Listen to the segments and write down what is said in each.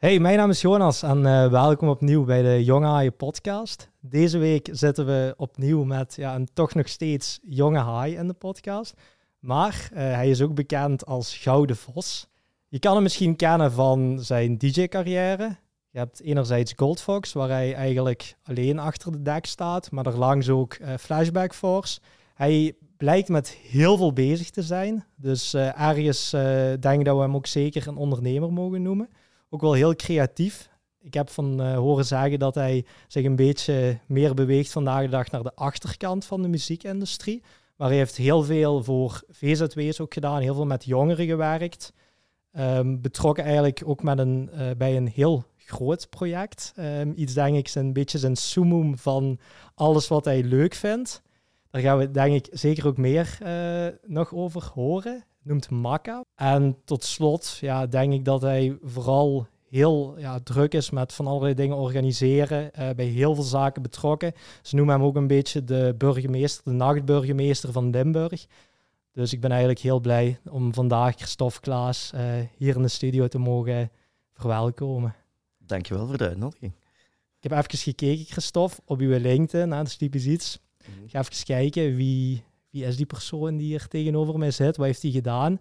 Hey, mijn naam is Jonas en welkom opnieuw bij de Jonge Haaien podcast. Deze week zitten we opnieuw met een toch nog steeds jonge haai in de podcast. Maar hij is ook bekend als Gouden Vos. Je kan hem misschien kennen van zijn DJ-carrière. Je hebt enerzijds Goldfox, waar hij eigenlijk alleen achter de dek staat, maar daarlangs ook Flashback Force. Hij blijkt met heel veel bezig te zijn, dus ergens denk ik dat we hem ook zeker een ondernemer mogen noemen. Ook wel heel creatief. Ik heb van horen zeggen dat hij zich een beetje meer beweegt vandaag de dag naar de achterkant van de muziekindustrie. Maar hij heeft heel veel voor VZW's ook gedaan, heel veel met jongeren gewerkt. Betrokken eigenlijk ook met bij een heel groot project. Iets denk ik een beetje zijn summum van alles wat hij leuk vindt. Daar gaan we denk ik zeker ook meer nog over horen. Noemt Makka. En tot slot denk ik dat hij vooral heel druk is met van allerlei dingen organiseren. Bij heel veel zaken betrokken. Ze noemen hem ook een beetje de burgemeester, de nachtburgemeester van Limburg. Dus ik ben eigenlijk heel blij om vandaag Christophe Klaas hier in de studio te mogen verwelkomen. Dankjewel voor de uitnodiging. Ik heb even gekeken, Christophe, op uw LinkedIn. Dat is typisch iets. Mm-hmm. Ik ga even kijken wie is die persoon die hier tegenover mij zit? Wat heeft hij gedaan?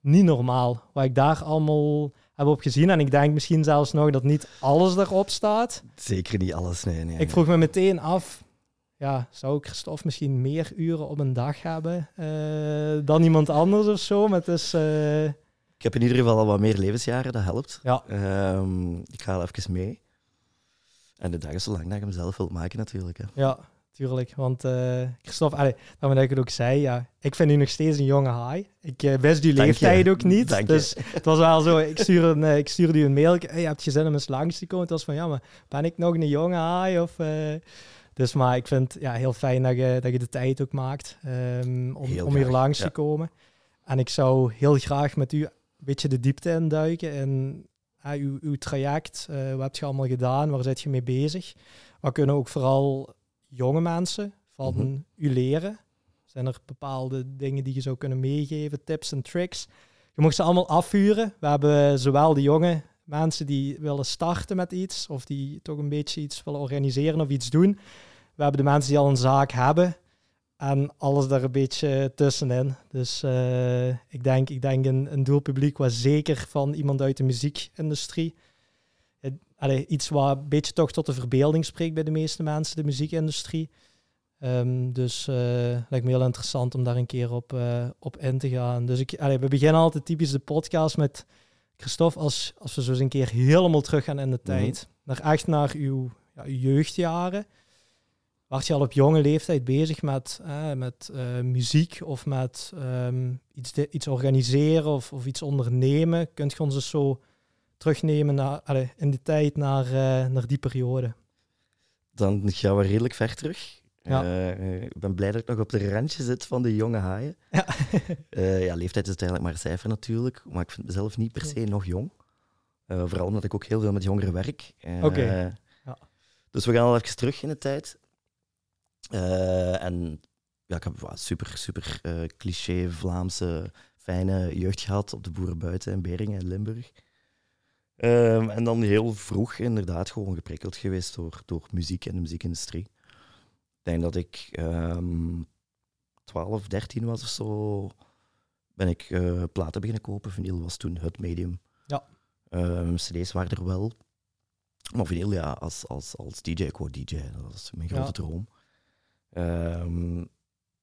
Niet normaal. Wat ik daar allemaal heb op gezien. En ik denk misschien zelfs nog dat niet alles erop staat. Zeker niet alles, nee. Ik vroeg me meteen af, zou Christophe misschien meer uren op een dag hebben dan iemand anders of zo? Maar het is, ik heb in ieder geval al wat meer levensjaren, dat helpt. Ja. Ik ga al even mee. En de dag is zo lang dat ik hem zelf wil maken natuurlijk. Hè. Ja. Tuurlijk, want Christophe, dat ik het ook zei, ik vind u nog steeds een jonge haai. Ik wist die leeftijd ook niet, dus het was wel zo, ik stuurde u een mail, hey, heb je zin om eens langs te komen? Het was van, maar ben ik nog een jonge haai? Dus maar ik vind het heel fijn dat je de tijd ook maakt om hier langs te komen. En ik zou heel graag met u een beetje de diepte induiken en uw traject, wat heb je allemaal gedaan, waar zit je mee bezig? Wat kunnen ook vooral jonge mensen van u leren? Zijn er bepaalde dingen die je zou kunnen meegeven, tips en tricks? Je mag ze allemaal afvuren. We hebben zowel de jonge mensen die willen starten met iets, of die toch een beetje iets willen organiseren of iets doen. We hebben de mensen die al een zaak hebben en alles daar een beetje tussenin. Dus ik denk een doelpubliek was zeker van iemand uit de muziekindustrie. Iets wat een beetje toch tot de verbeelding spreekt bij de meeste mensen, de muziekindustrie. Dus lijkt me heel interessant om daar een keer op in te gaan. Dus we beginnen altijd typisch de podcast met Christophe, als we zo eens een keer helemaal terug gaan in de tijd. Naar uw jeugdjaren. Was je al op jonge leeftijd bezig met muziek of met iets organiseren of iets ondernemen? Kunt je ons dus zo terugnemen in de tijd naar die periode? Dan gaan we redelijk ver terug. Ja. Ik ben blij dat ik nog op de randje zit van de jonge haaien. Ja. Leeftijd is uiteindelijk maar een cijfer natuurlijk, maar ik vind mezelf niet per se nog jong. Vooral omdat ik ook heel veel met jongeren werk. Oké. Ja. Dus we gaan al even terug in de tijd. En ik heb super cliché Vlaamse fijne jeugd gehad op de boerenbuiten in Beringen en Limburg. En dan heel vroeg inderdaad gewoon geprikkeld geweest door muziek en de muziekindustrie. Ik denk dat ik 12, 13 was of zo, ben ik platen beginnen kopen. Vinyl was toen het medium. Ja. CD's waren er wel. Maar vinyl, als DJ, ik word DJ, dat was mijn grote droom.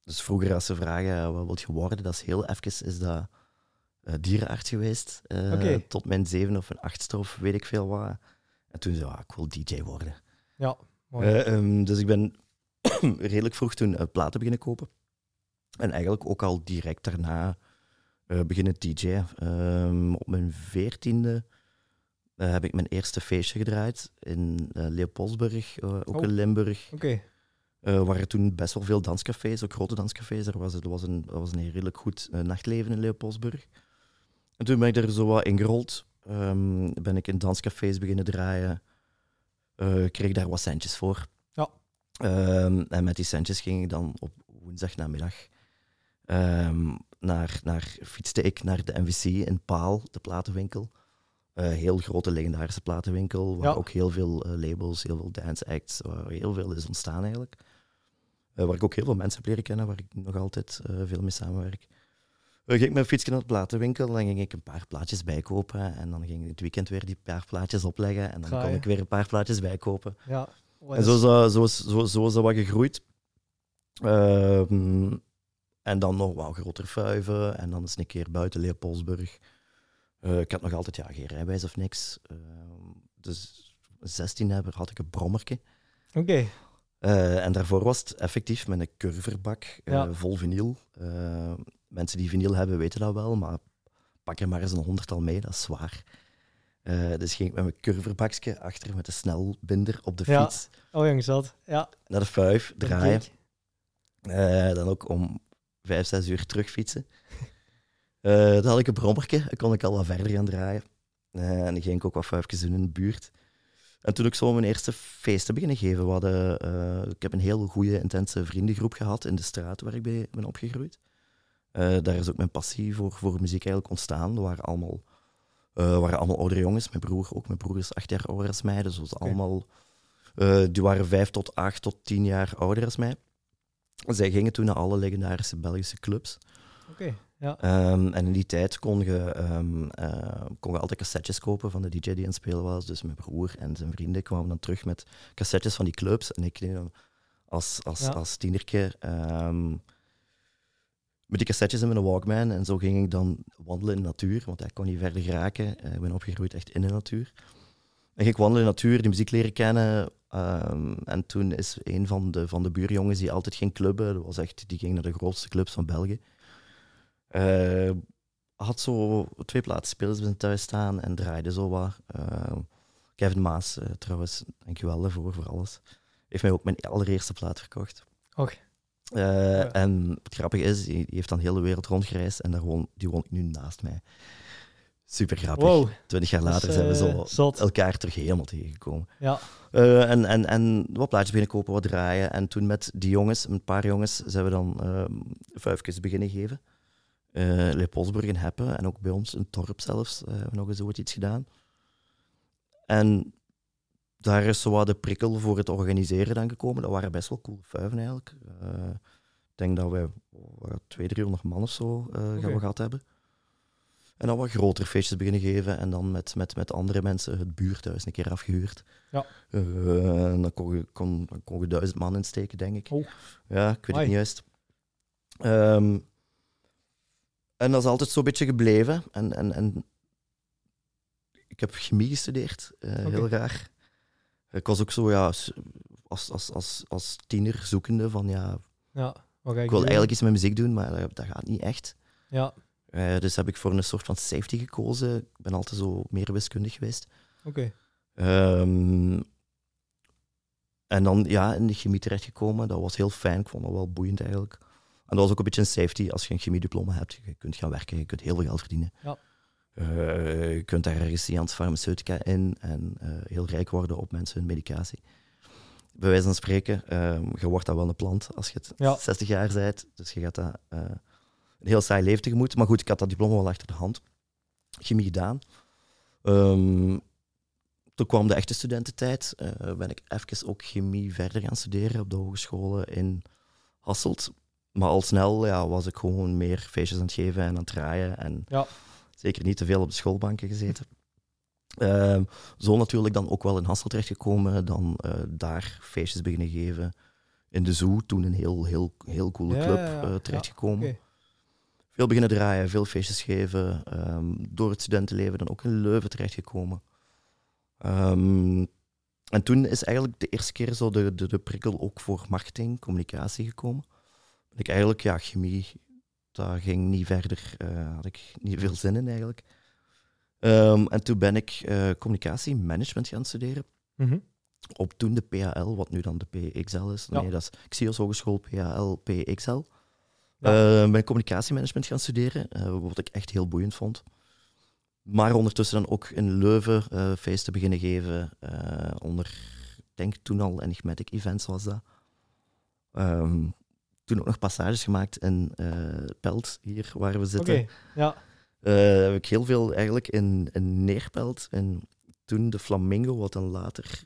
Dus vroeger als ze vragen, wat wil je worden, dat is heel even, is dat dierenarts geweest, tot mijn 7 of mijn 8ste of weet ik veel wat. En toen zei ik wil DJ worden. Ja, mooi. Dus ik ben redelijk vroeg toen platen beginnen kopen. En eigenlijk ook al direct daarna beginnen DJ'en. Op mijn 14e heb ik mijn eerste feestje gedraaid in Leopoldsburg, ook in Limburg. Oké. Waren toen best wel veel danscafés, ook grote danscafés. Er was een redelijk goed nachtleven in Leopoldsburg. En toen ben ik er zo wat in gerold. Ben ik in danscafés beginnen draaien. Kreeg daar wat centjes voor. Ja. En met die centjes ging ik dan op woensdagnamiddag fietste ik naar de MVC in PAL, de platenwinkel. Heel grote legendarische platenwinkel, waar ook heel veel labels, heel veel dance acts, waar heel veel is ontstaan eigenlijk. Waar ik ook heel veel mensen heb leren kennen, waar ik nog altijd veel mee samenwerk. Ging ik mijn fietsje naar de platenwinkel, dan ging ik een paar plaatjes bijkopen en dan ging ik het weekend weer die paar plaatjes opleggen en dan kon ik weer een paar plaatjes bijkopen. Ja. En zo is dat wat gegroeid. En dan nog wel grotere fuiven en dan eens een keer buiten Leopoldsburg. Ik had nog altijd geen rijbewijs of niks. Dus 16 had ik een brommerke. Oké. En daarvoor was het effectief met een curverbak, vol vinyl. Mensen die vinyl hebben weten dat wel, maar pak er maar eens een 100-tal mee, dat is zwaar. Dus ging ik met mijn curverbakje achter met de snelbinder op de fiets. Oh jongens, dat. Ja. Naar de fuif, draaien. Dan ook om 5-6 uur terugfietsen. Dan had ik een brommerke, dan kon ik al wat verder gaan draaien. En dan ging ik ook wat fuifjes doen in de buurt. En toen ik zo mijn eerste feesten beginnen geven, ik heb een heel goede, intense vriendengroep gehad in de straat waar ik bij ben opgegroeid. Daar is ook mijn passie voor muziek eigenlijk ontstaan. Er waren allemaal oudere jongens, mijn broer ook. Mijn broer is 8 jaar ouder als mij, dus was allemaal, die waren 5 tot 8 tot 10 jaar ouder als mij. Zij gingen toen naar alle legendarische Belgische clubs. Oké. Ja. En in die tijd kon je altijd cassettes kopen van de DJ die aan het spelen was. Dus mijn broer en zijn vrienden kwamen dan terug met cassettes van die clubs. En ik deed dan als tienerke met die cassettes in mijn Walkman. En zo ging ik dan wandelen in de natuur, want ik kon niet verder geraken. Ik ben opgegroeid echt in de natuur. En ging ik wandelen in de natuur, die muziek leren kennen. En toen is een van de buurjongens die altijd ging clubben, die ging naar de grootste clubs van België. Had zo 2 plaatspelers bij zijn thuis staan en draaide zo wat. Kevin Maas, trouwens, dankjewel daarvoor, voor alles. Heeft mij ook mijn allereerste plaat verkocht. En het grappige is, die heeft dan de hele wereld rondgereisd en die woont nu naast mij. Super grappig. Wow. 20 jaar later zijn we zo elkaar terug helemaal tegengekomen. Ja. En wat plaatjes binnenkopen, wat draaien. En toen met die jongens, een paar jongens, zijn we dan fuifjes beginnen geven. Leopoldsburg in Heppen en ook bij ons in Torp zelfs hebben we nog eens ooit iets gedaan. En daar is zo wat de prikkel voor het organiseren dan gekomen. Dat waren best wel coole fuiven eigenlijk. Ik denk dat wij 200-300 man of zo gaan we gehad hebben. En dan wat grotere feestjes beginnen geven en dan met andere mensen het buurthuis een keer afgehuurd. Ja. En dan kon je 1000 man insteken, denk ik. Oh. Ja, ik weet het niet juist. En dat is altijd zo'n beetje gebleven. En ik heb chemie gestudeerd, heel raar. Ik was ook zo, als tiener zoekende van, ik wil eigenlijk iets met muziek doen, maar dat gaat niet echt. Ja. Dus heb ik voor een soort van safety gekozen. Ik ben altijd zo meer wiskundig geweest. En dan in de chemie terechtgekomen. Dat was heel fijn, ik vond dat wel boeiend eigenlijk. En dat was ook een beetje een safety. Als je een chemiediploma hebt, je kunt gaan werken, je kunt heel veel geld verdienen. Ja. Je kunt daar ergens farmaceutica in en heel rijk worden op mensen hun medicatie. Bij wijze van spreken, je wordt dat wel een plant als je 60 jaar bent. Dus je gaat dat een heel saai leven tegemoet. Maar goed, ik had dat diploma wel achter de hand. Chemie gedaan. Toen kwam de echte studententijd. Ben ik even ook chemie verder gaan studeren op de hogescholen in Hasselt. Maar al snel was ik gewoon meer feestjes aan het geven en aan het draaien. En zeker niet te veel op de schoolbanken gezeten. Zo natuurlijk dan ook wel in Hasselt terechtgekomen. Dan daar feestjes beginnen geven. In de Zoo, toen een heel coole club terechtgekomen. Veel beginnen draaien, veel feestjes geven. Door het studentenleven dan ook in Leuven terechtgekomen. En toen is eigenlijk de eerste keer zo de prikkel ook voor marketing, communicatie gekomen. Ik eigenlijk, chemie, dat ging niet verder. Had ik niet veel zin in eigenlijk. En toen ben ik communicatie management gaan studeren. Mm-hmm. Op toen de PAL, wat nu dan de PXL is. Ja. Nee, dat is Xio's Hogeschool, PAL, PXL. Ja. Ben communicatiemanagement gaan studeren, wat ik echt heel boeiend vond. Maar ondertussen dan ook in Leuven feesten beginnen geven. Ik denk toen al Enigmatic events was dat. Toen ook nog passages gemaakt in Pelt, hier waar we zitten. Heb ik heel veel eigenlijk in Neerpelt. En toen de Flamingo, wat dan later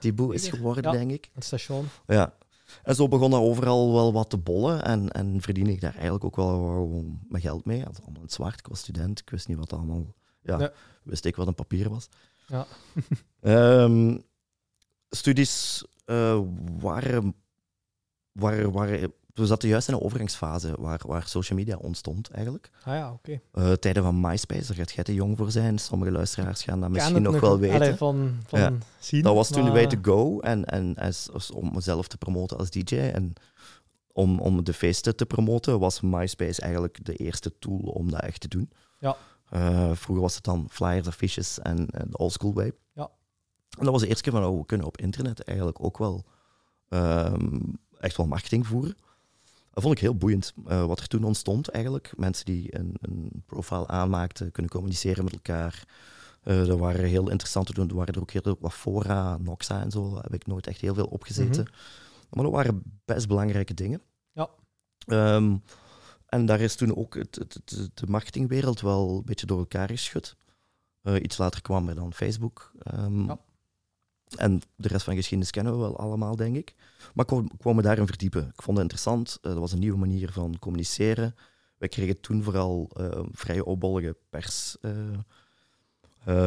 Thibaut is geworden, ja, denk ik. Het station. Ja. En zo begon dat overal wel wat te bollen en verdiende ik daar eigenlijk ook wel mijn geld mee. Dat was allemaal in het zwart, ik was student, ik wist niet wat allemaal... Ja, nee. Wist ik wat een papier was. Ja. Studies waren... We zaten juist in een overgangsfase waar social media ontstond, eigenlijk. Ah ja, oké. Okay. Tijden van MySpace, daar gaat jij te jong voor zijn. Sommige luisteraars gaan dat misschien nog wel weten. Allee, van ja. Zien, dat was toen wij to go, en om mezelf te promoten als DJ. En om de feesten te promoten, was MySpace eigenlijk de eerste tool om dat echt te doen. Ja. Vroeger was het dan flyers, affiches en de oldschool way. Ja. En dat was de eerste keer van, we kunnen op internet eigenlijk ook wel echt wel marketing voeren. Dat vond ik heel boeiend, wat er toen ontstond eigenlijk. Mensen die een profiel aanmaakten, kunnen communiceren met elkaar. Dat waren heel interessant te doen. Er waren er ook heel wat fora, Noxa en zo. Daar heb ik nooit echt heel veel op gezeten. Mm-hmm. Maar dat waren best belangrijke dingen. Ja. En daar is toen ook de marketingwereld wel een beetje door elkaar geschud. Iets later kwam er dan Facebook. Ja. En de rest van de geschiedenis kennen we wel allemaal, denk ik. Maar ik kwam me daarin verdiepen. Ik vond het interessant. Dat was een nieuwe manier van communiceren. Wij kregen toen vooral vrij opbollige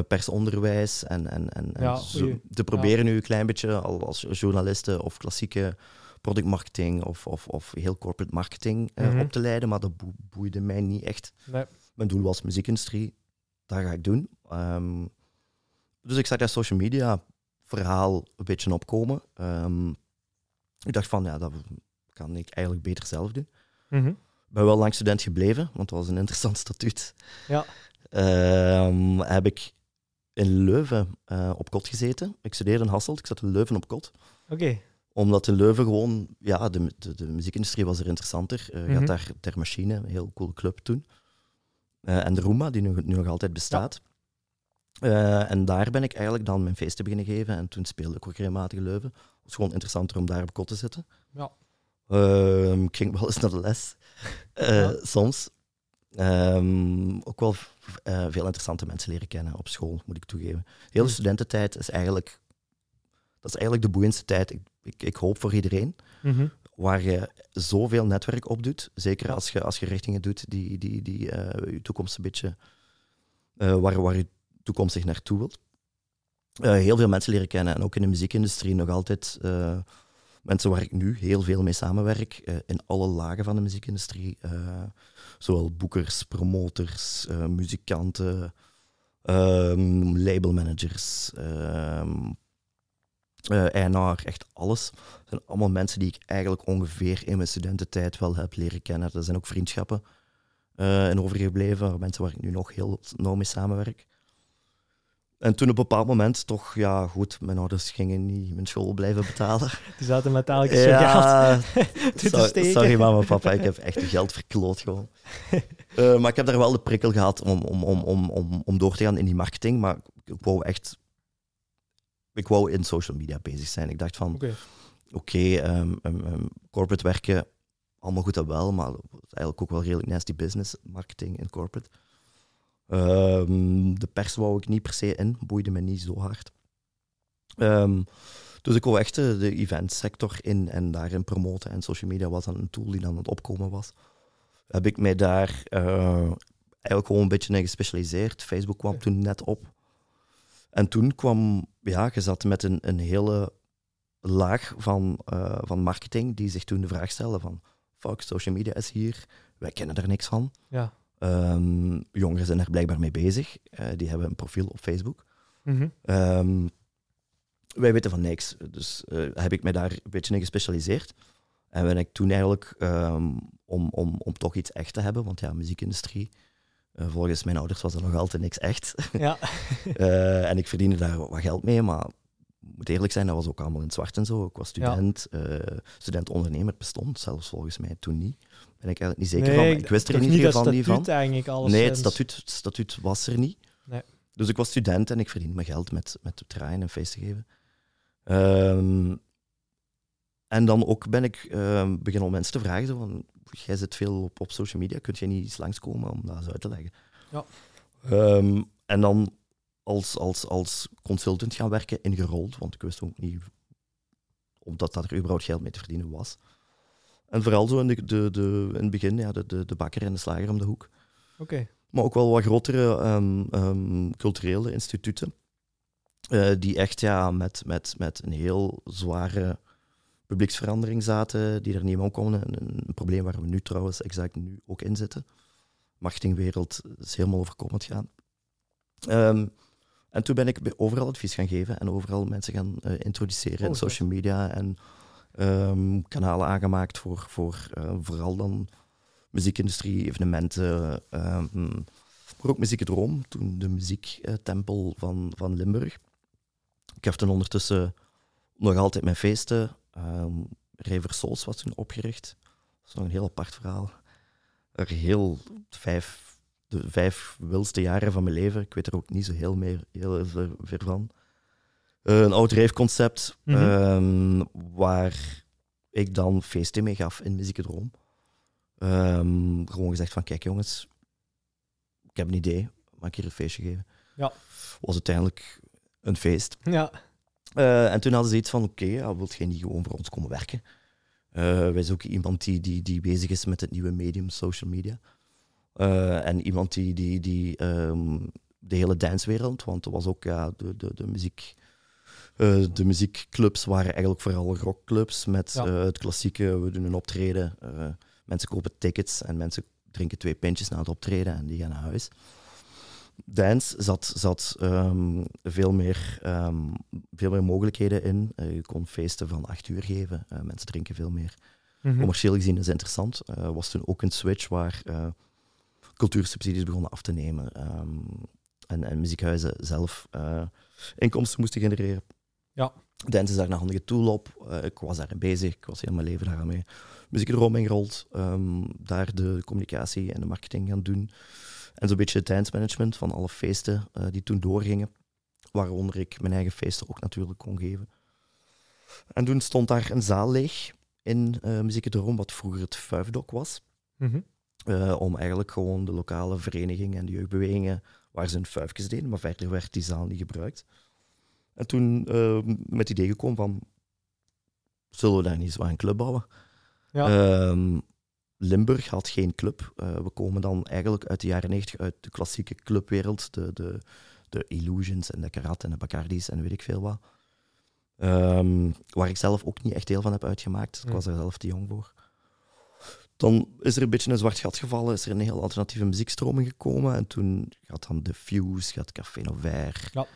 personderwijs. En te proberen nu een klein beetje als journalisten of klassieke productmarketing of heel corporate marketing op te leiden. Maar dat boeide mij niet echt. Nee. Mijn doel was muziekindustrie. Dat ga ik doen. Dus ik zag daar social media verhaal een beetje opkomen. Ik dacht van, ja, dat kan ik eigenlijk beter zelf doen. Mm-hmm. Ben wel lang student gebleven, want dat was een interessant statuut. Ja. Heb ik in Leuven op kot gezeten. Ik studeerde in Hasselt, ik zat in Leuven op kot. Okay. Omdat in Leuven gewoon, ja, de muziekindustrie was er interessanter. Je had daar Ter Machine, een heel coole club toen. En de Roema, die nu nog altijd bestaat. Ja. En daar ben ik eigenlijk dan mijn feesten beginnen geven. En toen speelde ik ook regelmatig in Leuven. Het was gewoon interessanter om daar op kot te zitten. Ja. Ik ging wel eens naar de les. Soms. Ook wel veel interessante mensen leren kennen op school, moet ik toegeven. Heel de studententijd is eigenlijk... Dat is eigenlijk de boeiendste tijd. Ik hoop voor iedereen. Mm-hmm. Waar je zoveel netwerk op doet. Zeker als je richtingen doet die je toekomst een beetje... Waar je toekomstig naartoe wilt. Heel veel mensen leren kennen en ook in de muziekindustrie nog altijd mensen waar ik nu heel veel mee samenwerk, in alle lagen van de muziekindustrie. Zowel boekers, promoters, muzikanten, labelmanagers, ENR, echt alles. Dat zijn allemaal mensen die ik eigenlijk ongeveer in mijn studententijd wel heb leren kennen. Er zijn ook vriendschappen in overgebleven, mensen waar ik nu nog heel nauw mee samenwerk. En toen op een bepaald moment toch, ja goed, mijn ouders gingen niet mijn school blijven betalen. Die zaten met elke geld te steken. Sorry mama en papa, ik heb echt geld verkloot gewoon. Maar ik heb daar wel de prikkel gehad om door te gaan in die marketing. Maar ik wou in social media bezig zijn. Ik dacht van, corporate werken, allemaal goed en wel, maar eigenlijk ook wel redelijk nasty business, marketing en corporate. De pers wou ik niet per se in, boeide me niet zo hard. Dus ik wou echt de eventsector in en daarin promoten. En social media was dan een tool die dan aan het opkomen was. Heb ik mij daar eigenlijk gewoon een beetje in gespecialiseerd. Facebook kwam toen net op. En toen kwam, ja, je zat met een hele laag van marketing die zich toen de vraag stelde van fuck, social media is hier, wij kennen er niks van. Ja. Jongeren zijn er blijkbaar mee bezig. Die hebben een profiel op Facebook. Mm-hmm. Wij weten van niks. Dus heb ik mij daar een beetje in gespecialiseerd. En ben ik toen eigenlijk, om toch iets echt te hebben, want ja, muziekindustrie, volgens mijn ouders was er nog altijd niks echt. Ja. En ik verdiende daar wat geld mee, maar ik moet eerlijk zijn, dat was ook allemaal in het zwart en zo. Ik was student. Ja. Student-ondernemer bestond zelfs volgens mij toen niet. Ben ik eigenlijk niet zeker van. Ik wist er in ieder geval niet van. Het statuut was er niet. Nee. Dus ik was student en ik verdiende mijn geld met te draaien en feesten geven. En dan ook ben ik beginnen om mensen te vragen, zo van, jij zit veel op social media, kun je niet eens langskomen om dat eens uit te leggen? Ja. En dan als consultant gaan werken, ingerold, want ik wist ook niet omdat dat er überhaupt geld mee te verdienen was. En vooral zo in het begin, ja, de bakker en de slager om de hoek. Okay. Maar ook wel wat grotere culturele instituten, die echt ja, met een heel zware publieksverandering zaten, die er niet mee omkomen. Een probleem waar we nu trouwens exact nu ook in zitten. Marketingwereld is helemaal overkomend gaan. En toen ben ik overal advies gaan geven en overal mensen gaan introduceren in social media en kanalen aangemaakt voor vooral dan muziekindustrie, evenementen, maar ook Muziekendroom, toen de muziektempel van Limburg. Ik heb toen ondertussen nog altijd mijn feesten. Reverso was toen opgericht. Dat is nog een heel apart verhaal. De 5 wildste jaren van mijn leven. Ik weet er ook niet zo heel veel van. Een oud reefconcept, mm-hmm. Waar ik dan feesten mee gaf in Muziekendroom. Gewoon gezegd van, kijk jongens, ik heb een idee, mag ik hier een feestje geven? Ja. Was uiteindelijk een feest. Ja. En toen hadden ze iets van, oké, wilt jij niet gewoon voor ons komen werken? Wij zoeken iemand die bezig is met het nieuwe medium social media. En iemand die de hele dancewereld, want er was ook de muziekclubs waren eigenlijk vooral rockclubs met het klassieke, we doen een optreden, mensen kopen tickets en mensen drinken 2 pintjes na het optreden en die gaan naar huis. Dance zat veel meer mogelijkheden in. Je kon feesten van 8 uur geven. Mensen drinken veel meer. Mm-hmm. Commercieel gezien is interessant. Was toen ook een switch waar cultuursubsidies begonnen af te nemen. En muziekhuizen zelf inkomsten moesten genereren. Ja. Dance is daar een handige tool op. Ik was daarin bezig. Ik was heel mijn leven daar aan mee. Muziekendroom ingerold. Daar de communicatie en de marketing gaan doen. En zo'n beetje het tijdsmanagement van alle feesten die toen doorgingen. Waaronder ik mijn eigen feesten ook natuurlijk kon geven. En toen stond daar een zaal leeg in Muziekendroom, wat vroeger het Vuifdok was. Mm-hmm. Om eigenlijk gewoon de lokale verenigingen en de jeugdbewegingen waar ze hun vuifjes deden. Maar verder werd die zaal niet gebruikt. En toen met het idee gekomen van, zullen we daar niet zo aan een club bouwen? Ja. Limburg had geen club. We komen dan eigenlijk uit de jaren 90 uit de klassieke clubwereld. De Illusions en de Karat en de Bacardi's en weet ik veel wat. Waar ik zelf ook niet echt deel van heb uitgemaakt. Ik was er zelf te jong voor. Dan is er een beetje een zwart gat gevallen. Is er een heel alternatieve muziekstroming gekomen. En toen gaat dan de Fuse, gaat Café Novair. Ja.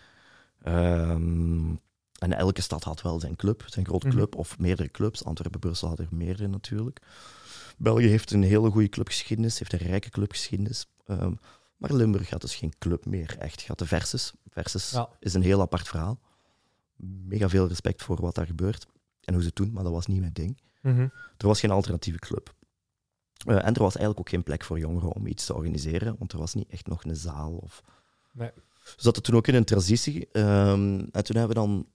En elke stad had wel zijn club. Zijn grote club of meerdere clubs. Antwerpen, Brussel had er meerdere natuurlijk. België heeft een hele goede clubgeschiedenis, heeft een rijke clubgeschiedenis. Maar Limburg had dus geen club meer, echt. Gaat de Versus. Versus is een heel apart verhaal. Mega veel respect voor wat daar gebeurt en hoe ze het doen, maar dat was niet mijn ding. Mm-hmm. Er was geen alternatieve club. En er was eigenlijk ook geen plek voor jongeren om iets te organiseren, want er was niet echt nog een zaal. Nee. We zaten toen ook in een transitie. En toen hebben we dan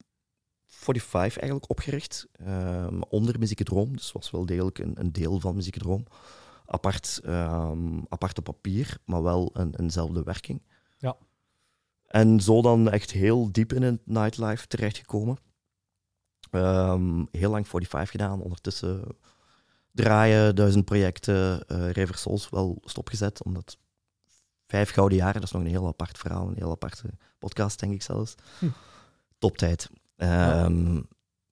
FortyFive eigenlijk opgericht, onder Muziekendroom, dus was wel degelijk een deel van Muziekendroom. Apart op papier, maar wel eenzelfde werking. Ja. En zo dan echt heel diep in het nightlife terechtgekomen. Heel lang FortyFive gedaan, ondertussen draaien, 1000 projecten, Reversols wel stopgezet, omdat 5 gouden jaren, dat is nog een heel apart verhaal, een heel aparte podcast denk ik zelfs. Toptijd.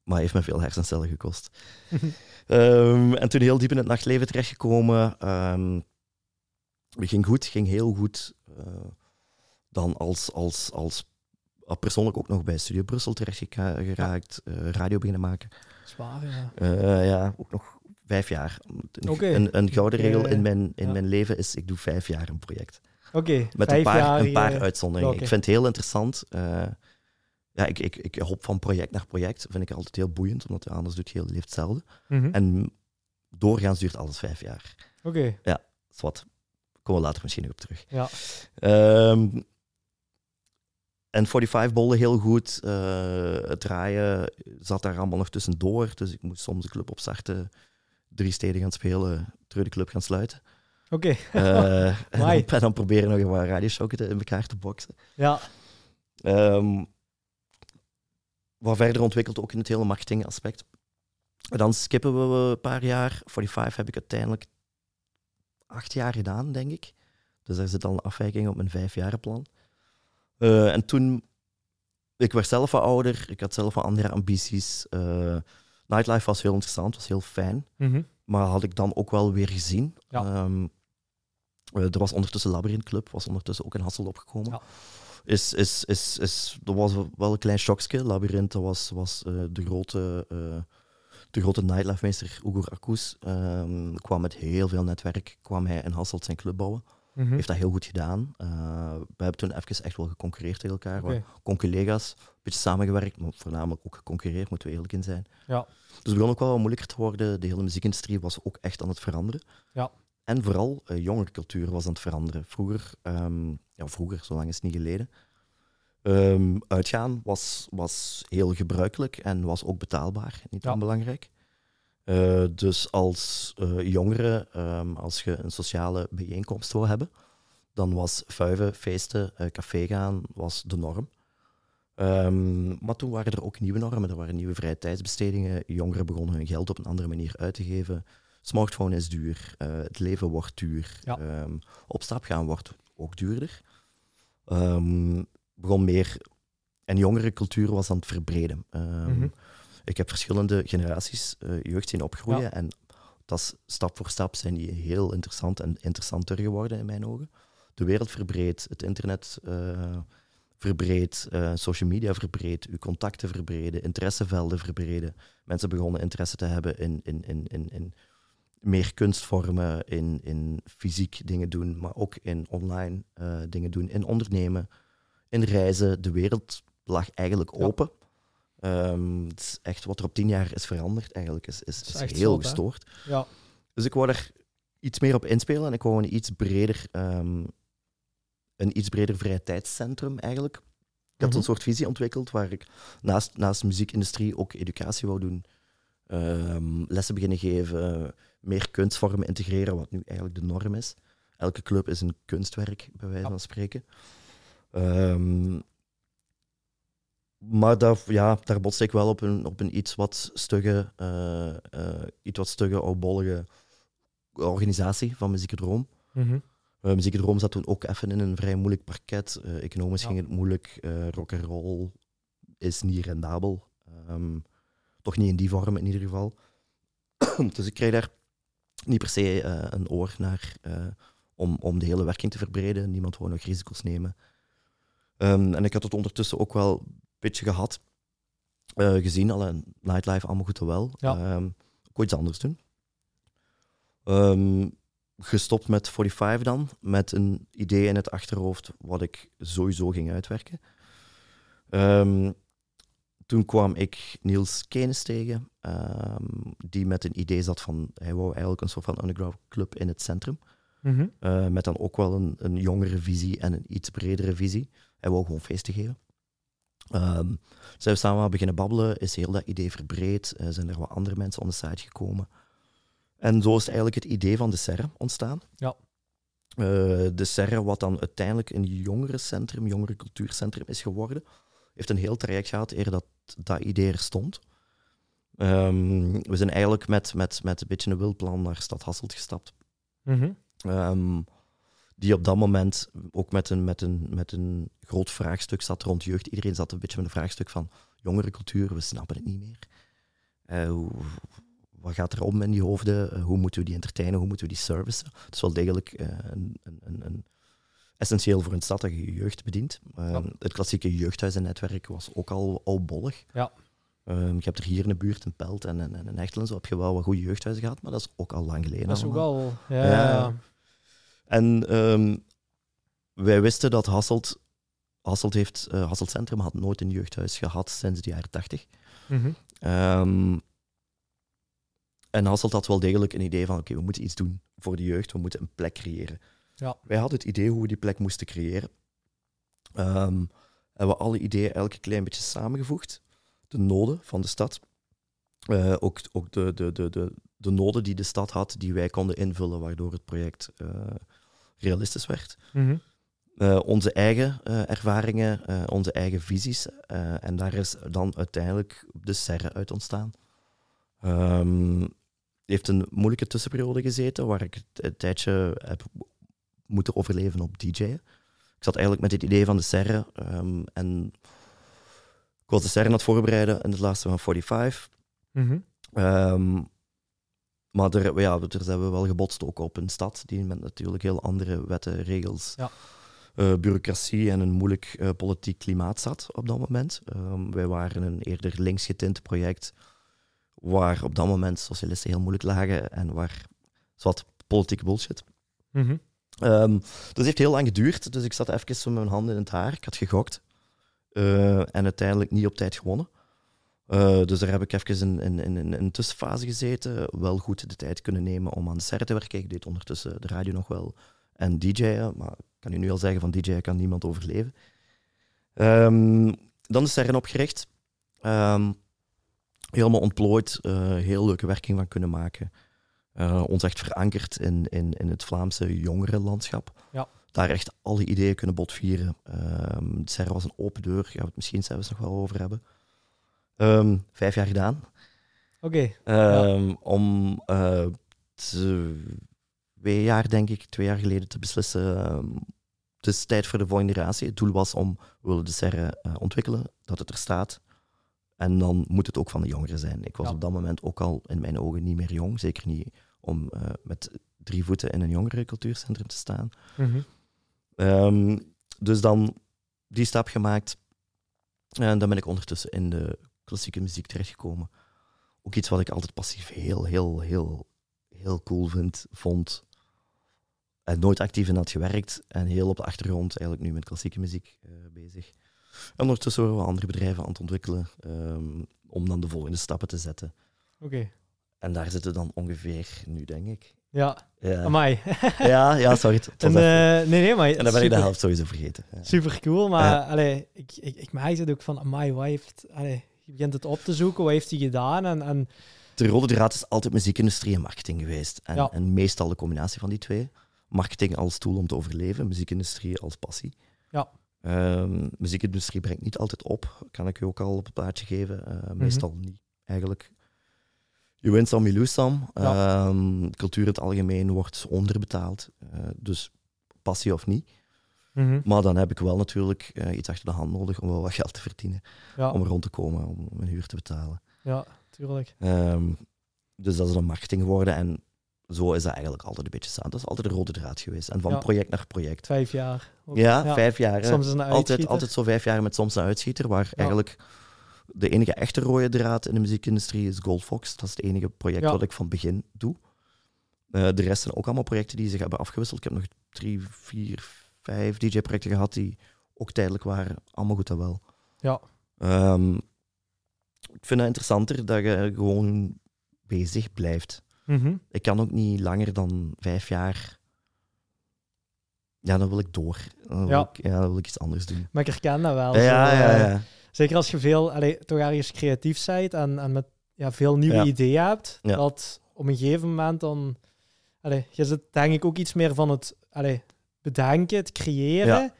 Maar heeft me veel hersencellen gekost. En toen heel diep in het nachtleven terechtgekomen. Ging heel goed. Dan als persoonlijk ook nog bij Studio Brussel terechtgeraakt. Radio beginnen maken. Zwaar, ja. Ja, ook nog 5 jaar. Een gouden regel in mijn leven is, ik doe 5 jaar een project. Okay, met een paar uitzonderingen. Okay. Ik vind het heel interessant. Ja, ik hop van project naar project. Dat vind ik altijd heel boeiend, omdat anders doet je heel leeft hetzelfde. Mm-hmm. En doorgaans duurt alles 5 jaar. Oké. Ja, zwart. Komen we later misschien nog op terug. Ja. En FortyFive bolde heel goed. Het draaien zat daar allemaal nog tussendoor. Dus ik moest soms de club opstarten, 3 steden gaan spelen, terug de club gaan sluiten. Oké. En dan proberen nog een paar radioshowken in elkaar te boksen. Ja. Wat verder ontwikkeld ook in het hele marketingaspect. Dan skippen we een paar jaar. FortyFive heb ik uiteindelijk 8 jaar gedaan, denk ik. Dus daar zit al een afwijking op mijn 5-jarenplan. En toen, ik werd zelf wat ouder, ik had zelf wat andere ambities. Nightlife was heel interessant, was heel fijn. Mm-hmm. Maar had ik dan ook wel weer gezien. Ja. Er was ondertussen Labyrinth Club, was ondertussen ook in Hasselt opgekomen. Ja. Er was wel een klein shockje. Labyrinth was de grote nightlife-meester Ugur Akoes. Kwam met heel veel netwerk, kwam hij in Hasselt zijn club bouwen. Mm-hmm. Heeft dat heel goed gedaan. We hebben toen even echt wel geconcurreerd tegen elkaar. Okay. Conculega's, een beetje samengewerkt, maar voornamelijk ook geconcurreerd, moeten we eerlijk in zijn. Ja. Dus het begon ook wel wat moeilijker te worden. De hele muziekindustrie was ook echt aan het veranderen. Ja. En vooral jongerencultuur was aan het veranderen. Vroeger, zolang is het niet geleden. Uitgaan was heel gebruikelijk en was ook betaalbaar, niet onbelangrijk. Dus als jongere, als je een sociale bijeenkomst wil hebben, dan was vuiven, feesten, café gaan, was de norm. Maar toen waren er ook nieuwe normen, er waren nieuwe vrije tijdsbestedingen. Jongeren begonnen hun geld op een andere manier uit te geven. Smartphone is duur, het leven wordt duur, op stap gaan wordt ook duurder. Begon meer... En jongerencultuur was aan het verbreden. Mm-hmm. Ik heb verschillende generaties jeugd zien opgroeien. Ja. En dat is, stap voor stap zijn die heel interessant en interessanter geworden in mijn ogen. De wereld verbreedt, het internet verbreedt, social media verbreedt, uw contacten verbreden, interessevelden verbreden. Mensen begonnen interesse te hebben in meer kunstvormen, in fysiek dingen doen, maar ook in online dingen doen, in ondernemen, in reizen. De wereld lag eigenlijk open. Het is echt wat er op 10 jaar is veranderd, eigenlijk is echt heel zot, gestoord. Ja. Dus ik wou er iets meer op inspelen en ik wou een iets breder vrije tijdscentrum eigenlijk. Ik had een soort visie ontwikkeld waar ik naast de muziekindustrie ook educatie wou doen, lessen beginnen geven, meer kunstvormen integreren, wat nu eigenlijk de norm is. Elke club is een kunstwerk, bij wijze van spreken. Maar daar botste ik wel op een iets wat stugge, oudbollige organisatie van Muziekendroom. Mm-hmm. Muziekendroom zat toen ook even in een vrij moeilijk parket. Economisch ging het moeilijk. Rock'n'roll is niet rendabel. Toch niet in die vorm in ieder geval. Dus ik kreeg daar niet per se een oor naar om de hele werking te verbreden. Niemand wou nog risico's nemen. En ik had het ondertussen ook wel beetje gehad, gezien, alle nightlife, allemaal goed en wel. Ja. Ook iets anders doen. Gestopt met FortyFive dan, met een idee in het achterhoofd wat ik sowieso ging uitwerken. Toen kwam ik Niels Kenes tegen, die met een idee zat van, hij wou eigenlijk een soort van underground club in het centrum. Mm-hmm. Met dan ook wel een jongere visie en een iets bredere visie. Hij wou gewoon feesten geven. Zijn we samen beginnen babbelen, is heel dat idee verbreed, zijn er wat andere mensen op de site gekomen. En zo is eigenlijk het idee van De Serre ontstaan. Ja. De Serre, wat dan uiteindelijk een jongerencultuurcentrum is geworden, heeft een heel traject gehad eer dat idee er stond. We zijn eigenlijk met een beetje een wildplan naar Stad Hasselt gestapt. Mm-hmm. Die op dat moment ook met een groot vraagstuk zat rond jeugd. Iedereen zat een beetje met een vraagstuk van jongerencultuur, we snappen het niet meer. Wat gaat er om in die hoofden? Hoe moeten we die entertainen? Hoe moeten we die servicen? Het is wel degelijk essentieel voor een stad dat je jeugd bedient. Het klassieke jeugdhuizennetwerk was ook al oudbollig. Ja. Je hebt er hier in de buurt in Pelt en in Hechtel en zo heb je wel wat goede jeugdhuizen gehad, maar dat is ook al lang geleden. Dat is allemaal. Ook al... Ja. En wij wisten dat Hasselt Centrum had nooit een jeugdhuis gehad sinds de jaren 80. Mm-hmm. En Hasselt had wel degelijk een idee van, oké, we moeten iets doen voor de jeugd, we moeten een plek creëren. Ja. Wij hadden het idee hoe we die plek moesten creëren. hebben we alle ideeën eigenlijk een klein beetje samengevoegd. De noden van de stad. Ook de noden die de stad had, die wij konden invullen, waardoor het project realistisch werd. Mm-hmm. Onze eigen ervaringen, onze eigen visies. En daar is dan uiteindelijk De Serre uit ontstaan. Heeft een moeilijke tussenperiode gezeten, waar ik een tijdje heb moeten overleven op DJ'en. Ik zat eigenlijk met het idee van De Serre. En ik was De Serre aan het voorbereiden in het laatste van FortyFive. Mm-hmm. Maar daar zijn we wel gebotst ook op een stad die met natuurlijk heel andere wetten, regels, bureaucratie en een moeilijk politiek klimaat zat op dat moment. Wij waren een eerder links getint project waar op dat moment socialisten heel moeilijk lagen en waar zat politieke bullshit. Mm-hmm. Dus het heeft heel lang geduurd, dus ik zat even met mijn handen in het haar. Ik had gegokt en uiteindelijk niet op tijd gewonnen. Dus daar heb ik even in een tussenfase gezeten, wel goed de tijd kunnen nemen om aan De Serre te werken. Ik deed ondertussen de radio nog wel en DJ'en, maar ik kan u nu al zeggen, van DJ'en kan niemand overleven. Dan De Serre opgericht, helemaal ontplooid, heel leuke werking van kunnen maken. Ons echt verankerd in het Vlaamse jongerenlandschap. Ja. Daar echt alle ideeën kunnen botvieren. De Serre was een open deur, gaan we het misschien zelfs nog wel over hebben. 5 jaar gedaan. Oké. Okay. Om 2 jaar, denk ik, 2 jaar geleden te beslissen. Het is tijd voor de volgende generatie. Het doel was om, we willen De Serre ontwikkelen, dat het er staat. En dan moet het ook van de jongeren zijn. Ik was op dat moment ook al in mijn ogen niet meer jong. Zeker niet om met 3 voeten in een jongerencultuurcentrum te staan. Mm-hmm. Dus dan die stap gemaakt. En dan ben ik ondertussen in de klassieke muziek terechtgekomen. Ook iets wat ik altijd passief heel cool vond. En nooit actief in had gewerkt. En heel op de achtergrond eigenlijk nu met klassieke muziek bezig. En ondertussen waren we andere bedrijven aan het ontwikkelen om dan de volgende stappen te zetten. Oké. En daar zitten dan ongeveer nu, denk ik. Ja, amai. Ja, sorry. Nee, maar... En dan ben ik de helft sowieso vergeten. Ja. Super cool, maar ik merk het ook van, amai, wat heeft... je begint het op te zoeken, wat heeft hij gedaan? En... De rode draad is altijd muziekindustrie en marketing geweest. En meestal de combinatie van die twee. Marketing als tool om te overleven, muziekindustrie als passie. Ja. Muziekindustrie brengt niet altijd op, kan ik je ook al op het plaatje geven. Meestal niet, eigenlijk. Je wint some, je lose some. Ja. Cultuur in het algemeen wordt onderbetaald. Dus passie of niet. Mm-hmm. Maar dan heb ik wel natuurlijk iets achter de hand nodig om wel wat geld te verdienen. Ja. Om rond te komen, om mijn huur te betalen. Ja, tuurlijk. Dus dat is dan marketing geworden. En zo is dat eigenlijk altijd een beetje samen. Dat is altijd de rode draad geweest. En van project naar project. 5 jaar. Ook. Ja, 5 jaar. Soms een uitschieter. Altijd zo 5 jaar met soms een uitschieter, waar eigenlijk... De enige echte rode draad in de muziekindustrie is Goldfox. Dat is het enige project wat ik van begin doe. De rest zijn ook allemaal projecten die zich hebben afgewisseld. Ik heb nog 3, 4, 5 DJ-projecten gehad die ook tijdelijk waren. Allemaal goed en wel. Ja. Ik vind het interessanter dat je gewoon bezig blijft. Mm-hmm. Ik kan ook niet langer dan 5 jaar... Ja, dan wil ik door. Dan wil ik iets anders doen. Maar ik herken dat wel. Ja. Zeker als je veel, toch ergens creatief bent en met veel nieuwe ideeën hebt, dat op een gegeven moment dan... je zit denk ik ook iets meer van het bedenken, het creëren,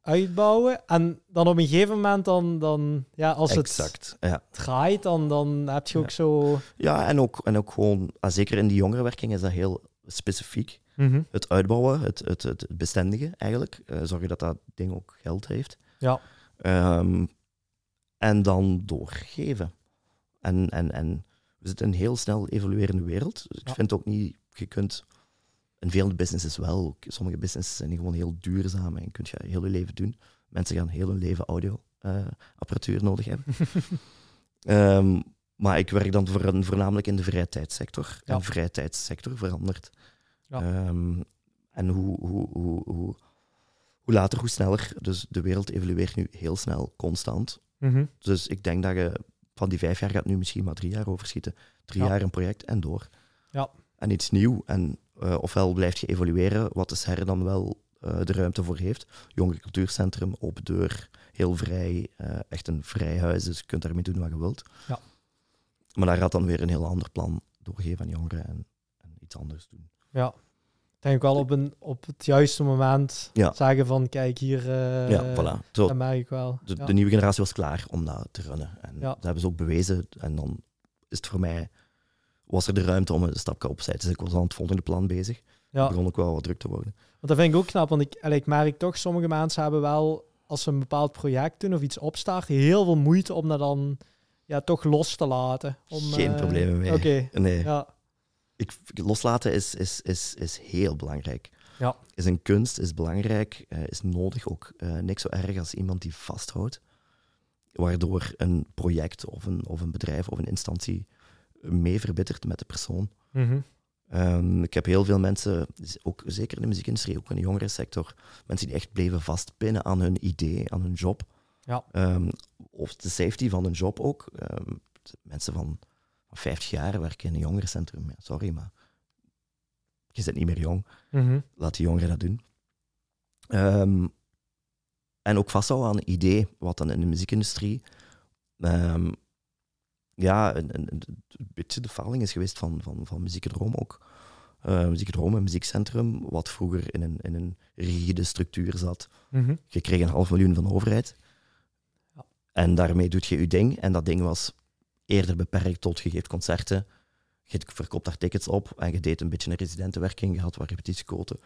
uitbouwen. En dan op een gegeven moment dan als exact, het draait, dan heb je ook zo... Ja, en ook gewoon, zeker in die jongerenwerking is dat heel specifiek. Mm-hmm. Het uitbouwen, het bestendigen eigenlijk. Zorgen dat dat ding ook geld heeft. Ja. En dan doorgeven. En we zitten in een heel snel evoluerende wereld. Dus ik vind ook niet, je kunt... En veel businesses wel. Sommige businesses zijn gewoon heel duurzaam en kun je heel je leven doen. Mensen gaan heel hun leven audio-apparatuur nodig hebben. Maar ik werk dan voornamelijk in de vrije tijdssector. Ja. En de vrije tijdssector verandert. Ja. En hoe later, hoe sneller. Dus de wereld evolueert nu heel snel, constant. Mm-hmm. Dus ik denk dat je van die 5 jaar gaat nu misschien maar 3 jaar overschieten. 3 jaar een project en door. Ja. En iets nieuw. En ofwel blijft je evolueren, wat de Serre dan wel de ruimte voor heeft. Jongerencultuurcentrum, open deur, heel vrij, echt een vrij huis, dus je kunt daarmee doen wat je wilt. Ja. Maar daar gaat dan weer een heel ander plan doorgeven aan jongeren en iets anders doen. Ja, denk wel op het juiste moment zeggen van kijk hier, voilà. Zo, dat merk ik wel. De nieuwe generatie was klaar om dat te runnen. En dat hebben ze ook bewezen. En dan is het voor mij, was er de ruimte om een stapje opzij. Dus ik was aan het volgende plan bezig. Het begon ook wel wat druk te worden. Want dat vind ik ook knap, want ik merk toch, sommige mensen hebben wel, als ze een bepaald project doen of iets opstarten, heel veel moeite om dat dan toch los te laten. Geen problemen mee. Okay. Nee. Ja. Loslaten is heel belangrijk. Ja. Is een kunst, is belangrijk, is nodig ook. Niks zo erg als iemand die vasthoudt, waardoor een project of een bedrijf of een instantie mee verbittert met de persoon. Mm-hmm. Ik heb heel veel mensen, ook zeker in de muziekindustrie, ook in de jongerensector, mensen die echt bleven vastpinnen aan hun idee, aan hun job. Ja. Of de safety van hun job ook. Mensen van 50 jaar werken in een jongerencentrum. Ja, sorry, maar je bent niet meer jong. Mm-hmm. Laat die jongeren dat doen. En ook vasthouden aan een idee, wat dan in de muziekindustrie een beetje de faling is geweest van Muziekendroom ook. Muziekendroom, een muziekcentrum, wat vroeger in een rigide structuur zat. Mm-hmm. Je kreeg €500.000 van de overheid. Ja. En daarmee doet je je ding. En dat ding was eerder beperkt tot je geeft concerten, je verkoopt daar tickets op en je deed een beetje een residentenwerking, je had wat repetitiequoten.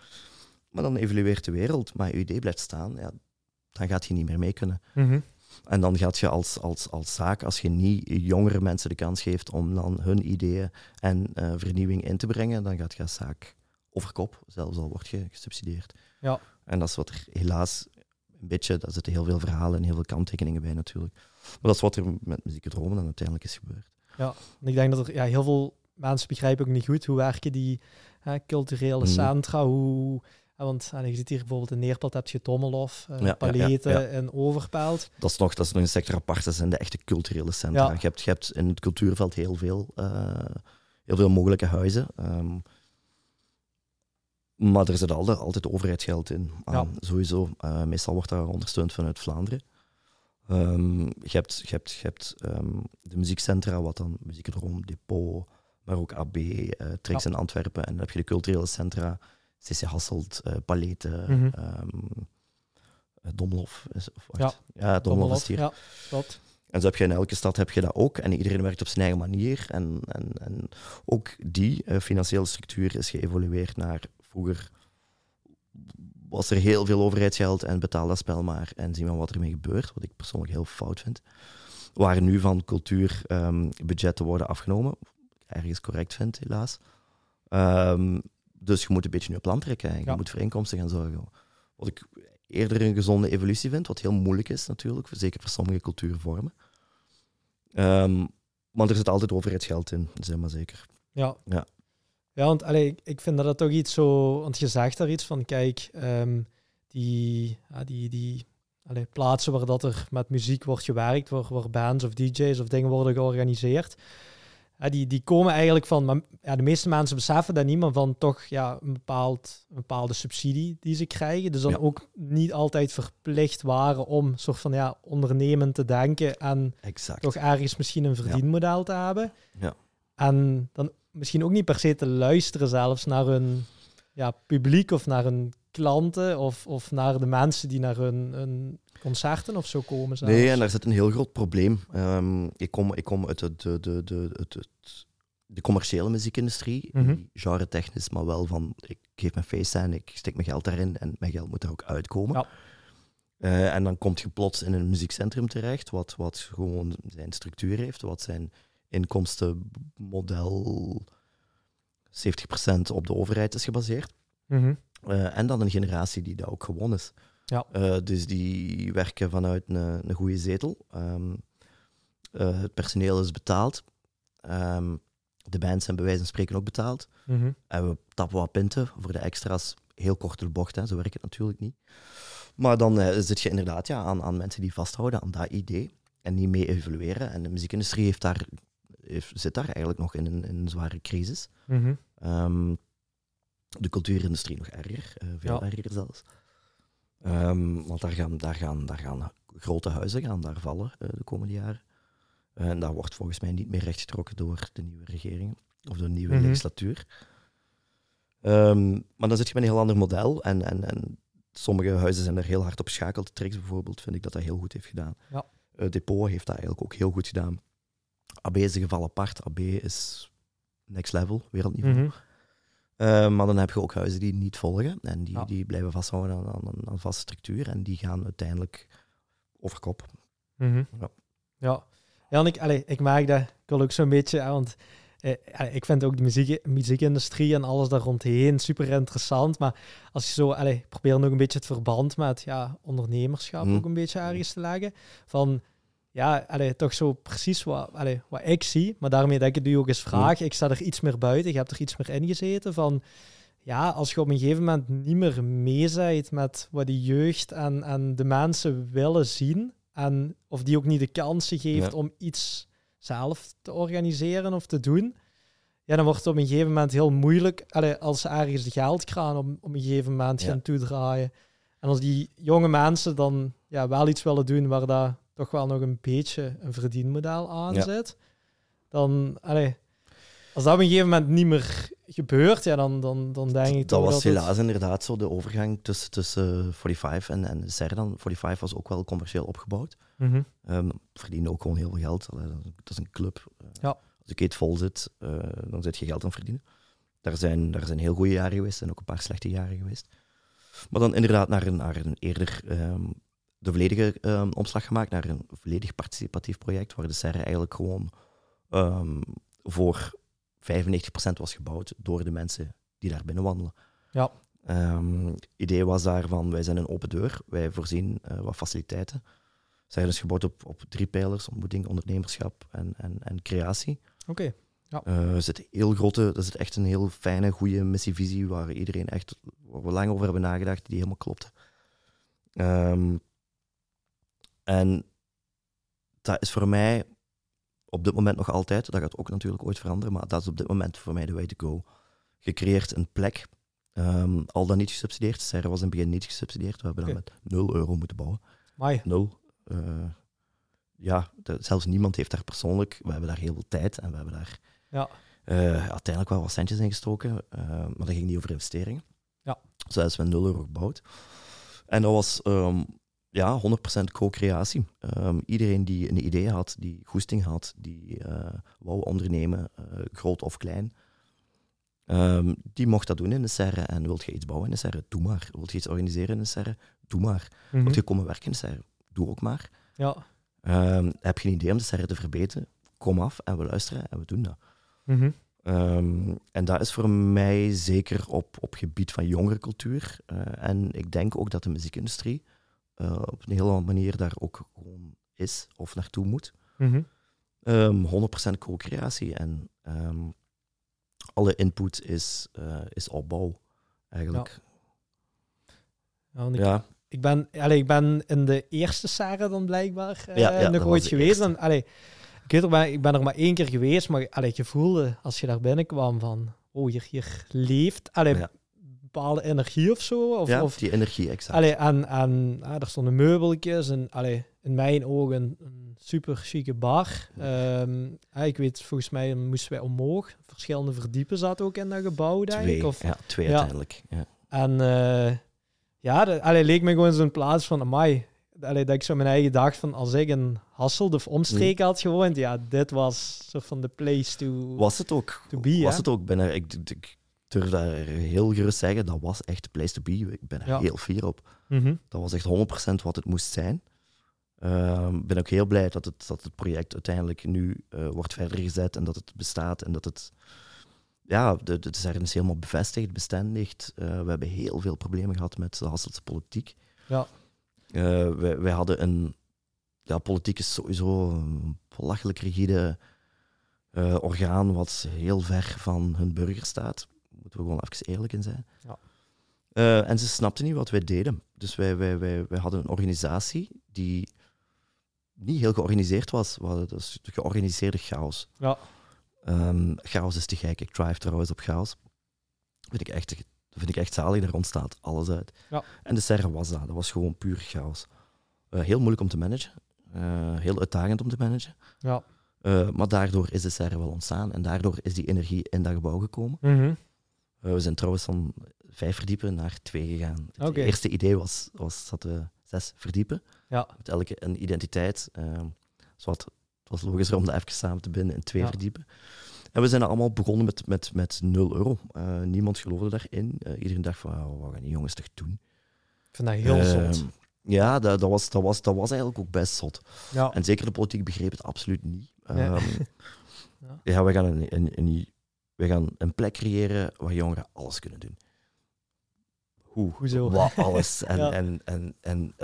Maar dan evolueert de wereld, maar je idee blijft staan. Ja, dan gaat je niet meer mee kunnen. Mm-hmm. En dan gaat je als zaak, als je niet jongere mensen de kans geeft om dan hun ideeën en vernieuwing in te brengen, dan gaat je als zaak overkop, zelfs al word je gesubsidieerd. Ja. En dat is wat er helaas een beetje, daar zitten heel veel verhalen en heel veel kanttekeningen bij natuurlijk. Maar dat is wat er met Muziekendroom dan uiteindelijk is gebeurd. Ja, en ik denk dat er heel veel mensen begrijpen ook niet goed hoe werken die culturele centra, hoe... Want je zit hier bijvoorbeeld in Neerpelt, heb je Tommelhof, Paleten en Overpelt. Dat is nog een sector apart, dat zijn de echte culturele centra. Ja. Je hebt in het cultuurveld heel veel mogelijke huizen. Maar er zit altijd overheidsgeld in. Sowieso, meestal wordt daar ondersteund vanuit Vlaanderen. Je hebt de muziekcentra, wat dan Muziekendroom, Depot, maar ook AB, Trix in Antwerpen. En dan heb je de culturele centra. CC Hasselt, Paleten, Domlof. Domlof is hier. Ja, dat. En zo heb je in elke stad heb je dat ook. En iedereen werkt op zijn eigen manier. En ook die financiële structuur is geëvolueerd naar... Vroeger was er heel veel overheidsgeld en betaal dat spel maar. En zien we wat ermee gebeurt, wat ik persoonlijk heel fout vind. Waar nu van cultuurbudgetten worden afgenomen. Wat ik ergens correct vind, helaas. Dus je moet een beetje je plan trekken en je moet voor inkomsten gaan zorgen. Wat ik eerder een gezonde evolutie vind, wat heel moeilijk is natuurlijk, zeker voor sommige cultuurvormen. Maar er zit altijd overheidsgeld in, zeg maar zeker. Ja, want ik vind dat toch iets zo... Want je zegt daar iets van, kijk, die plaatsen waar dat er met muziek wordt gewerkt, waar bands of DJ's of dingen worden georganiseerd... Ja, die komen eigenlijk van... Maar, de meeste mensen beseffen dat niet, maar van toch een bepaalde subsidie die ze krijgen. Dus dan ook niet altijd verplicht waren om soort van ondernemend te denken en toch ergens misschien een verdienmodel te hebben. Ja. En dan misschien ook niet per se te luisteren zelfs naar hun publiek of naar hun klanten of naar de mensen die naar hun concerten of zo komen zelfs. Nee, en daar zit een heel groot probleem. Ik kom uit de commerciële muziekindustrie, genre-technisch, maar wel van ik geef mijn feest aan, ik steek mijn geld daarin en mijn geld moet daar ook uitkomen. Ja. En dan kom je plots in een muziekcentrum terecht, wat gewoon zijn structuur heeft, wat zijn inkomstenmodel 70% op de overheid is gebaseerd. Mm-hmm. En dan een generatie die daar ook gewoon is. Ja. Dus die werken vanuit een goede zetel. Het personeel is betaald. De bands zijn bij wijze van spreken ook betaald. Mm-hmm. En we tappen wat pinten voor de extra's. Heel kort door de bocht, hè. Zo werkt het natuurlijk niet. Maar dan zit je inderdaad aan mensen die vasthouden aan dat idee. En niet mee evolueren. En de muziekindustrie zit daar eigenlijk nog in een zware crisis. Mm-hmm. De cultuurindustrie nog erger. Veel erger zelfs. Want daar gaan grote huizen gaan daar vallen de komende jaren. En dat wordt volgens mij niet meer rechtgetrokken door de nieuwe regering of door de nieuwe legislatuur. Maar dan zit je met een heel ander model. En sommige huizen zijn er heel hard op geschakeld. Trix bijvoorbeeld vind ik dat heel goed heeft gedaan. Ja. Depot heeft dat eigenlijk ook heel goed gedaan. AB is een geval apart. AB is next level, wereldniveau. Maar dan heb je ook huizen die niet volgen. En die blijven vasthouden aan een vaste structuur. En die gaan uiteindelijk overkop. Ja, en ik maak dat ook zo'n beetje... Want ik vind ook de muziekindustrie en alles daar rondheen super interessant. Maar als je zo... ik probeer ook een beetje het verband met ondernemerschap ook een beetje ergens te leggen. Van... Ja, toch zo precies wat ik zie. Maar daarmee dat ik het nu ook eens vraag. Ik sta er iets meer buiten. Ik heb er iets meer in gezeten. Van, ja, als je op een gegeven moment niet meer mee bent met wat de jeugd en de mensen willen zien. En of die ook niet de kansen geeft om iets zelf te organiseren of te doen. Ja, dan wordt het op een gegeven moment heel moeilijk. Als ergens de geldkraan op een gegeven moment gaan toedraaien. En als die jonge mensen dan wel iets willen doen waar dat... toch wel nog een beetje een verdienmodel aanzet, dan... als dat op een gegeven moment niet meer gebeurt, dan denk ik... Dat was helaas inderdaad zo, de overgang tussen FortyFive en De Serre dan. FortyFive was ook wel commercieel opgebouwd. Verdiende ook gewoon heel veel geld. Dat is een club. Als de keet vol zit, dan zit je geld aan verdienen. Daar zijn heel goede jaren geweest en ook een paar slechte jaren geweest. Maar dan inderdaad naar een eerder... de volledige omslag gemaakt naar een volledig participatief project, waar De Serre eigenlijk gewoon voor 95% was gebouwd door de mensen die daar binnen wandelen. Ja. Het idee was daarvan, wij zijn een open deur, wij voorzien wat faciliteiten. We zijn dus gebouwd op 3 pijlers, ontmoeting, ondernemerschap en creatie. Oké. Ja. Dat is echt een heel fijne, goede missievisie, waar iedereen echt lang over hebben nagedacht, die helemaal klopte. En dat is voor mij op dit moment nog altijd, dat gaat ook natuurlijk ooit veranderen, maar dat is op dit moment voor mij de way to go. Je creëert een plek, al dan niet gesubsidieerd. Serre was in het begin niet gesubsidieerd. We hebben dat met €0 moeten bouwen. Amai. 0. Zelfs niemand heeft daar persoonlijk. We hebben daar heel veel tijd en we hebben daar uiteindelijk wel wat centjes in gestoken. Maar dat ging niet over investeringen. Ja. Dus dat is met €0 gebouwd. En dat was... 100% co-creatie. Iedereen die een idee had, die goesting had, die wou ondernemen, groot of klein, die mocht dat doen in De Serre. En wilt je iets bouwen in De Serre? Doe maar. Wilt je iets organiseren in De Serre? Doe maar. Wilt je komen werken in De Serre? Doe ook maar. Ja. Heb je een idee om De Serre te verbeteren? Kom af en we luisteren en we doen dat. En dat is voor mij zeker op gebied van jongerencultuur. En ik denk ook dat de muziekindustrie op een hele manier daar ook gewoon is of naartoe moet. 100% co-creatie en alle input is opbouw, eigenlijk. Ja. Ik ben in de eerste Serre dan blijkbaar nog ooit geweest. En, ik ben er maar 1 keer geweest, maar je voelde als je daar binnenkwam van, oh, hier leeft... bepaalde energie of zo. Of die energie, exact. Er stonden meubeltjes en in mijn ogen een super chique bar. Ik weet, volgens mij moesten wij omhoog. Verschillende verdiepen zat ook in dat gebouw, denk ik. Twee uiteindelijk. Ja. En leek me gewoon zo'n plaats van, amai. Dat ik zo mijn eigen dacht van, als ik in Hasselt of omstreken had gewoond, dit was soort van de place to be. Was het ook binnen... Ik durf daar heel gerust zeggen, dat was echt de place to be. Ik ben er heel fier op. Dat was echt 100% wat het moest zijn. Ik ben ook heel blij dat het project uiteindelijk nu wordt verder gezet en dat het bestaat. En dat het... de Serre is helemaal bevestigd, bestendigd. We hebben heel veel problemen gehad met de Hasseltse politiek. Ja. Wij hadden een... Ja, politiek is sowieso een belachelijk rigide orgaan wat heel ver van hun burger staat. Moeten we gewoon even eerlijk in zijn. Ja. En ze snapten niet wat wij deden. Dus wij hadden een organisatie die niet heel georganiseerd was. We hadden dus georganiseerde chaos. Ja. Chaos is te gek. Ik thrive trouwens op chaos. Dat vind ik echt zalig. Daar ontstaat alles uit. Ja. En De Serre was dat. Dat was gewoon puur chaos. Heel moeilijk om te managen. Heel uitdagend om te managen. Ja. Maar daardoor is de serre wel ontstaan. En daardoor is die energie in dat gebouw gekomen. Mm-hmm. We zijn trouwens van 5 verdiepen naar 2 gegaan. Okay. Het eerste idee was dat we 6 verdiepen. Ja. Met elke een identiteit. Het was logischer om dat even samen te binden in 2 verdiepen. En we zijn allemaal begonnen met 0 euro. Niemand geloofde daarin. Iedereen dacht van, wat gaan die jongens toch doen? Ik vind dat heel zot. Ja, dat was eigenlijk ook best zot. Ja. En zeker de politiek begreep het absoluut niet. Nee. Ja, we gaan een plek creëren waar jongeren alles kunnen doen. Hoezo? Wat, alles. En, ja. en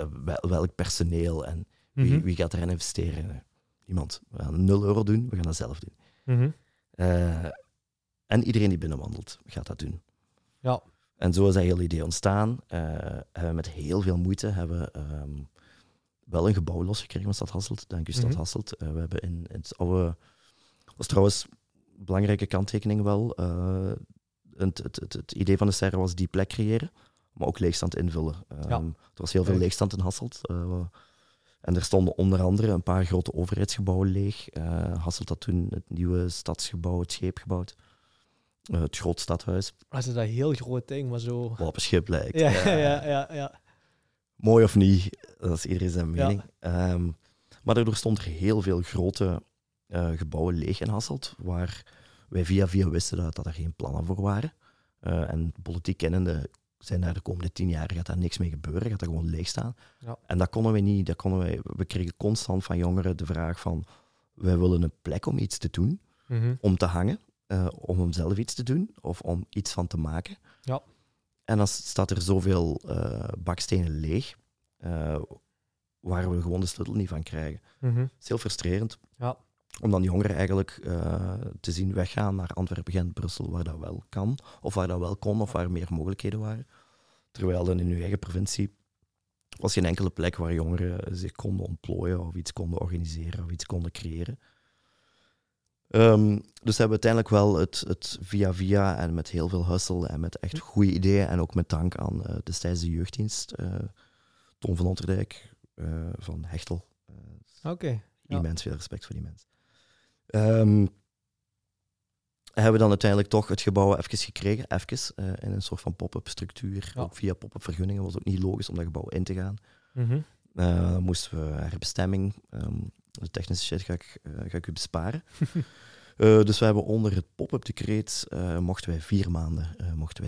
welk personeel. En wie gaat erin investeren? Niemand. We gaan 0 euro doen, we gaan dat zelf doen. Mm-hmm. En iedereen die binnenwandelt, gaat dat doen. Ja. En zo is dat hele idee ontstaan. Met heel veel moeite hebben we wel een gebouw losgekregen van Stad Hasselt. Dank u, Stad Hasselt. We hebben in het oude... Dat was trouwens een belangrijke kanttekening wel. Het idee van de serre was die plek creëren, maar ook leegstand invullen. Er was heel veel leegstand in Hasselt. En er stonden onder andere een paar grote overheidsgebouwen leeg. Hasselt had toen het nieuwe stadsgebouw, het Scheep gebouwd. Het groot stadhuis. Dat is dat heel groot ding, maar zo... Wat op een schip lijkt. Ja. Mooi of niet, dat is iedereen zijn mening. Ja. Maar daardoor stond er heel veel grote gebouwen leeg in Hasselt, waar wij via wisten dat er geen plannen voor waren. En politiek kennende zijn daar de komende 10 jaar, gaat daar niks mee gebeuren, gaat dat gewoon leeg staan. Ja. En dat konden we niet. We kregen constant van jongeren de vraag van, wij willen een plek om iets te doen, om te hangen. Om zelf iets te doen of om iets van te maken. Ja. En dan staat er zoveel bakstenen leeg, waar we gewoon de sleutel niet van krijgen. Het is heel frustrerend. Ja. Om dan jongeren eigenlijk te zien weggaan naar Antwerpen, Gent, Brussel, waar dat wel kan, of waar dat wel kon, of waar meer mogelijkheden waren. Terwijl dan in uw eigen provincie was geen enkele plek waar jongeren zich konden ontplooien of iets konden organiseren of iets konden creëren. Dus hebben we uiteindelijk wel het via en met heel veel hustle en met echt goede ideeën en ook met dank aan destijds de jeugddienst, Tom van Onderdijk van Hechtel. Oké. Immens veel respect voor die mensen. Hebben we dan uiteindelijk toch het gebouw even gekregen, in een soort van pop-up structuur. Ja. Ook via pop-up vergunningen was het ook niet logisch om dat gebouw in te gaan. Dan moesten we herbestemming... De technische shit ga ik u besparen. Dus we hebben onder het pop-up decreet mochten wij 4 maanden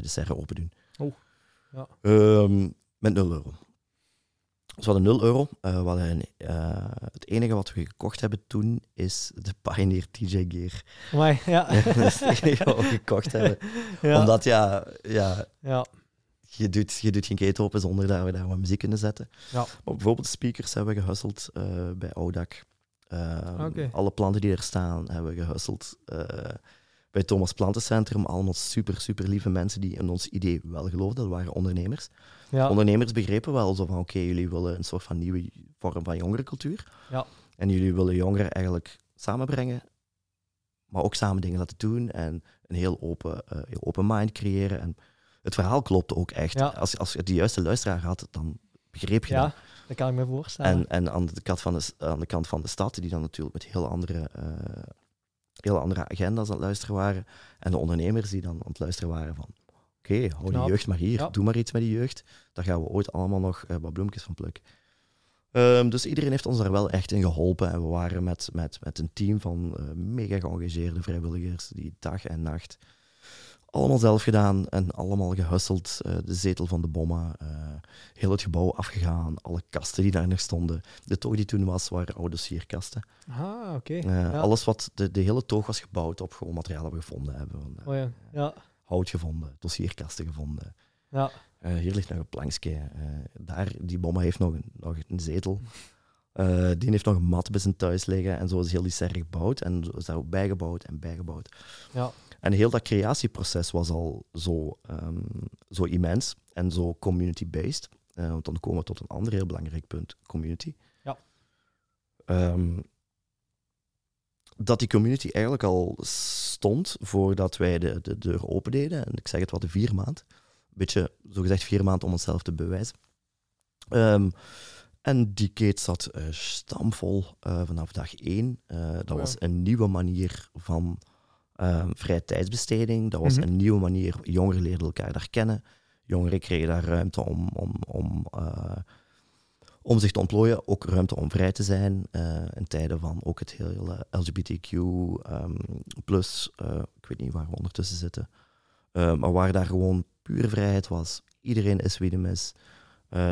de serre open doen. Met 0 euro. Dus we hadden 0 euro. Het enige wat we gekocht hebben toen is de Pioneer TJ Gear. Amai, ja. Dat is het enige wat we gekocht hebben. Ja. Omdat Je doet geen keten open zonder dat we daar wat muziek kunnen zetten. Ja. Maar bijvoorbeeld speakers hebben we gehusteld bij Oudak. Alle planten die er staan hebben we gehusteld bij Thomas Plantencentrum. Allemaal super, super lieve mensen die in ons idee wel geloofden. Dat waren ondernemers. Ja. Ondernemers begrepen wel zo van, oké, jullie willen een soort van nieuwe vorm van jongerencultuur. Ja. En jullie willen jongeren eigenlijk samenbrengen, maar ook samen dingen laten doen en een heel open mind creëren. En het verhaal klopte ook echt. Ja. Als je de juiste luisteraar had, dan begreep je dat. Ja, dat kan ik me voorstellen. En aan de kant van de stad, die dan natuurlijk met heel andere agenda's aan het luisteren waren. En de ondernemers die dan aan het luisteren waren van... Oké, hou die jeugd maar hier. Ja. Doe maar iets met die jeugd. Daar gaan we ooit allemaal nog wat bloempjes van plukken. Dus iedereen heeft ons daar wel echt in geholpen. En we waren met een team van mega geëngageerde vrijwilligers die dag en nacht... Allemaal zelf gedaan en allemaal gehusteld. De zetel van de bomma, heel het gebouw afgegaan, alle kasten die daar nog stonden. De toog die toen was, waren oude sierkasten. Alles wat de hele toog was gebouwd op gewoon materiaal dat we gevonden hebben. Hout gevonden, dossierkasten gevonden. Ja. Hier ligt nog een plankje. Die bomma heeft nog een zetel. Die heeft nog een mat bij zijn thuis liggen. En zo is heel die serre gebouwd. En zo is dat ook bijgebouwd. Ja. En heel dat creatieproces was al zo immens en zo community-based. Want dan komen we tot een ander heel belangrijk punt, community. Ja. Dat die community eigenlijk al stond voordat wij de deur open deden. En ik zeg het wel, de 4 maand. Een beetje, zogezegd 4 maanden om onszelf te bewijzen. En die kate zat stamvol vanaf dag 1. Dat was een nieuwe manier van vrije tijdsbesteding. Dat was een nieuwe manier. Jongeren leerden elkaar daar kennen. Jongeren kregen daar ruimte om zich te ontplooien. Ook ruimte om vrij te zijn. In tijden van ook het hele LGBTQ+, ik weet niet waar we ondertussen zitten. Maar waar daar gewoon pure vrijheid was. Iedereen is wie hem is.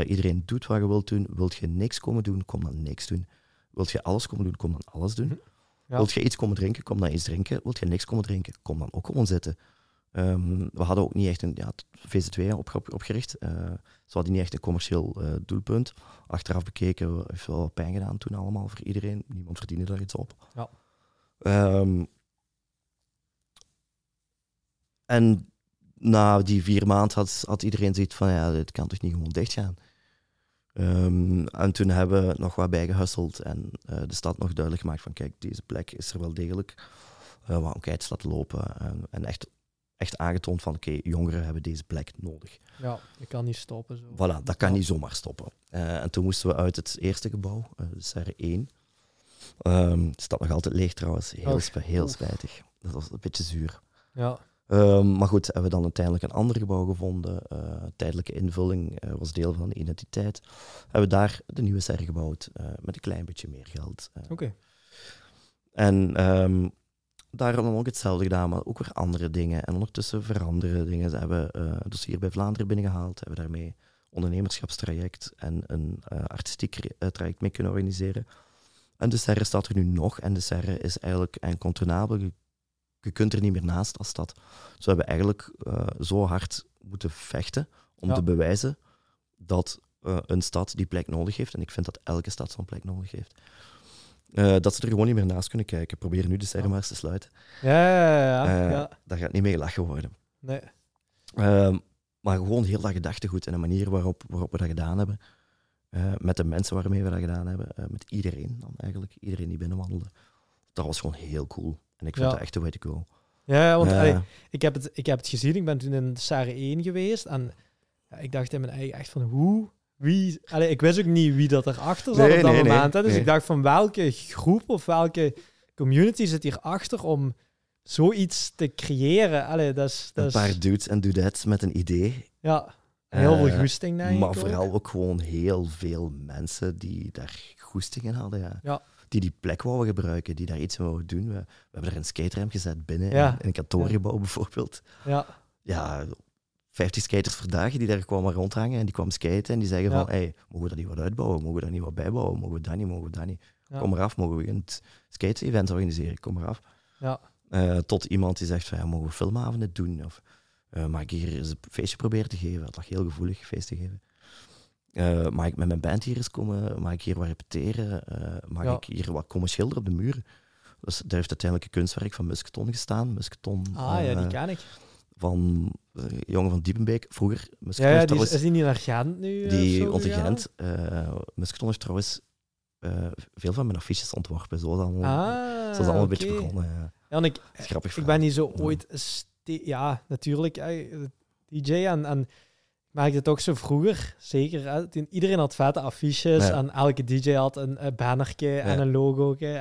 Iedereen doet wat je wilt doen. Wilt je niks komen doen, kom dan niks doen. Wilt je alles komen doen, kom dan alles doen. Ja. Wilt je iets komen drinken, kom dan iets drinken. Wilt je niks komen drinken, kom dan ook gewoon zitten. We hadden ook niet echt een VZ2 opgericht. Ze hadden niet echt een commercieel doelpunt. Achteraf bekeken, heeft wel wat pijn gedaan toen allemaal voor iedereen. Niemand verdiende daar iets op. Ja. En na die 4 maanden had iedereen zoiets van, ja, dit kan toch niet gewoon dichtgaan. En toen hebben we nog wat bijgehusteld en de stad nog duidelijk gemaakt van, kijk, deze plek is er wel degelijk. Waarom kan je het laten lopen? En echt aangetoond van, oké, jongeren hebben deze plek nodig. Ja, dat kan niet stoppen. Zo. Voilà, dat kan niet zomaar stoppen. En toen moesten we uit het eerste gebouw, de Serre 1. Het staat nog altijd leeg trouwens, heel spijtig. Dat was een beetje zuur. Ja. Maar goed, hebben we dan uiteindelijk een ander gebouw gevonden. Tijdelijke invulling was deel van de identiteit. Hebben we daar de nieuwe serre gebouwd met een klein beetje meer geld. Oké. En daar hebben we ook hetzelfde gedaan, maar ook weer andere dingen. En ondertussen veranderen dingen. Ze hebben een dossier bij Vlaanderen binnengehaald. Hebben daarmee ondernemerschapstraject en een artistiek traject mee kunnen organiseren. En de serre staat er nu nog. En de serre is eigenlijk incontournabel. Je kunt er niet meer naast als stad. Dus we hebben eigenlijk zo hard moeten vechten om te bewijzen dat een stad die plek nodig heeft, en ik vind dat elke stad zo'n plek nodig heeft, dat ze er gewoon niet meer naast kunnen kijken. Probeer nu de serre maar eens te sluiten. Ja. Daar gaat niet mee gelachen worden. Nee. Maar gewoon heel dat gedachtegoed en de manier waarop we dat gedaan hebben, met de mensen waarmee we dat gedaan hebben, met iedereen dan eigenlijk, iedereen die binnenwandelde. Dat was gewoon heel cool. En ik vind dat echt de way to go. Ja, want ik heb het gezien. Ik ben toen in Serre 1 geweest. En ik dacht in mijn eigen echt van wie... ik wist ook niet wie dat erachter zat op dat moment. Hè? Dus ik dacht van welke groep of welke community zit hierachter om zoiets te creëren. Een paar dudes en dudettes met een idee. Ja, heel veel goesting. Maar vooral ook gewoon heel veel mensen die daar goesting in hadden. Ja. Die plek wouden gebruiken, die daar iets aan wouden doen. We hebben er een skaterrem gezet binnen, in een kantoorgebouw bijvoorbeeld. Ja, 50 skaters per dag die daar kwamen rondhangen en die kwamen skaten en die zeggen van, hey, mogen we dat niet wat uitbouwen? Mogen we daar niet wat bijbouwen? Mogen we dat niet? Mogen we dat niet? Ja. Kom maar af, mogen we een skate-event organiseren? Kom maar af. Ja. Tot iemand die zegt van, mogen we filmavonden doen? Of mag ik hier eens een feestje proberen te geven? Dat lag heel gevoelig, een feest te geven. Mag ik met mijn band hier eens komen? Mag ik hier wat repeteren? Mag ik hier wat komen schilderen op de muren? Dus daar heeft uiteindelijk een kunstwerk van Musketon gestaan. Musketon. Die ken ik. Van jongen van Diepenbeek, vroeger. Musketon is die niet naar Gent nu? Die ontegent. Musketon heeft trouwens veel van mijn affiches ontworpen. Zo is allemaal een beetje begonnen. Ja, en ik ben niet zo ooit... Ja, natuurlijk. DJ en maar ik dat ook zo vroeger, zeker. Hè? Iedereen had vette affiches en elke DJ had een bannerke en een logoke.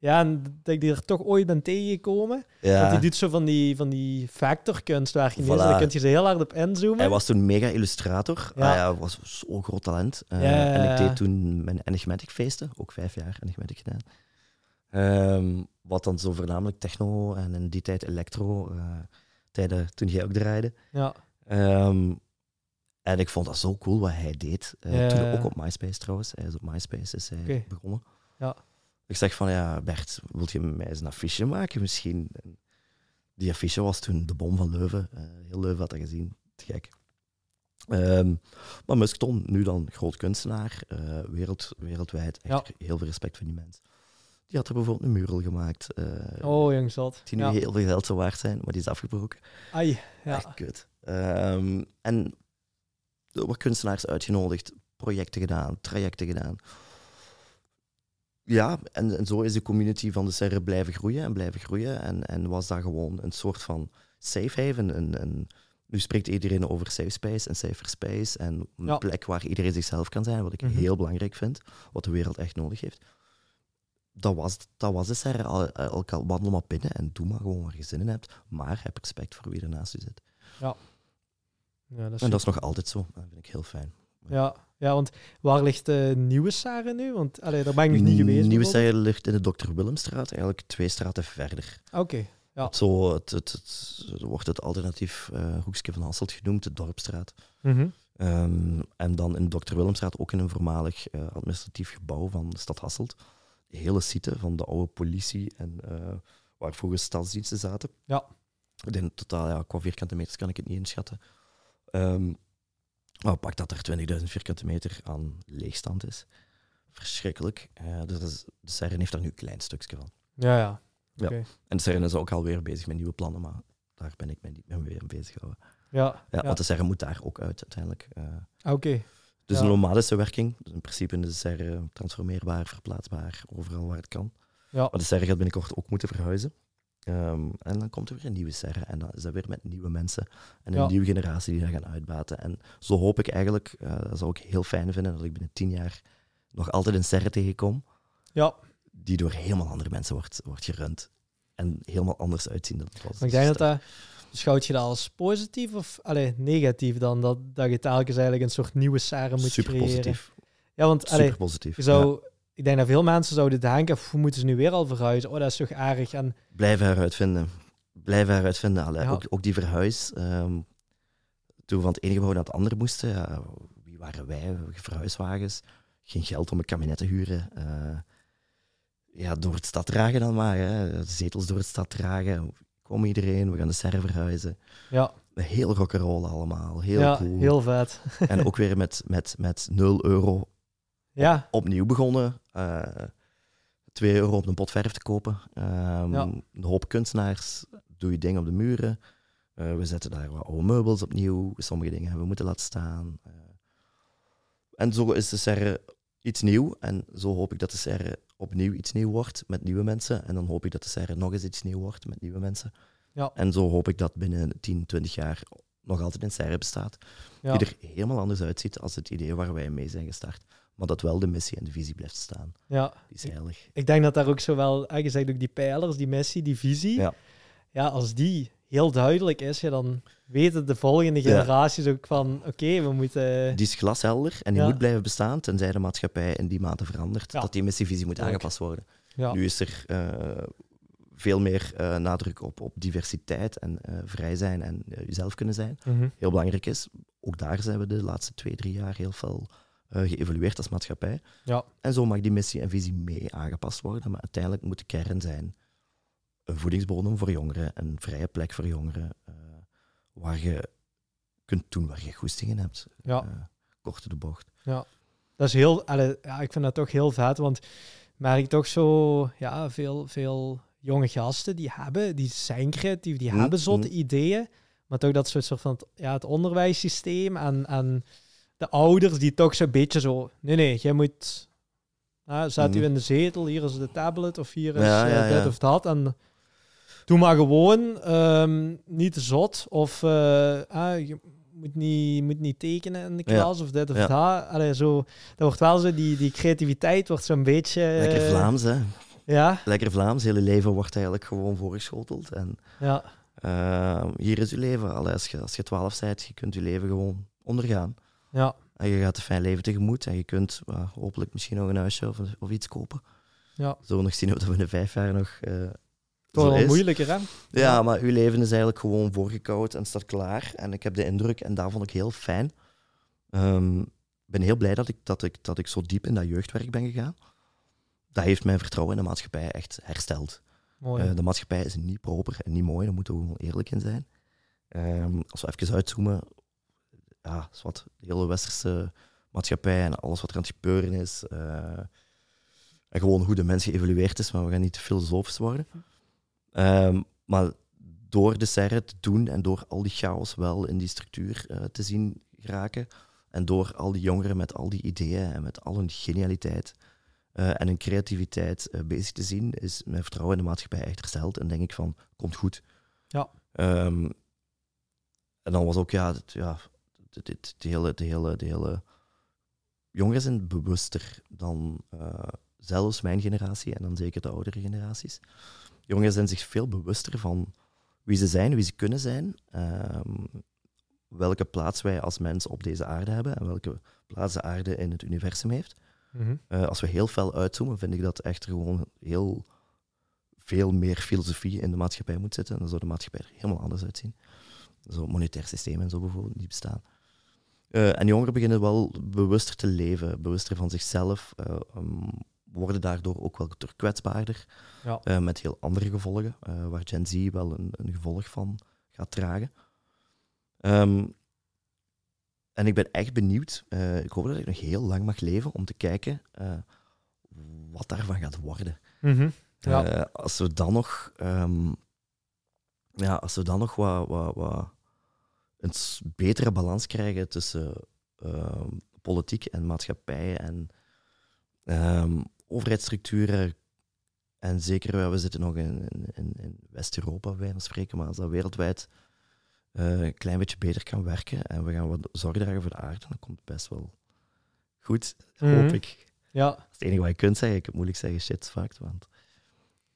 En dat ik die er toch ooit ben tegengekomen. Ja. Want die doet zo van die factor-kunstwerken. Voilà. Daar kun je ze heel hard op inzoomen. Hij was toen mega illustrator. Ja. Hij was zo'n groot talent. En ik deed toen mijn Enigmatic feesten, ook 5 jaar Enigmatic gedaan. Wat dan zo voornamelijk techno en in die tijd electro, tijden toen jij ook draaide. Ja. En ik vond dat zo cool wat hij deed. Toen ook op MySpace trouwens. Hij is op MySpace begonnen. Ja. Ik zeg van, Bert, wilt je met mij eens een affiche maken misschien? En die affiche was toen de bom van Leuven. Heel Leuven had dat gezien. Te gek. Maar Musketon, nu dan groot kunstenaar. Wereldwijd. Echt heel veel respect voor die mens. Die had er bijvoorbeeld een mural gemaakt. Jong zat. Die nu heel veel geld zou waard zijn, maar die is afgebroken. Ai, ja. Echt kut. En er worden kunstenaars uitgenodigd, projecten gedaan, trajecten gedaan. Ja, en zo is de community van de serre blijven groeien en was daar gewoon een soort van safe haven, een Nu spreekt iedereen over safe space en cyferspace en een plek waar iedereen zichzelf kan zijn, wat ik heel belangrijk vind, wat de wereld echt nodig heeft. Dat was de serre. Wandel maar binnen en doe maar gewoon waar je zin in hebt, maar heb respect voor wie er naast je zit. Ja. Ja, dat is en dat is nog altijd zo. Dat vind ik heel fijn. Ja, ja, want waar ligt de nieuwe serre nu? Want daar ben ik nog niet geweest. De nieuwe serre ligt in de Dr. Willemstraat, eigenlijk 2 straten verder. Oké. Ja. Zo wordt het alternatief hoekje van Hasselt genoemd, de Dorpstraat. En dan in de Dr. Willemstraat ook in een voormalig administratief gebouw van de stad Hasselt. De hele site van de oude politie en waar vroeger stadsdiensten zaten. Ja. In totaal, qua vierkante meters kan ik het niet inschatten. Pak dat er 20.000 vierkante meter aan leegstand is. Verschrikkelijk. Dus de serre heeft daar nu een klein stukje van. Ja. Okay. Ja. En de serre is ook alweer bezig met nieuwe plannen, maar daar ben ik me niet meer mee bezig gehouden. Ja. Want de serre moet daar ook uit uiteindelijk. Oké. Dus een nomadische werking. Dus in principe is de serre transformeerbaar, verplaatsbaar, overal waar het kan. Ja. Maar de serre gaat binnenkort ook moeten verhuizen. En dan komt er weer een nieuwe serre en dan is dat weer met nieuwe mensen en een nieuwe generatie die dat gaan uitbaten. En zo hoop ik eigenlijk, dat zou ik heel fijn vinden, dat ik binnen 10 jaar nog altijd een serre tegenkom die door helemaal andere mensen wordt gerund en helemaal anders uitzien dan het was. Ik denk dat schouwt je dat als positief of negatief dan, dat je telkens eigenlijk een soort nieuwe serre moet creëren? Positief. Ja, want super positief. Je zou... Ik denk dat veel mensen zouden denken, hoe moeten ze nu weer al verhuizen? Dat is toch aardig. En... Blijven heruitvinden. Ook die verhuis. Toen we van het ene gebouw naar het andere moesten, wie waren wij? Verhuiswagens. Geen geld om een kabinet te huren. Door het stad dragen dan maar. Hè. Zetels door het stad dragen. Kom iedereen, we gaan de serre verhuizen. Ja. Heel rock'n'roll allemaal. Heel cool. Heel vet. En ook weer met 0 euro. Ja. Opnieuw begonnen, 2 euro op een pot verf te kopen, een hoop kunstenaars, doe je ding op de muren, we zetten daar wat oude meubels opnieuw, sommige dingen hebben we moeten laten staan. En zo is de serre iets nieuw en zo hoop ik dat de serre opnieuw iets nieuw wordt met nieuwe mensen en dan hoop ik dat de serre nog eens iets nieuw wordt met nieuwe mensen. Ja. En zo hoop ik dat binnen 10, 20 jaar nog altijd een serre bestaat, die er helemaal anders uitziet als het idee waar wij mee zijn gestart. Maar dat wel de missie en de visie blijft staan. Ja. Die is heilig. Ik denk dat daar ook zowel, je zegt ook die pijlers, die missie, die visie. Ja, als die heel duidelijk is, dan weten de volgende generaties ook van, oké, we moeten... Die is glashelder en die moet blijven bestaan, tenzij de maatschappij in die mate verandert, dat die missievisie moet aangepast worden. Ja. Nu is er veel meer nadruk op diversiteit en vrij zijn en jezelf kunnen zijn. Heel belangrijk is, ook daar zijn we de laatste 2-3 jaar heel veel... geëvalueerd als maatschappij. Ja. En zo mag die missie en visie mee aangepast worden, maar uiteindelijk moet de kern zijn een voedingsbodem voor jongeren, een vrije plek voor jongeren, waar je kunt doen waar je goesting in hebt. Ja. Korte de bocht. Ja. Dat is heel... ik vind dat toch heel vet, want merk toch zo veel jonge gasten die zijn creatief, die hebben zotte ideeën, maar toch dat soort van het onderwijssysteem en de ouders die toch zo'n beetje zo... Nee, jij moet... Zet u in de zetel, hier is de tablet, of hier is dit of dat. En doe maar gewoon, niet te zot. Of je moet niet tekenen in de klas, of dit of dat. Dat wordt wel zo, die creativiteit wordt zo'n beetje... Lekker Vlaams, hè? Ja. Lekker Vlaams, hele leven wordt eigenlijk gewoon voorgeschoteld. En, hier is je leven. Als je 12 bent, je kunt je leven gewoon ondergaan. Ja. En je gaat een fijn leven tegemoet en je kunt hopelijk misschien nog een huisje of iets kopen. Ja. Zo nog zien we dat we in 5 jaar nog... Toch wel moeilijker, hè? Ja, maar uw leven is eigenlijk gewoon voorgekauwd en staat klaar. En ik heb de indruk, en daar vond ik heel fijn. Ben heel blij dat ik zo diep in dat jeugdwerk ben gegaan. Dat heeft mijn vertrouwen in de maatschappij echt hersteld. Mooi. De maatschappij is niet proper en niet mooi, daar moeten we gewoon eerlijk in zijn. Als we even uitzoomen... Ja, de hele westerse maatschappij en alles wat er aan het gebeuren is. En gewoon hoe de mens geëvolueerd is, maar we gaan niet te filosofisch worden. Maar door de serre te doen en door al die chaos wel in die structuur te zien geraken, en door al die jongeren met al die ideeën en met al hun genialiteit en hun creativiteit bezig te zien, is mijn vertrouwen in de maatschappij echt hersteld. En denk ik van, komt goed. Ja. En dan was ook de hele jongeren zijn bewuster dan zelfs mijn generatie en dan zeker de oudere generaties. Jongeren zijn zich veel bewuster van wie ze zijn, wie ze kunnen zijn, welke plaats wij als mens op deze aarde hebben en welke plaats de aarde in het universum heeft. Mm-hmm. Als we heel fel uitzoomen, vind ik dat echt gewoon heel veel meer filosofie in de maatschappij moet zitten. En dan zou de maatschappij er helemaal anders uitzien. Zo monetair systeem en zo bijvoorbeeld, die bestaan. En jongeren beginnen wel bewuster te leven, bewuster van zichzelf, worden daardoor ook wel kwetsbaarder, ja. Met heel andere gevolgen, waar Gen Z wel een gevolg van gaat dragen. En ik ben echt benieuwd, ik hoop dat ik nog heel lang mag leven om te kijken wat daarvan gaat worden. Mm-hmm. Ja. Als we dan nog... als we dan nog wat een betere balans krijgen tussen politiek en maatschappij en overheidsstructuren. En zeker, we zitten nog in West-Europa, bij ons spreken, maar als dat wereldwijd een klein beetje beter kan werken en we gaan wat zorg dragen voor de aarde, dan komt het best wel goed, hoop ik. Ja. Dat is het enige wat je kunt zeggen. Ik kan moeilijk zeggen, shit, fucked, want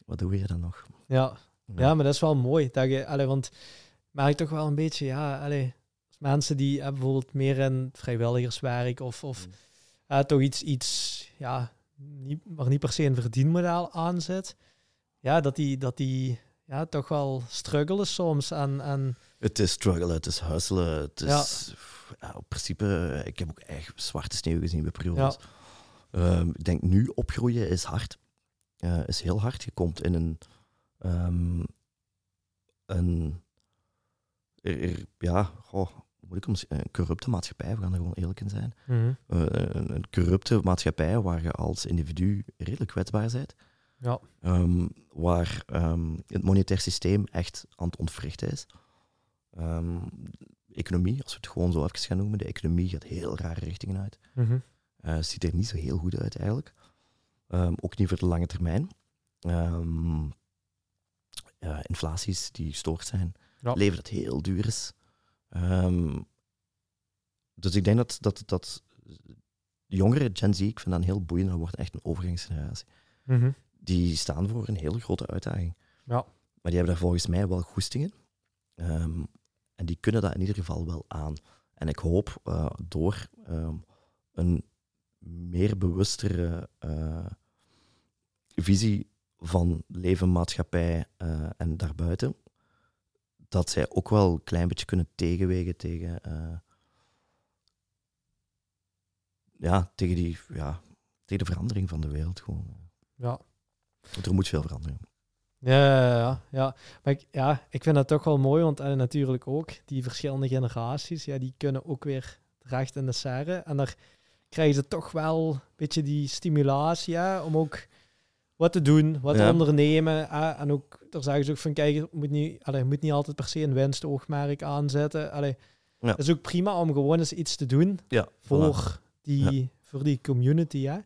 wat doe je dan nog? Ja. Ja, maar dat is wel mooi. Dat je, want merk toch wel een beetje, mensen die bijvoorbeeld meer in vrijwilligerswerk of toch iets waar niet per se een verdienmodel aan zit, dat die toch wel struggelen soms. En... Het is struggelen, het is huiselen, het is... Ja. Ja, op principe, ik heb ook echt zwarte sneeuw gezien bij periodes. Ja. Ik denk nu opgroeien is hard. Is heel hard. Je komt in een corrupte maatschappij, we gaan er gewoon eerlijk in zijn. Mm-hmm. Een corrupte maatschappij waar je als individu redelijk kwetsbaar bent. Ja. Waar het monetair systeem echt aan het ontwrichten is. Economie, als we het gewoon zo even gaan noemen, de economie gaat heel rare richtingen uit. Mm-hmm. Ziet er niet zo heel goed uit eigenlijk. Ook niet voor de lange termijn. Inflaties die gestoord zijn, leven dat heel duur is. Dus ik denk dat jongeren, Gen Z, ik vind dat heel boeiend, dat wordt echt een overgangsgeneratie. Mm-hmm. Die staan voor een hele grote uitdaging. Ja. Maar die hebben daar volgens mij wel goestingen. En die kunnen dat in ieder geval wel aan. En ik hoop door een meer bewustere visie van leven, maatschappij en daarbuiten, dat zij ook wel een klein beetje kunnen tegenwegen tegen de verandering van de wereld. Gewoon. Ja. Want er moet veel veranderen. Ja. Maar ik vind dat toch wel mooi, want natuurlijk ook, die verschillende generaties, die kunnen ook weer terecht in de serre. En daar krijgen ze toch wel een beetje die stimulatie om ook wat te doen, wat te ondernemen. En ook, daar zeggen ze ook van, kijk, je moet niet altijd per se een winstoogmerk aanzetten. Het is ook prima om gewoon eens iets te doen voor die community. Hè.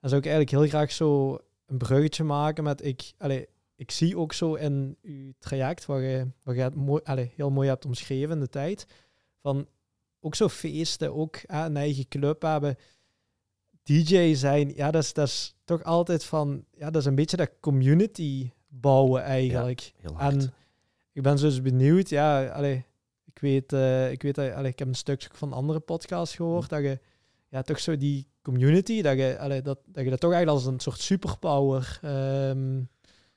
Dan zou ik eigenlijk heel graag zo een bruggetje maken met, ik zie ook zo in uw traject, waar je het heel mooi hebt omschreven in de tijd, van ook zo feesten, ook een eigen club hebben, DJ zijn, dat is toch altijd van... Ja, dat is een beetje dat community bouwen eigenlijk. Ja, en ik ben dus benieuwd, ik heb een stukje van andere podcasts gehoord, dat je toch zo die community, dat je dat toch eigenlijk als een soort superpower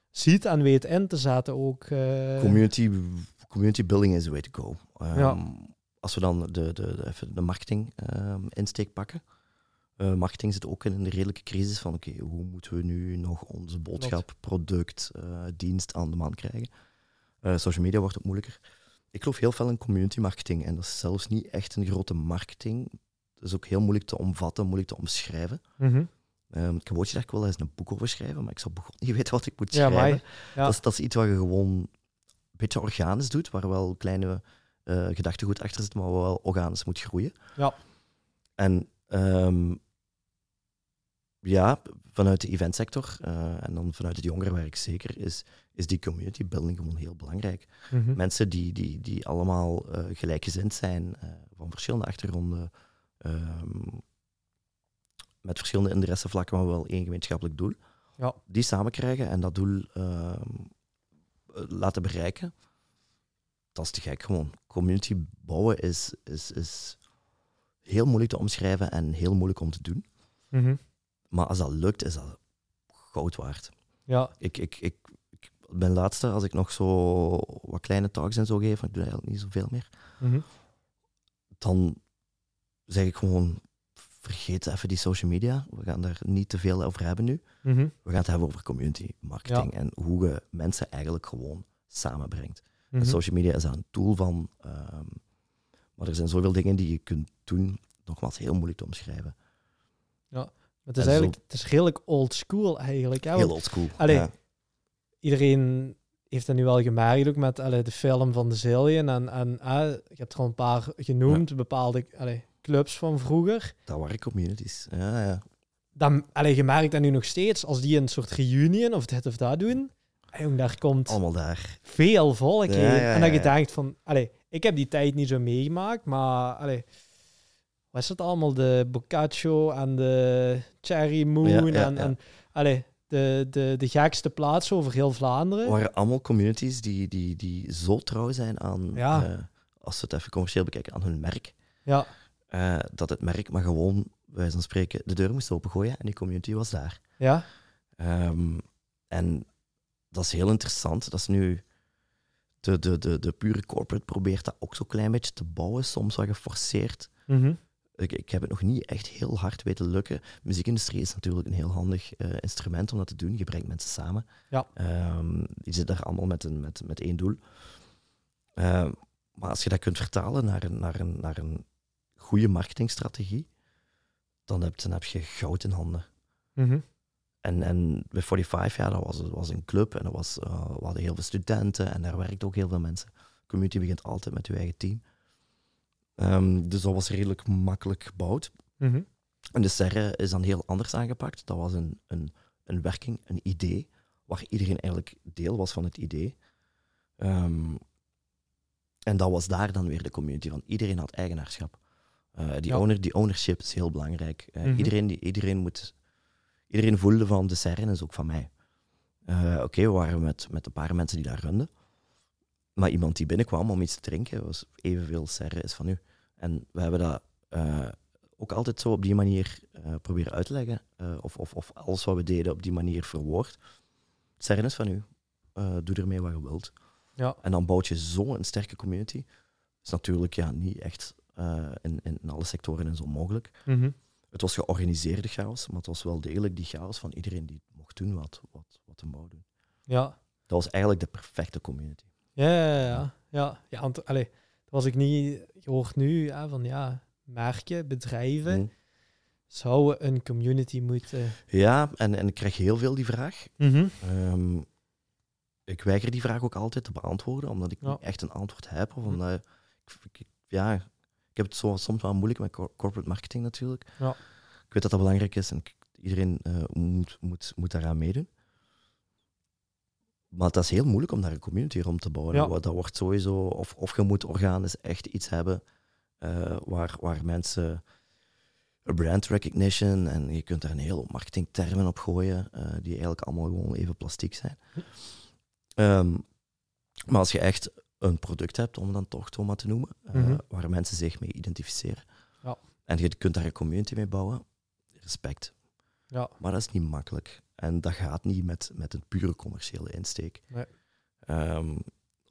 ziet en weet in te zetten ook. Community building is the way to go. Als we dan de marketing insteek pakken. Marketing zit ook in een redelijke crisis van oké, hoe moeten we nu nog onze boodschap, product, dienst aan de man krijgen? Social media wordt ook moeilijker. Ik geloof heel veel in community marketing en dat is zelfs niet echt een grote marketing. Dat is ook heel moeilijk te omvatten, moeilijk te omschrijven. Mm-hmm. Ik woordje dat ik wel eens een boek over schrijven, maar ik zou niet weten wat ik moet schrijven. Ja. Dat is iets wat je gewoon een beetje organisch doet, waar wel kleine gedachtegoed achter zit, maar wel organisch moet groeien. Ja. En Ja, vanuit de eventsector en dan vanuit het jongerenwerk zeker, is die community building gewoon heel belangrijk. Mm-hmm. Mensen die allemaal gelijkgezind zijn, van verschillende achtergronden, met verschillende interessevlakken, maar wel één gemeenschappelijk doel, ja. Die samen krijgen en dat doel laten bereiken. Dat is te gek gewoon. Community bouwen is heel moeilijk te omschrijven en heel moeilijk om te doen. Mm-hmm. Maar als dat lukt, is dat goud waard. Ja. Ik ben laatste, als ik nog zo wat kleine talks en zo geef, ik doe eigenlijk niet zoveel meer, mm-hmm. Dan zeg ik gewoon, vergeet even die social media. We gaan daar niet te veel over hebben nu. Mm-hmm. We gaan het hebben over community marketing en hoe je mensen eigenlijk gewoon samenbrengt. Mm-hmm. En social media is daar een tool van, maar er zijn zoveel dingen die je kunt doen, nogmaals heel moeilijk te omschrijven. Ja. Het is eigenlijk, het is redelijk old school eigenlijk. Hè? Want, heel old school. Allee, ja. Iedereen heeft dat nu wel gemerkt ook met de film van De Serre en je hebt er al een paar genoemd, bepaalde clubs van vroeger. Dat waren communities. Ja, ja. Dan, je merkt dat nu nog steeds, als die een soort reunion of dit of dat doen, daar komt allemaal daar veel volk in. Ja, ja, ja, en dat je denkt van, ik heb die tijd niet zo meegemaakt, maar... was het allemaal de Boccaccio en de Cherry Moon en de gekste plaatsen over heel Vlaanderen. Het waren allemaal communities die zo trouw zijn aan, als we het even commercieel bekijken, aan hun merk. Ja. Dat het merk maar gewoon, bij wijze van spreken, de deur moest opengooien en die community was daar. Ja. En dat is heel interessant. Dat is nu... De pure corporate probeert dat ook zo'n klein beetje te bouwen, soms wel geforceerd. Mm-hmm. Ik heb het nog niet echt heel hard weten lukken. De muziekindustrie is natuurlijk een heel handig instrument om dat te doen. Je brengt mensen samen. Ja. Die zitten daar allemaal met één doel. Maar als je dat kunt vertalen naar een goede marketingstrategie, dan heb je goud in handen. Mm-hmm. En bij FortyFive, dat was een club en dat was, we hadden heel veel studenten en daar werkten ook heel veel mensen. De community begint altijd met je eigen team. Dus dat was redelijk makkelijk gebouwd. Mm-hmm. En De Serre is dan heel anders aangepakt. Dat was een werking, een idee, waar iedereen eigenlijk deel was van het idee. En dat was daar dan weer de community van. Iedereen had eigenaarschap. Die ownership is heel belangrijk. Mm-hmm. Iedereen voelde van De Serre is ook van mij. Oké, we waren met een paar mensen die daar runden. Maar iemand die binnenkwam om iets te drinken, was evenveel Serre is van u. En we hebben dat ook altijd zo op die manier proberen uit te leggen. Of alles wat we deden op die manier verwoord. Serre is van u. Doe ermee wat je wilt. Ja. En dan bouwt je zo'n sterke community. Dat is natuurlijk niet echt in alle sectoren en zo mogelijk. Mm-hmm. Het was georganiseerde chaos, maar het was wel degelijk die chaos van iedereen die mocht doen wat hem wou doen. Ja. Dat was eigenlijk de perfecte community. Ja, want dat was ik niet... Je hoort nu merken, bedrijven zouden een community moeten... Ja, en ik krijg heel veel die vraag. Mm-hmm. Ik weiger die vraag ook altijd te beantwoorden, omdat ik niet echt een antwoord heb. Of omdat ik heb het soms wel moeilijk met corporate marketing natuurlijk. Ja. Ik weet dat dat belangrijk is en iedereen moet daaraan meedoen. Maar dat is heel moeilijk om daar een community rond te bouwen. Ja. Dat wordt sowieso... Of je moet organisch echt iets hebben waar mensen... Brand recognition, en je kunt daar een heleboel marketingtermen op gooien, die eigenlijk allemaal gewoon even plastiek zijn. Maar als je echt een product hebt, om het dan toch maar te noemen, waar mensen zich mee identificeren. Ja. En je kunt daar een community mee bouwen, respect. Ja. Maar dat is niet makkelijk. En dat gaat niet met een pure commerciële insteek. Nee.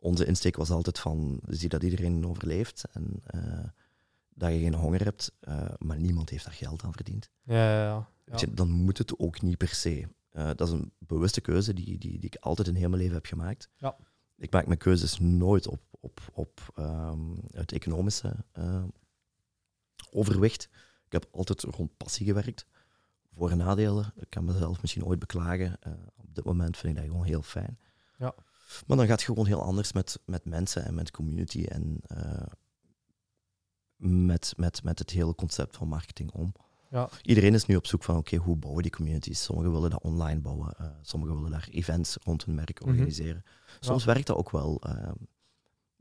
Onze insteek was altijd van, zie dat iedereen overleeft en dat je geen honger hebt, maar niemand heeft daar geld aan verdiend. Ja. Dan moet het ook niet per se. Dat is een bewuste keuze die ik altijd in heel mijn leven heb gemaakt. Ja. Ik maak mijn keuzes nooit op het economische overwicht. Ik heb altijd rond passie gewerkt. Voor- en nadelen. Ik kan mezelf misschien ooit beklagen. Op dit moment vind ik dat gewoon heel fijn. Ja. Maar dan gaat het gewoon heel anders met mensen en met community en met het hele concept van marketing om. Ja. Iedereen is nu op zoek van, oké, hoe bouwen die communities? Sommigen willen dat online bouwen, sommigen willen daar events rond hun merk organiseren. Mm-hmm. Soms werkt dat ook wel.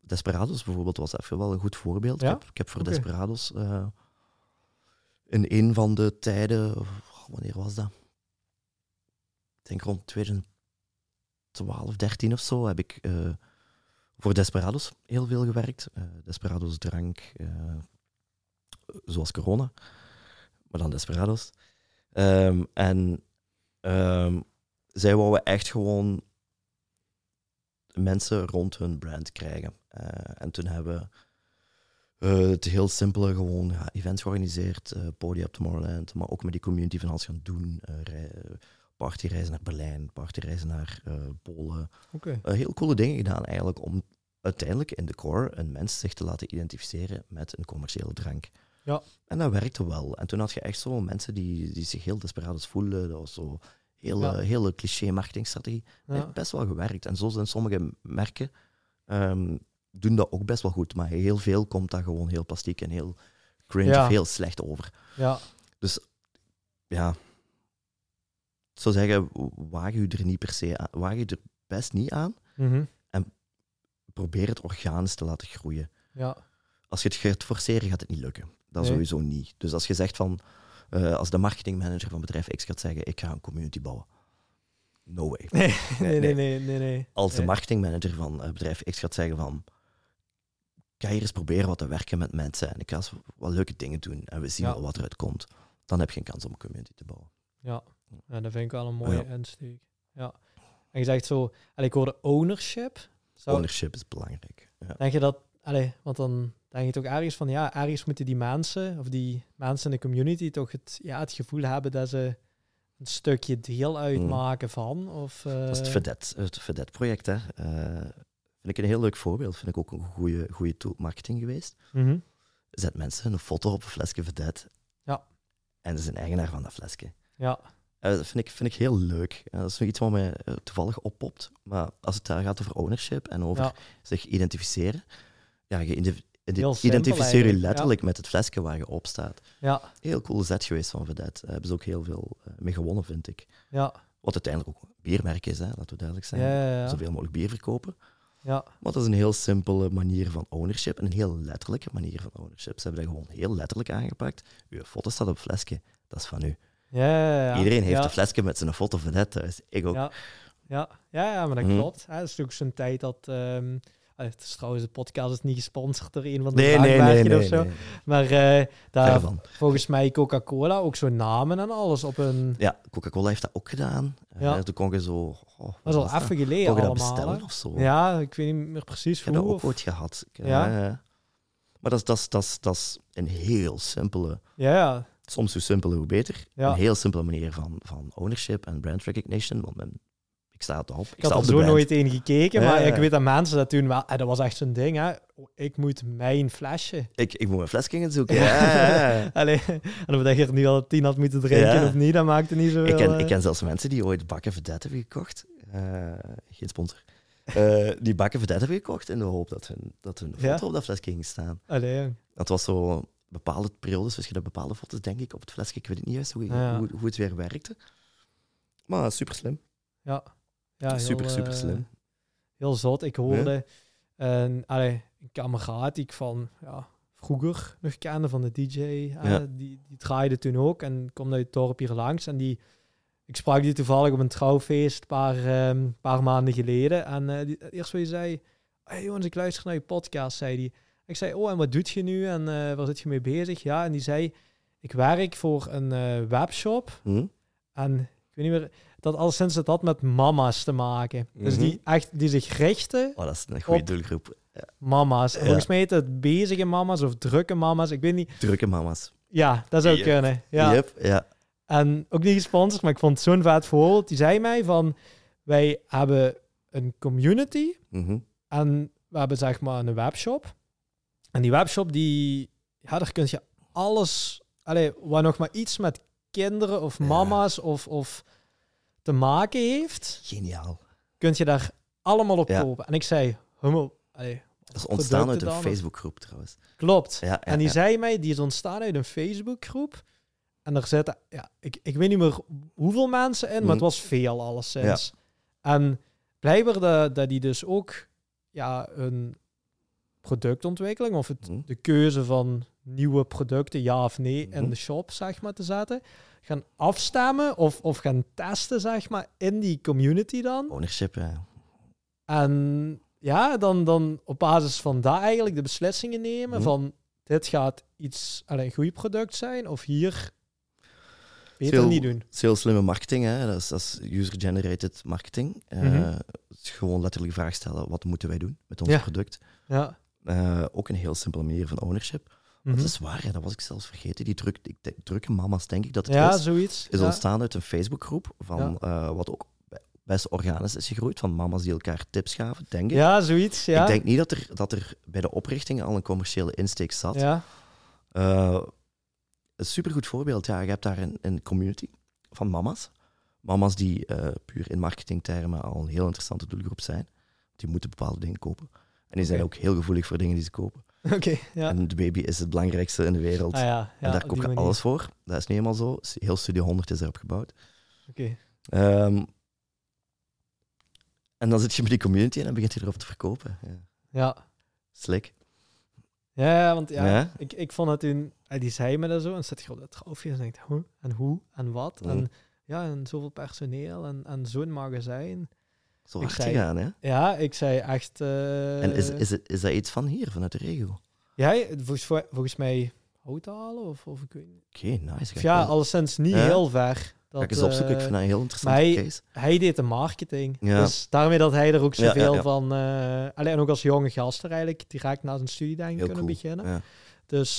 Desperados bijvoorbeeld was even wel een goed voorbeeld. Ja? Ik heb voor Desperados in een van de tijden, wanneer was dat? Ik denk rond 2012, 13 of zo, heb ik voor Desperados heel veel gewerkt. Desperados drank, zoals corona, maar dan Desperados. Zij wouden echt gewoon mensen rond hun brand krijgen. En toen hebben we het heel simpele gewoon events georganiseerd, Podium op Tomorrowland, maar ook met die community van alles gaan doen. Partyreizen naar Berlijn, partyreizen naar Polen. Okay. Heel coole dingen gedaan eigenlijk om uiteindelijk in de core een mens zich te laten identificeren met een commerciële drank. Ja. En dat werkte wel. En toen had je echt zo mensen die zich heel Desperados voelden. Dat was zo hele cliché marketingstrategie. Dat heeft best wel gewerkt. En zo zijn sommige merken doen dat ook best wel goed. Maar heel veel komt daar gewoon heel plastiek en heel cringe of heel slecht over. Ja. Dus ja... Ik zou zeggen, waag je er best niet aan. Mm-hmm. En probeer het organisch te laten groeien. Ja. Als je het gaat forceren, gaat het niet lukken. Dat sowieso niet. Dus als je zegt van, als de marketingmanager van bedrijf X gaat zeggen, ik ga een community bouwen. No way. Nee. Als de marketingmanager van bedrijf X gaat zeggen van, ga hier eens proberen wat te werken met mensen. En ik ga eens wat leuke dingen doen. En we zien wel wat eruit komt. Dan heb je een kans om een community te bouwen. Ja. Ja, dat vind ik wel een mooie insteek. Ja. En je zegt zo, ik hoorde ownership. Ownership is belangrijk. Ja. Denk je dat, want dan denk je toch ergens van, ergens moeten die mensen in de community toch het gevoel hebben dat ze een stukje deel uitmaken van? Of, Dat is het Vedett-project. Vind ik een heel leuk voorbeeld. Vind ik ook een goede tool marketing geweest. Mm-hmm. Zet mensen een foto op een flesje Vedett. Ja. En ze zijn eigenaar van dat flesje. Ja. Dat vind ik heel leuk. Dat is iets wat mij toevallig oppopt. Maar als het daar gaat over ownership en over zich identificeren... Ja, je identificeer je letterlijk met het flesje waar je op staat. Ja. Heel coole zet geweest van Vedett. Daar hebben ze ook heel veel mee gewonnen, vind ik. Ja. Wat uiteindelijk ook een biermerk is, hè, laten we duidelijk zijn. Ja. Zoveel mogelijk bier verkopen. Ja. Maar dat is een heel simpele manier van ownership. En een heel letterlijke manier van ownership. Ze hebben dat gewoon heel letterlijk aangepakt. Uw foto staat op het flesje. Dat is van u. Ja. Iedereen heeft een flesje met zijn foto Vedett thuis. Ik ook. Ja, maar dat klopt. Het is natuurlijk zo'n tijd dat... het is trouwens, de podcast is niet gesponsord door een van de draagmerken of zo. Nee. Maar daar volgens mij Coca-Cola ook zo'n namen en alles op een... Ja, Coca-Cola heeft dat ook gedaan. Ja. Toen kon je zo... dat is al even geleden allemaal. Kon je dat bestellen of zo? Ja, ik weet niet meer precies hoe. Ik heb dat ook ooit gehad. Maar dat is een heel simpele... Ja. Soms hoe simpeler, hoe beter. Ja. Een heel simpele manier van ownership en brand recognition. Want ik sta erop. Ik had er zo nooit in gekeken, maar ik weet dat mensen dat toen wel... dat was echt zo'n ding, hè. Ik moet mijn flesje... Ik moet mijn flesje gaan zoeken. Ja. En of dat je er nu al 10 had moeten drinken of niet, dat maakte niet zoveel... Ik ken zelfs mensen die ooit bakken Vedett hebben gekocht. Geen sponsor. Die bakken Vedett hebben gekocht in de hoop dat hun foto op dat flesje ging staan. Dat was zo... bepaalde periodes, dus je hebt bepaalde foto's, denk ik, op het flesje. Ik weet het niet juist hoe het weer werkte. Maar super slim. Ja super slim. Heel zot. Ik hoorde een kameraad die ik van vroeger nog kende, van de DJ. Die draaide toen ook en kwam uit het dorp hier langs. En ik sprak die toevallig op een trouwfeest een paar maanden geleden. En eerst wat je zei, hey jongens, ik luister naar je podcast, zei hij. Ik zei, en wat doet je nu en waar zit je mee bezig? Ja, en die zei, ik werk voor een webshop. Mm-hmm. En ik weet niet meer, dat alleszins het had met mama's te maken. Mm-hmm. Dus die zich richten... Oh, dat is een goede doelgroep. Ja. Mama's. Ja. Volgens mij heet het bezige mama's of drukke mama's, ik weet niet. Drukke mama's. Ja, dat zou kunnen. Ja. Ja. En ook niet gesponsord, maar ik vond zo'n vet voorbeeld. Die zei mij van, wij hebben een community en we hebben zeg maar een webshop. En die webshop, daar kun je alles... wat nog maar iets met kinderen of mama's of te maken heeft... Geniaal. Kun je daar allemaal op kopen. En ik zei... dat is ontstaan uit een Facebookgroep trouwens. Klopt. Ja, en die zei mij, die is ontstaan uit een Facebookgroep. En er zitten, ja, ik weet niet meer hoeveel mensen in, maar het was veel alleszins. Ja. En blijkbaar dat die dus ook ja, een productontwikkeling of de keuze van nieuwe producten, ja of nee, in de shop, zeg maar, te zetten, gaan afstemmen of gaan testen, zeg maar, in die community dan. Ownership, ja. En ja, dan op basis van dat eigenlijk de beslissingen nemen van dit gaat iets, een goed product zijn, of hier beter niet doen. Het is heel slimme marketing, hè? Dat is user-generated marketing. Het is gewoon letterlijk de vraag stellen, wat moeten wij doen met ons product? Ja. Ook een heel simpele manier van ownership. Dat is waar, ja, dat was ik zelfs vergeten. Die drukke mama's, denk ik dat het is ontstaan uit een Facebookgroep van wat ook best organisch is gegroeid, van mama's die elkaar tips gaven, denk ik. Ja, zoiets, ja. Ik denk niet dat er bij de oprichting al een commerciële insteek zat. Ja. Een supergoed voorbeeld, ja. Je hebt daar een community van mama's. Mama's die puur in marketingtermen al een heel interessante doelgroep zijn. Die moeten bepaalde dingen kopen. En die zijn ook heel gevoelig voor dingen die ze kopen. Okay, ja. En de baby is het belangrijkste in de wereld. Ah, ja. Ja, en daar koop je alles voor. Dat is niet helemaal zo. Heel Studio 100 is erop gebouwd. Okay. En dan zit je met die community en dan begint je erop te verkopen. Ja. Slik. Ja, want ik vond het toen... Die zei me dat zo. En dan zit je op dat troofje en denkt hoe en wat. En, ja, en zoveel personeel en zo'n magazijn. Zo hard gegaan, hè? Ja, ik zei echt... En is dat iets van hier, vanuit de regio? Ja, volgens mij Houthalen of ik weet niet. Oké, nice. Ja, alleszins niet heel ver. Dat, ga ik eens opzoeken, ik vind dat een heel interessante case. Hij deed de marketing. Ja. Dus daarmee dat hij er ook zoveel van... alleen ook als jonge gast er eigenlijk direct na zijn studie kunnen beginnen. Ja. Dus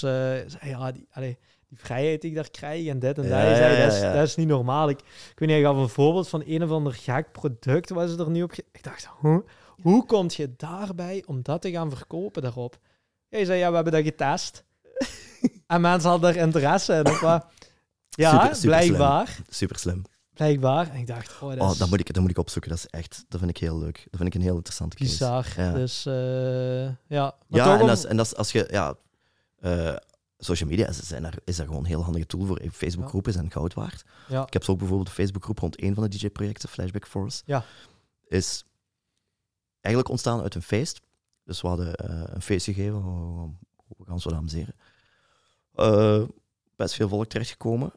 die vrijheid die ik daar krijg en dit en dat. Dat is niet normaal. Ik weet niet, ik gaf een voorbeeld van een of ander gek product waar ze er nu op... Ik dacht, hoe kom je daarbij om dat te gaan verkopen daarop? Ja, je zei, we hebben dat getest. En mensen hadden er interesse in. Ja, super blijkbaar. Super slim. Blijkbaar. En ik dacht, dat moet ik opzoeken. Dat is echt, dat vind ik heel leuk. Dat vind ik een heel interessante case. Bizar. Ja. Dus, ja. Maar ja, en dat is als je... Ja, social media is daar gewoon een heel handige tool voor. Facebookgroepen zijn goud waard. Ja. Ik heb zo ook bijvoorbeeld een Facebookgroep rond één van de DJ-projecten, Flashback Force. Ja. Is eigenlijk ontstaan uit een feest. Dus we hadden een feest gegeven. We gaan zo amuseren. Best veel volk terechtgekomen.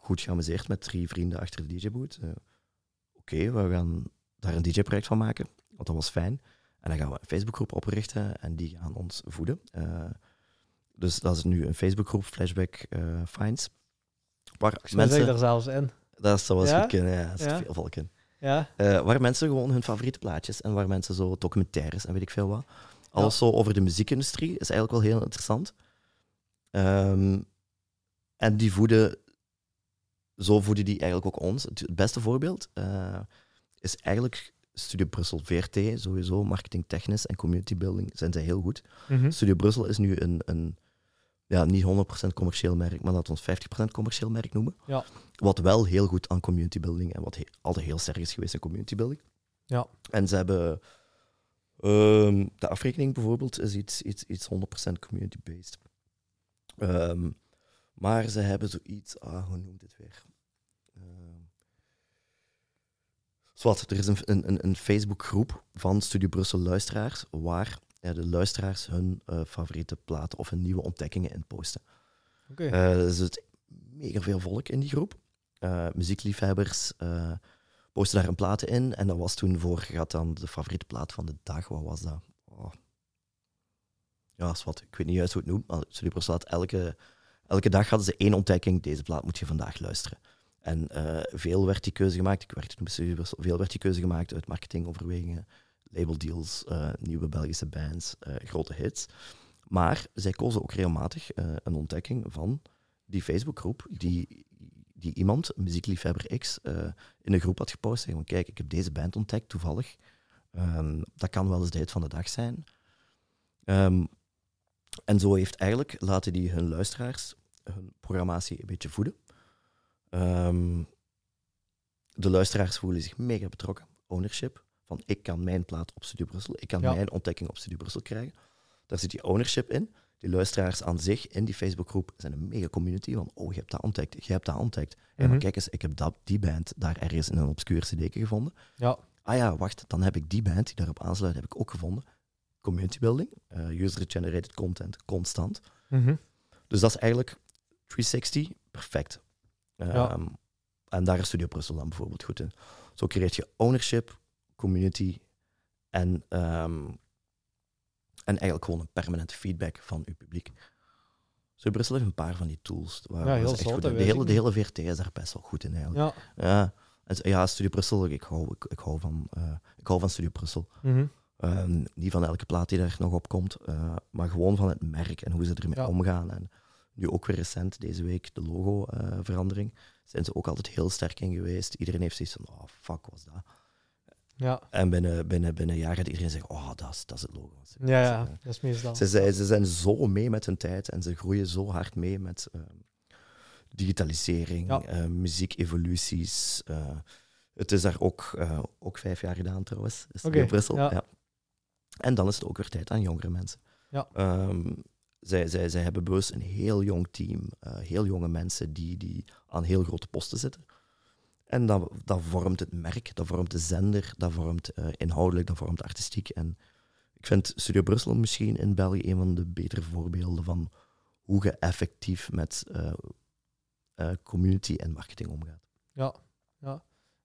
Goed geamuseerd met 3 vrienden achter de DJ-boot. We gaan daar een DJ-project van maken. Want dat was fijn. En dan gaan we een Facebookgroep oprichten en die gaan ons voeden. Dus dat is nu een Facebookgroep, Flashback Finds. Waar mensen zit er zelfs in. Dat is zoals goed kunnen, ja. Er zit veel volk in. Ja. Waar mensen gewoon hun favoriete plaatjes en waar mensen zo documentaires en weet ik veel wat. Alles zo over de muziekindustrie is eigenlijk wel heel interessant. En die voeden... Zo voeden die eigenlijk ook ons. Het beste voorbeeld is eigenlijk... Studio Brussel VRT, sowieso, marketingtechnisch en community building zijn zij heel goed. Studio Brussel is nu een niet 100% commercieel merk, maar laten we ons 50% commercieel merk noemen. Ja. Wat wel heel goed aan community building en wat altijd heel sterk is geweest aan community building. Ja. En ze hebben de afrekening bijvoorbeeld is iets 100% community-based. Maar ze hebben zoiets, hoe noemt dit weer? Zoals, er is een Facebookgroep van Studio Brussel luisteraars waar de luisteraars hun favoriete platen of hun nieuwe ontdekkingen in posten. Okay. Er zit mega veel volk in die groep. Muziekliefhebbers posten daar hun platen in. En dat was toen voorgegaan aan de favoriete plaat van de dag. Wat was dat? Ja, zwart. Ik weet niet juist hoe het noemt, maar Studio Brussel had elke dag hadden ze één ontdekking. Deze plaat moet je vandaag luisteren. En veel werd die keuze gemaakt. Ik werkte bij Studio Brussel. Veel werd die keuze gemaakt uit marketingoverwegingen, labeldeals, nieuwe Belgische bands, grote hits. Maar zij kozen ook regelmatig een ontdekking van die Facebookgroep die iemand, muziekliefhebber X, in de groep had gepost. Zeggen van, kijk, ik heb deze band ontdekt, toevallig. Dat kan wel eens de hit van de dag zijn. En zo heeft eigenlijk, laten die hun luisteraars hun programmatie een beetje voeden. De luisteraars voelen zich mega betrokken. Ownership. Van ik kan mijn plaat op Studio Brussel, ik kan mijn ontdekking op Studio Brussel krijgen. Daar zit die ownership in. die luisteraars aan zich in die Facebookgroep zijn een mega community van oh, je hebt dat ontdekt, je hebt dat ontdekt. En mm-hmm. Maar kijk eens, ik heb die band daar ergens in een obscuur cd'tje gevonden. Ja. Ah ja, wacht, dan heb ik die band die daarop aansluit, heb ik ook gevonden. Community building, user-generated content, constant. Mm-hmm. Dus dat is eigenlijk 360, perfect. Ja. En daar is Studio Brussel dan bijvoorbeeld goed in. Zo creëer je ownership, community en eigenlijk gewoon een permanente feedback van je publiek. Zo, Brussel heeft een paar van die tools. Waar ja, heel zot. De hele VRT is daar best wel goed in eigenlijk. Ja, ja Studio Brussel, ik hou van Studio Brussel. Mm-hmm. Niet van elke plaat die daar nog op komt, maar gewoon van het merk en hoe ze ermee omgaan. En nu ook weer recent, deze week, de logo-verandering. Zijn ze ook altijd heel sterk in geweest. Iedereen heeft zoiets van, oh, fuck, was dat? Ja. En binnen jaren had iedereen zegt, oh, dat is het logo. Ja, dat is meestal. Ze zijn zo mee met hun tijd en ze groeien zo hard mee met digitalisering, muziekevoluties. Het is daar ook 5 jaar gedaan trouwens, is in Brussel. Ja. Ja. En dan is het ook weer tijd aan jongere mensen. Ja. Zij hebben bewust een heel jong team, heel jonge mensen die aan heel grote posten zitten. En dat vormt het merk, dat vormt de zender, dat vormt inhoudelijk, dat vormt artistiek. En ik vind Studio Brussel misschien in België een van de betere voorbeelden van hoe je effectief met community en marketing omgaat. Ja, ja.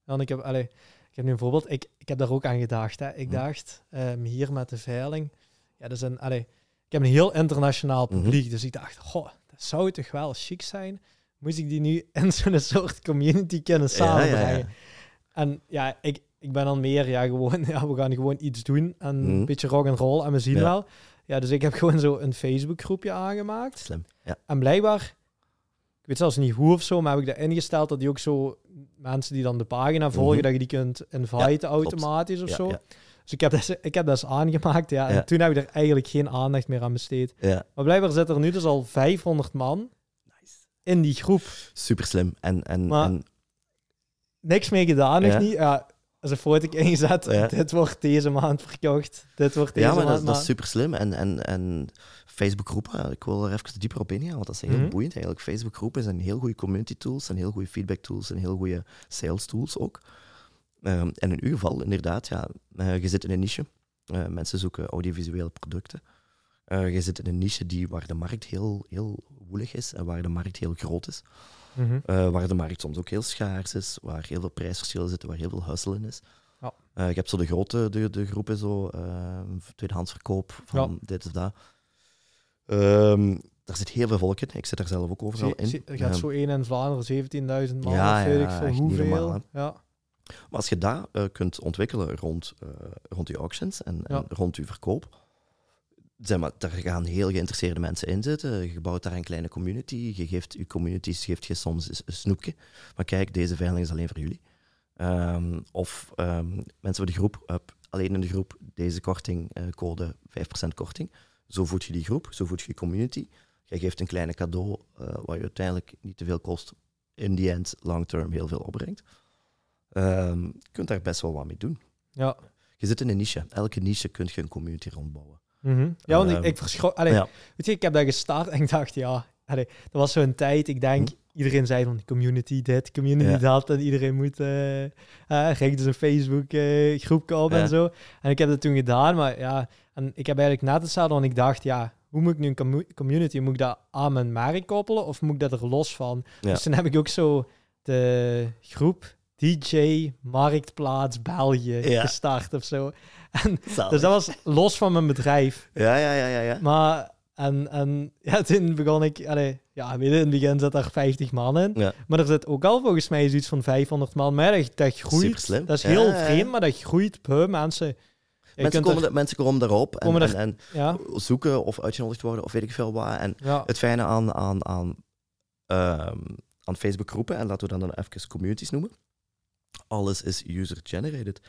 En ik heb nu een voorbeeld. Ik heb daar ook aan gedacht. Hè. Ik dacht, hier met de veiling... Ja, dat is ik heb een heel internationaal publiek, dus ik dacht, goh, dat zou toch wel chic zijn? Moest ik die nu in zo'n soort community kunnen samenbrengen? Ja, ja. En ja, ik ben dan meer, we gaan gewoon iets doen en een beetje rock'n'roll en we zien wel. Ja, dus ik heb gewoon zo een Facebookgroepje aangemaakt. Slim, ja. En blijkbaar, ik weet zelfs niet hoe of zo, maar heb ik dat ingesteld dat die ook zo mensen die dan de pagina volgen, dat je die kunt inviten automatisch of zo. Ja. Dus ik heb dat eens aangemaakt, ja. En toen heb ik er eigenlijk geen aandacht meer aan besteed. Ja. Maar blijkbaar zit er nu dus al 500 man in die groep. Super slim. En niks mee gedaan, nog niet. Ja, als een foto ingezet, dit wordt deze maand verkocht. Dat is super slim. En Facebookgroepen, ik wil er even dieper op ingaan, want dat is heel boeiend eigenlijk. Facebookgroepen zijn heel goede community tools, zijn heel goede feedback tools, zijn heel goede sales tools ook. En in uw geval, inderdaad, je zit in een niche. Mensen zoeken audiovisuele producten. Je zit in een niche waar de markt heel, heel woelig is en waar de markt heel groot is. Mm-hmm. Waar de markt soms ook heel schaars is, waar heel veel prijsverschillen zitten, waar heel veel hustle in is. Ja. Je hebt zo de grote de groepen, zo, tweedehands verkoop van dit of dat. Daar zit heel veel volk in. Ik zit daar zelf ook overal in. Er gaat zo één in Vlaanderen, 17.000 man. Ja, weet ik veel hoeveel. Maar als je dat kunt ontwikkelen rond je auctions en rond je verkoop, zeg maar, daar gaan heel geïnteresseerde mensen in zitten. Je bouwt daar een kleine community. Je geeft je communities soms een snoepje. Maar kijk, deze veiling is alleen voor jullie. Mensen van de groep, alleen in de groep, deze korting, code 5% korting. Zo voed je die groep, zo voed je je community. Je geeft een kleine cadeau wat je uiteindelijk niet te veel kost. In the end, long term, heel veel opbrengt. Je kunt daar best wel wat mee doen. Ja. Je zit in een niche. Elke niche kun je een community rondbouwen. Mm-hmm. Ja, want ik verschrok... Weet je, ik heb dat gestart en ik dacht, dat was zo'n tijd, ik denk, iedereen zei van community dit, community dat, en iedereen moet recht dus een Facebook groep kopen en zo. En ik heb dat toen gedaan, maar en ik heb eigenlijk net hetzelfde, want ik dacht, hoe moet ik nu een community, moet ik dat aan mijn merk koppelen, of moet ik dat er los van? Ja. Dus toen heb ik ook zo de groep DJ Marktplaats België gestart of zo. En, dus dat was los van mijn bedrijf. Ja. Maar toen begon ik... in het begin zat daar 50 man in. Ja. Maar er zit ook al volgens mij iets van 500 man. Maar dat groeit. Super slim. Dat is heel vreemd, maar dat groeit per mensen. Mensen komen daarop zoeken of uitgenodigd worden of weet ik veel wat. En het fijne aan Facebookgroepen, en laten we dan even communities noemen, alles is user-generated.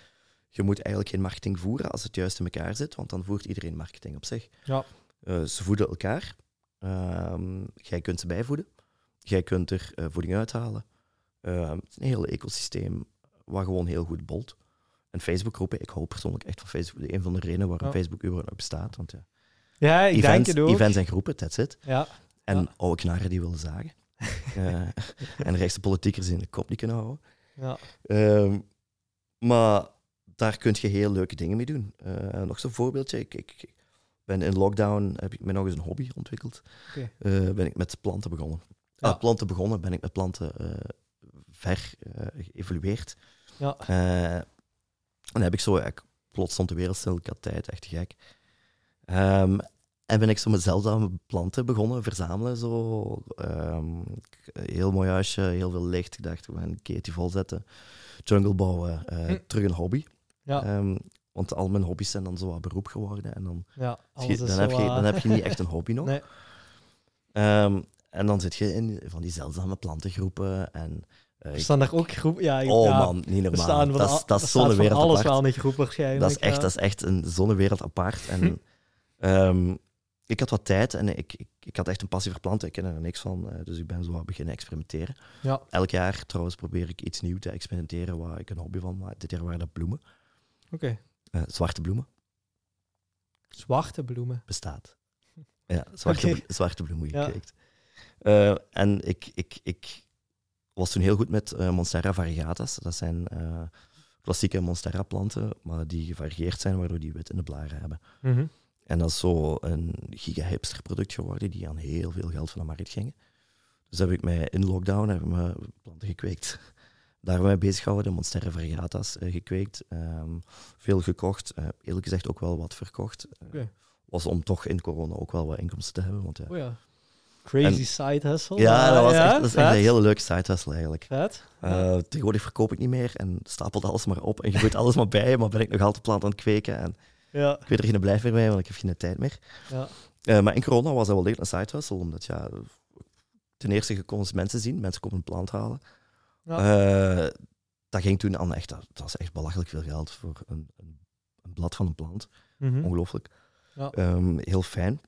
Je moet eigenlijk geen marketing voeren als het juist in elkaar zit, want dan voert iedereen marketing op zich. Ja. Ze voeden elkaar. Jij kunt ze bijvoeden. Jij kunt er voeding uithalen. Het is een heel ecosysteem wat gewoon heel goed bolt. En Facebookgroepen, ik hou persoonlijk echt van Facebook. Een van de redenen waarom Facebook überhaupt bestaat. Want Ja, ik events, denk het ook. Events en groepen, that's it. Ja. En oude knarren die willen zagen. En rechtse politiekers in de kop die kunnen houden. Ja. Maar daar kun je heel leuke dingen mee doen. Nog zo'n voorbeeldje. Ik ben in lockdown, heb ik me nog eens een hobby ontwikkeld. Okay. Ben ik met planten begonnen. Ja. Ben ik met planten geëvolueerd. Ja. En heb ik zo, plots stond de wereld stil, ik had tijd, echt gek. En ben ik zo met zeldzame planten begonnen verzamelen. Zo. Heel mooi huisje, heel veel licht. Ik dacht, we gaan een keertje volzetten. Jungle bouwen, terug een hobby. Ja. Want al mijn hobby's zijn dan zo wat beroep geworden. En dan, ja, dan heb je niet echt een hobby nog. Nee. En dan zit je in van die zeldzame plantengroepen. En, er staan daar ook groepen. Ja, man, niet normaal. Dat is zo'n wereld apart. Alles wel niet groep waarschijnlijk. Dat is echt een zonnewereld apart. En, ik had wat tijd en ik had echt een passie voor planten. Ik ken er niks van, dus ik ben zo aan beginnen experimenteren. Ja. Elk jaar trouwens probeer ik iets nieuws te experimenteren waar ik een hobby van maak. Dit jaar waren dat bloemen. Okay. Zwarte bloemen. Zwarte bloemen? Bestaat. Ja, zwarte bloemen gekeken. Ja. En ik was toen heel goed met Monstera variegatas. Dat zijn klassieke Monstera planten, maar die gevarieerd zijn, waardoor die wit in de blaren hebben. Mm-hmm. En dat is zo een giga-hipster product geworden die aan heel veel geld van de markt gingen. Dus heb ik mij in lockdown planten gekweekt. Daar ben ik bezig gehouden, Monstera variegatas gekweekt. Veel gekocht, eerlijk gezegd ook wel wat verkocht. Okay. Was om toch in corona ook wel wat inkomsten te hebben. Want, crazy side hustle. Ja, dat is echt een hele leuke side hustle eigenlijk. Tegenwoordig verkoop ik niet meer en stapelt alles maar op. En je gooit alles maar bij, maar ben ik nog altijd plant aan het kweken. En ja. Ik weet er geen blijf meer bij, want ik heb geen tijd meer. Ja. Maar in corona was dat wel degelijk een side hustle, omdat ten eerste je kon eens mensen zien, mensen komen een plant halen. Ja. Dat ging toen aan echt, dat was echt belachelijk veel geld voor een blad van een plant. Mm-hmm. Ongelooflijk. Ja. Heel fijn.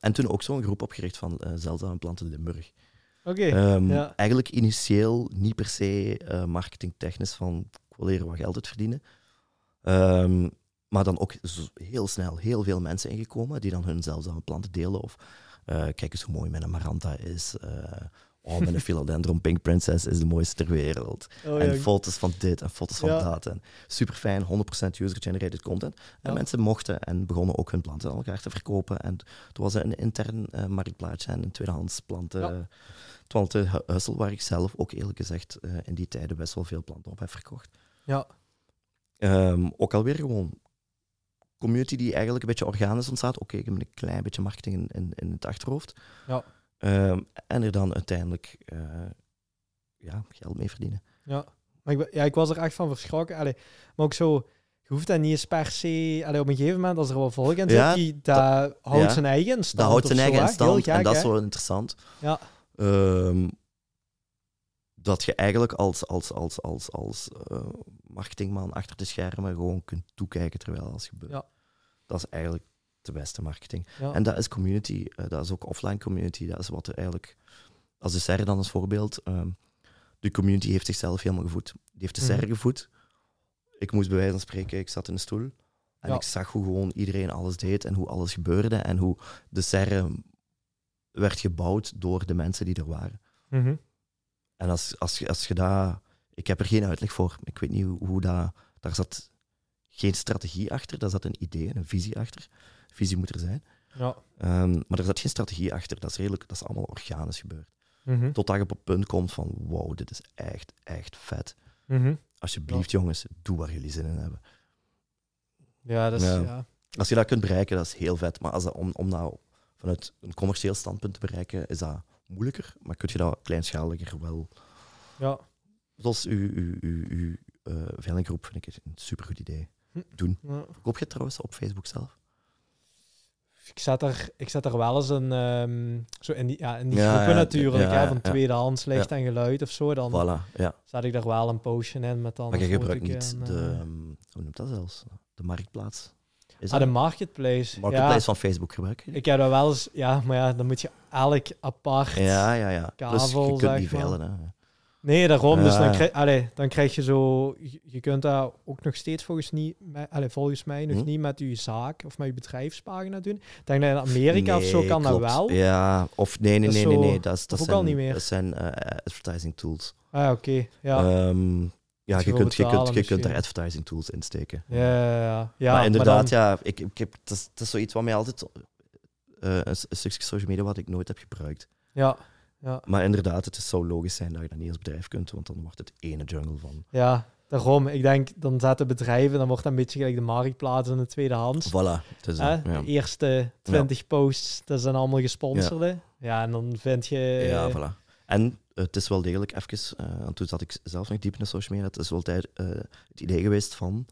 En toen ook zo'n groep opgericht van zeldzame planten in Limburg. Okay. Eigenlijk initieel niet per se marketingtechnisch van ik wil leren wat geld uit verdienen. Maar dan ook heel snel heel veel mensen ingekomen die dan hun zeldzame planten delen. Of kijk eens hoe mooi mijn amaranta is. Mijn philodendron Pink Princess is de mooiste ter wereld. Oh, en foto's van dit en foto's van dat. En superfijn, 100% user-generated content. En mensen mochten en begonnen ook hun planten aan elkaar te verkopen. En toen was er een intern marktplaats en een tweedehands plantenhussel waar ik zelf ook eerlijk gezegd in die tijden best wel veel planten op heb verkocht. Ja. Ook alweer gewoon community die eigenlijk een beetje organisch ontstaat. Oké, ik heb een klein beetje marketing in het achterhoofd. Ja. En er dan uiteindelijk geld mee verdienen. Ja, maar ik was er echt van verschrokken. Maar ook zo, je hoeft dat niet eens per se... op een gegeven moment, als er wel volk in zit, dat houdt zijn eigen stand. Dat houdt zijn eigen stand en dat is wel interessant. Ja. Dat je eigenlijk als marketingman achter de schermen gewoon kunt toekijken terwijl dat gebeurt. Ja. Dat is eigenlijk de beste marketing. Ja. En dat is community, dat is ook offline community. Dat is wat er eigenlijk... Als De Serre dan als voorbeeld, de community heeft zichzelf helemaal gevoed. Die heeft De Serre gevoed. Ik moest bij wijze van spreken, ik zat in een stoel en ik zag hoe gewoon iedereen alles deed en hoe alles gebeurde en hoe De Serre werd gebouwd door de mensen die er waren. Mm-hmm. En als je dat... Ik heb er geen uitleg voor. Ik weet niet hoe dat... Daar zat geen strategie achter. Daar zat een idee en een visie achter. Visie moet er zijn. Ja. Maar er zat geen strategie achter. Dat is allemaal organisch gebeurd. Mm-hmm. Totdat je op het punt komt van... Wauw, dit is echt, echt vet. Mm-hmm. Alsjeblieft, jongens, doe waar jullie zin in hebben. Ja, dat is... Ja. Als je dat kunt bereiken, dat is heel vet. Maar als dat om nou vanuit een commercieel standpunt te bereiken, is dat... moeilijker, maar kun je dat kleinschaliger wel... Ja. Zoals uw veilinggroep vind ik het een supergoed idee. Doen. Ja. Verkoop je het trouwens op Facebook zelf? Ik zet er wel eens een... zo in die groepen natuurlijk, van tweedehands licht en geluid of zo, dan zet ik daar wel een potion in met dan... Maar je gebruikt niet hoe noemt dat zelfs? De marktplaats? De marketplace. Marketplace van Facebook gebruiken. Ik heb dat wel eens... Ja, maar dan moet je elk apart... Kabel, dus je kunt niet veilen. Nee, daarom. Dus dan krijg, dan krijg je zo... Je kunt daar ook nog steeds volgens mij nog niet met je zaak of met je bedrijfspagina doen. Ik denk dat in Amerika of zo kan dat wel. Ja, of nee. Dat zijn advertising tools. Ah, oké. Ja. Ja, je kunt daar advertising tools in steken. Ja, maar inderdaad, maar dan... dat is zoiets wat mij altijd... een stukje social media wat ik nooit heb gebruikt. Ja. Maar inderdaad, het zou logisch zijn dat je dat niet als bedrijf kunt, want dan wordt het ene jungle van. Ja, daarom. Ik denk, dan zetten bedrijven, dan wordt dat een beetje gelijk de marktplaats in de tweedehands. Voilà. Dus, de eerste 20 posts, dat zijn allemaal gesponsorde. Ja, en dan vind je... Ja, voilà. En het is wel degelijk even... en toen zat ik zelf nog diep in de social media. Het is wel het idee geweest van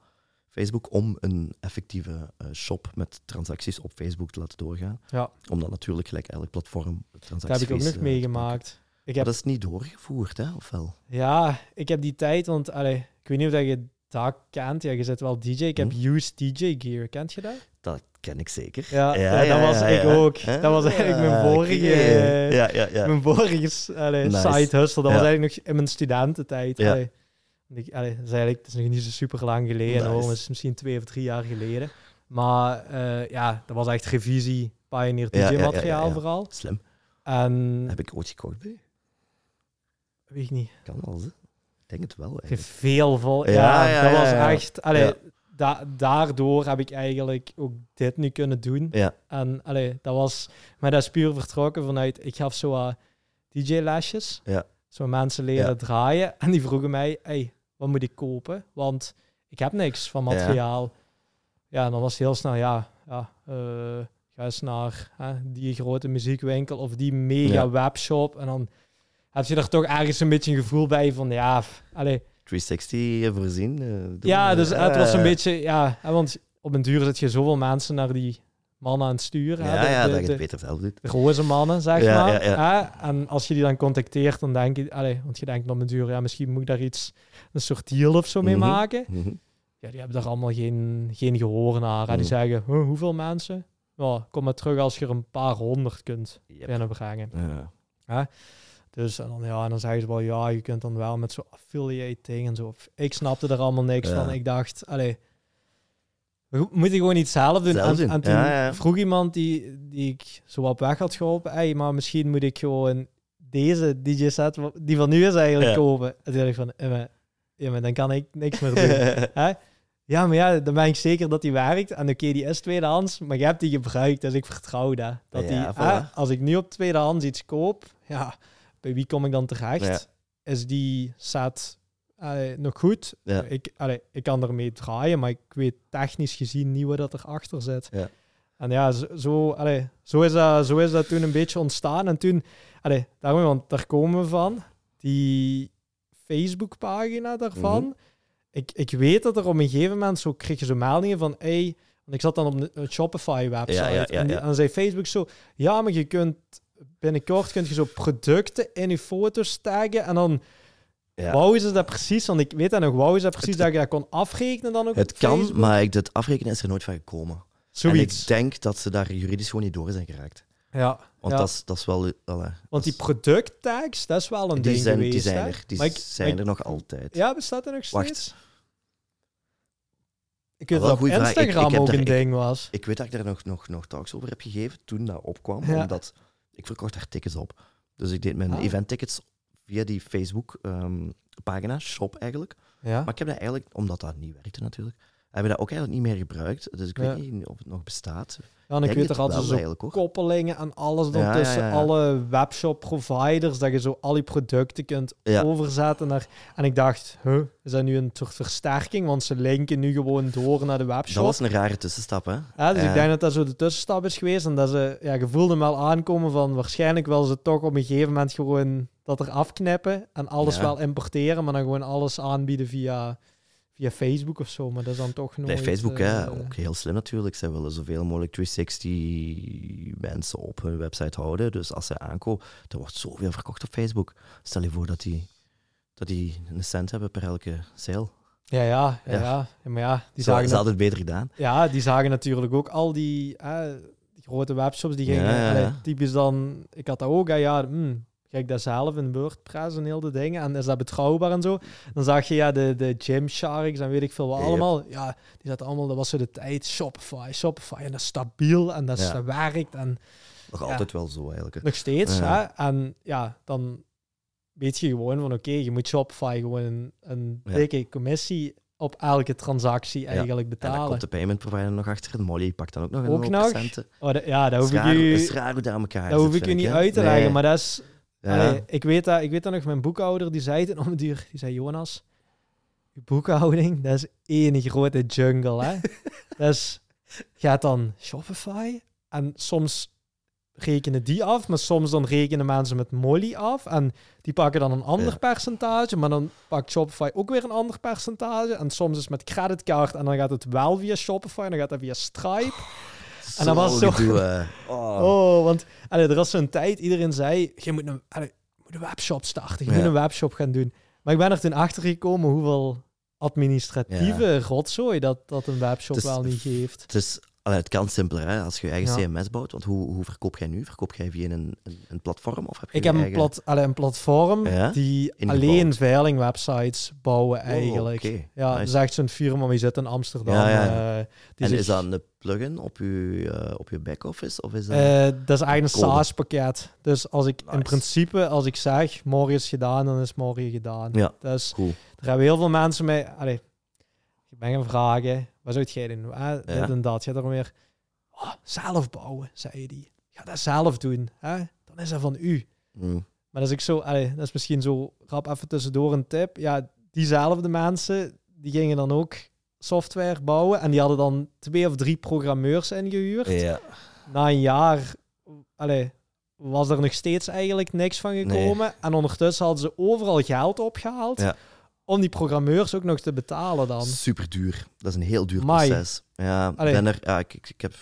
Facebook om een effectieve shop met transacties op Facebook te laten doorgaan. Ja. Omdat natuurlijk gelijk elk platform transacties... Dat heb ik ook nog meegemaakt. Maar dat is niet doorgevoerd, hè? Of wel? Ja, ik heb die tijd, want ik weet niet of je dat kent. Ja, je zit wel DJ. Ik heb used DJ gear. Kent je dat? Dat ken ik zeker. Ja, dat was ik ook. Dat was eigenlijk mijn vorige... Mijn vorige side hustle. Dat was eigenlijk nog in mijn studententijd. Ja. Het is nog niet zo super lang geleden, hoor. Het is misschien 2 of 3 jaar geleden. Maar dat was echt revisie, Pioneer DJ-materiaal vooral. Slim. En... Heb ik ooit gekocht bij? Weet ik niet. Kan wel, hè? Ik denk het wel. Veel vol. Ja, dat was echt... Daardoor heb ik eigenlijk ook dit nu kunnen doen. Ja. En dat was... Maar dat is puur vertrokken vanuit... Ik gaf zo DJ-lesjes. Ja. Zo mensen leren draaien. En die vroegen mij, wat moet ik kopen? Want ik heb niks van materiaal. Ja, dan was het heel snel, ga eens naar die grote muziekwinkel of die mega webshop. En dan heb je er toch ergens een beetje een gevoel bij van, 360 voorzien. Het was een beetje, want op een duur zit je zoveel mensen naar die... mannen aan het sturen. Dat je het beter zelf doet. De roze mannen, zeg maar. En als je die dan contacteert, dan denk je... want je denkt op een duur, misschien moet ik daar een soort deal of zo mee maken. Mm-hmm. Ja, die hebben daar allemaal geen gehoor naar. Mm-hmm. Die zeggen, hoeveel mensen? Nou, kom maar terug als je er een paar honderd kunt binnenbrengen. Ja. Dus en dan zeggen ze wel, je kunt dan wel met zo'n affiliate-ding en zo. Ik snapte er allemaal niks van. Ik dacht, we moeten gewoon iets zelf doen. En toen vroeg iemand die ik zo op weg had geholpen, maar misschien moet ik gewoon deze DJ-set, die van nu is eigenlijk, kopen. En toen dacht ik van, maar dan kan ik niks meer doen. Ja, maar dan ben ik zeker dat die werkt. En oké, die is tweedehands, maar je hebt die gebruikt, dus ik vertrouw dat. Als ik nu op tweedehands iets koop, bij wie kom ik dan terecht? Ja. Is die set... nog goed. Ja. Ik kan ermee draaien, maar ik weet technisch gezien niet wat dat erachter zit. Ja. En zo is dat toen een beetje ontstaan. En toen, want daar komen we van, die Facebookpagina daarvan. Mm-hmm. Ik weet dat er op een gegeven moment zo kreeg je zo meldingen van, want ik zat dan op een Shopify-website. En dan zei Facebook zo, maar je kunt binnenkort zo producten in je foto's taggen en dan... Ja. Wou is dat precies, want ik weet dat nog. Wou is dat precies dat je dat kon afrekenen dan ook? Het kan, Facebook? Maar dat afrekenen is er nooit van gekomen. Zoiets. En ik denk dat ze daar juridisch gewoon niet door zijn geraakt. Ja. Want dat is wel... Want die producttags, dat is wel een ding geweest. Die zijn er. Die zijn er nog altijd. Ja, bestaat er nog steeds? Wacht. Ik weet dat op Instagram ik ook daar, een ding was. Ik weet dat ik daar nog talks over heb gegeven toen dat opkwam. Ja. Omdat ik verkocht daar tickets op. Dus ik deed mijn eventtickets via die Facebook-pagina, shop eigenlijk. Ja. Maar ik heb dat eigenlijk, omdat dat niet werkte natuurlijk, heb ik dat ook eigenlijk niet meer gebruikt. Dus ik weet niet of het nog bestaat. Ja, en ik weet er altijd zo koppelingen en alles tussen alle webshop-providers, dat je zo al die producten kunt overzetten naar... En ik dacht, is dat nu een soort versterking? Want ze linken nu gewoon door naar de webshop. Dat was een rare tussenstap, hè? Ja, dus ik denk dat dat zo de tussenstap is geweest. En dat ze, je voelde hem wel aankomen van, waarschijnlijk wel ze toch op een gegeven moment gewoon... dat er afknippen en alles wel importeren, maar dan gewoon alles aanbieden via Facebook of zo. Maar dat is dan toch nooit... Nee, Facebook, ook heel slim natuurlijk. Zij willen zoveel mogelijk 360 mensen op hun website houden. Dus als ze aankopen, er wordt zoveel verkocht op Facebook. Stel je voor dat die een cent hebben per elke sale. Ja. Maar die zagen... Dat is altijd beter gedaan. Ja, die zagen natuurlijk ook al die grote webshops. Die gingen typisch dan... Ik had dat ook, kijk dat zelf in WordPress en heel de dingen. En is dat betrouwbaar en zo? Dan zag je ja, de Gymsharks en weet ik veel wat allemaal. Ja, die zaten allemaal, dat was zo de tijd. Shopify. En dat is stabiel en dat werkt. En, nog altijd wel zo eigenlijk. Hè. Nog steeds. Ja. Hè? En ja, dan weet je gewoon van oké, je moet Shopify gewoon een dikke commissie op elke transactie eigenlijk betalen. En dan komt de payment provider nog achter. De Molly pakt dan ook nog een hoop procenten. Dat is raar hoe dat aan elkaar zit. Dat hoef ik je niet uit te leggen, maar dat is... Ja. Allee, ik weet dat nog, mijn boekhouder die zei het om het duur. Die zei, Jonas, je boekhouding, dat is één grote jungle. Hè? Dus gaat dan Shopify en soms rekenen die af, maar soms dan rekenen mensen met Molly af en die pakken dan een ander percentage, maar dan pakt Shopify ook weer een ander percentage en soms is het met creditcard en dan gaat het wel via Shopify en dan gaat dat via Stripe. En dat was zo... want allee, er was zo'n tijd, iedereen zei, je moet een webshop starten, je moet een webshop gaan doen. Maar ik ben er toen achter gekomen hoeveel administratieve rotzooi dat een webshop wel niet geeft. Het kan simpeler, hè, als je je eigen CMS bouwt. Want hoe verkoop jij nu? Verkoop jij via een platform? Of heb je een platform die alleen veilingwebsites bouwen eigenlijk. Okay. Ja, nice. Dat is echt zo'n firma, die zit in Amsterdam. Ja. Is dat een plugin op je back-office? Of is dat dat is eigenlijk een SaaS-pakket. Dus als ik in principe, als ik zeg, morgen is gedaan, dan is morgen gedaan. Ja, dus cool. Er hebben heel veel mensen mee... Allee, ik ben gaan vragen... Wat zou jij doen? Dit en dat. Je gaat er weer... zelf bouwen, zei die. Ga dat zelf doen. Hè? Dan is dat van u. Mm. Maar als ik zo... dat is misschien zo rap even tussendoor een tip. Ja, diezelfde mensen, die gingen dan ook software bouwen. En die hadden dan 2 of 3 programmeurs ingehuurd. Yeah. Na een jaar... was er nog steeds eigenlijk niks van gekomen. Nee. En ondertussen hadden ze overal geld opgehaald... Ja. Om die programmeurs ook nog te betalen dan. Super duur. Dat is een heel duur proces. Ja, ik heb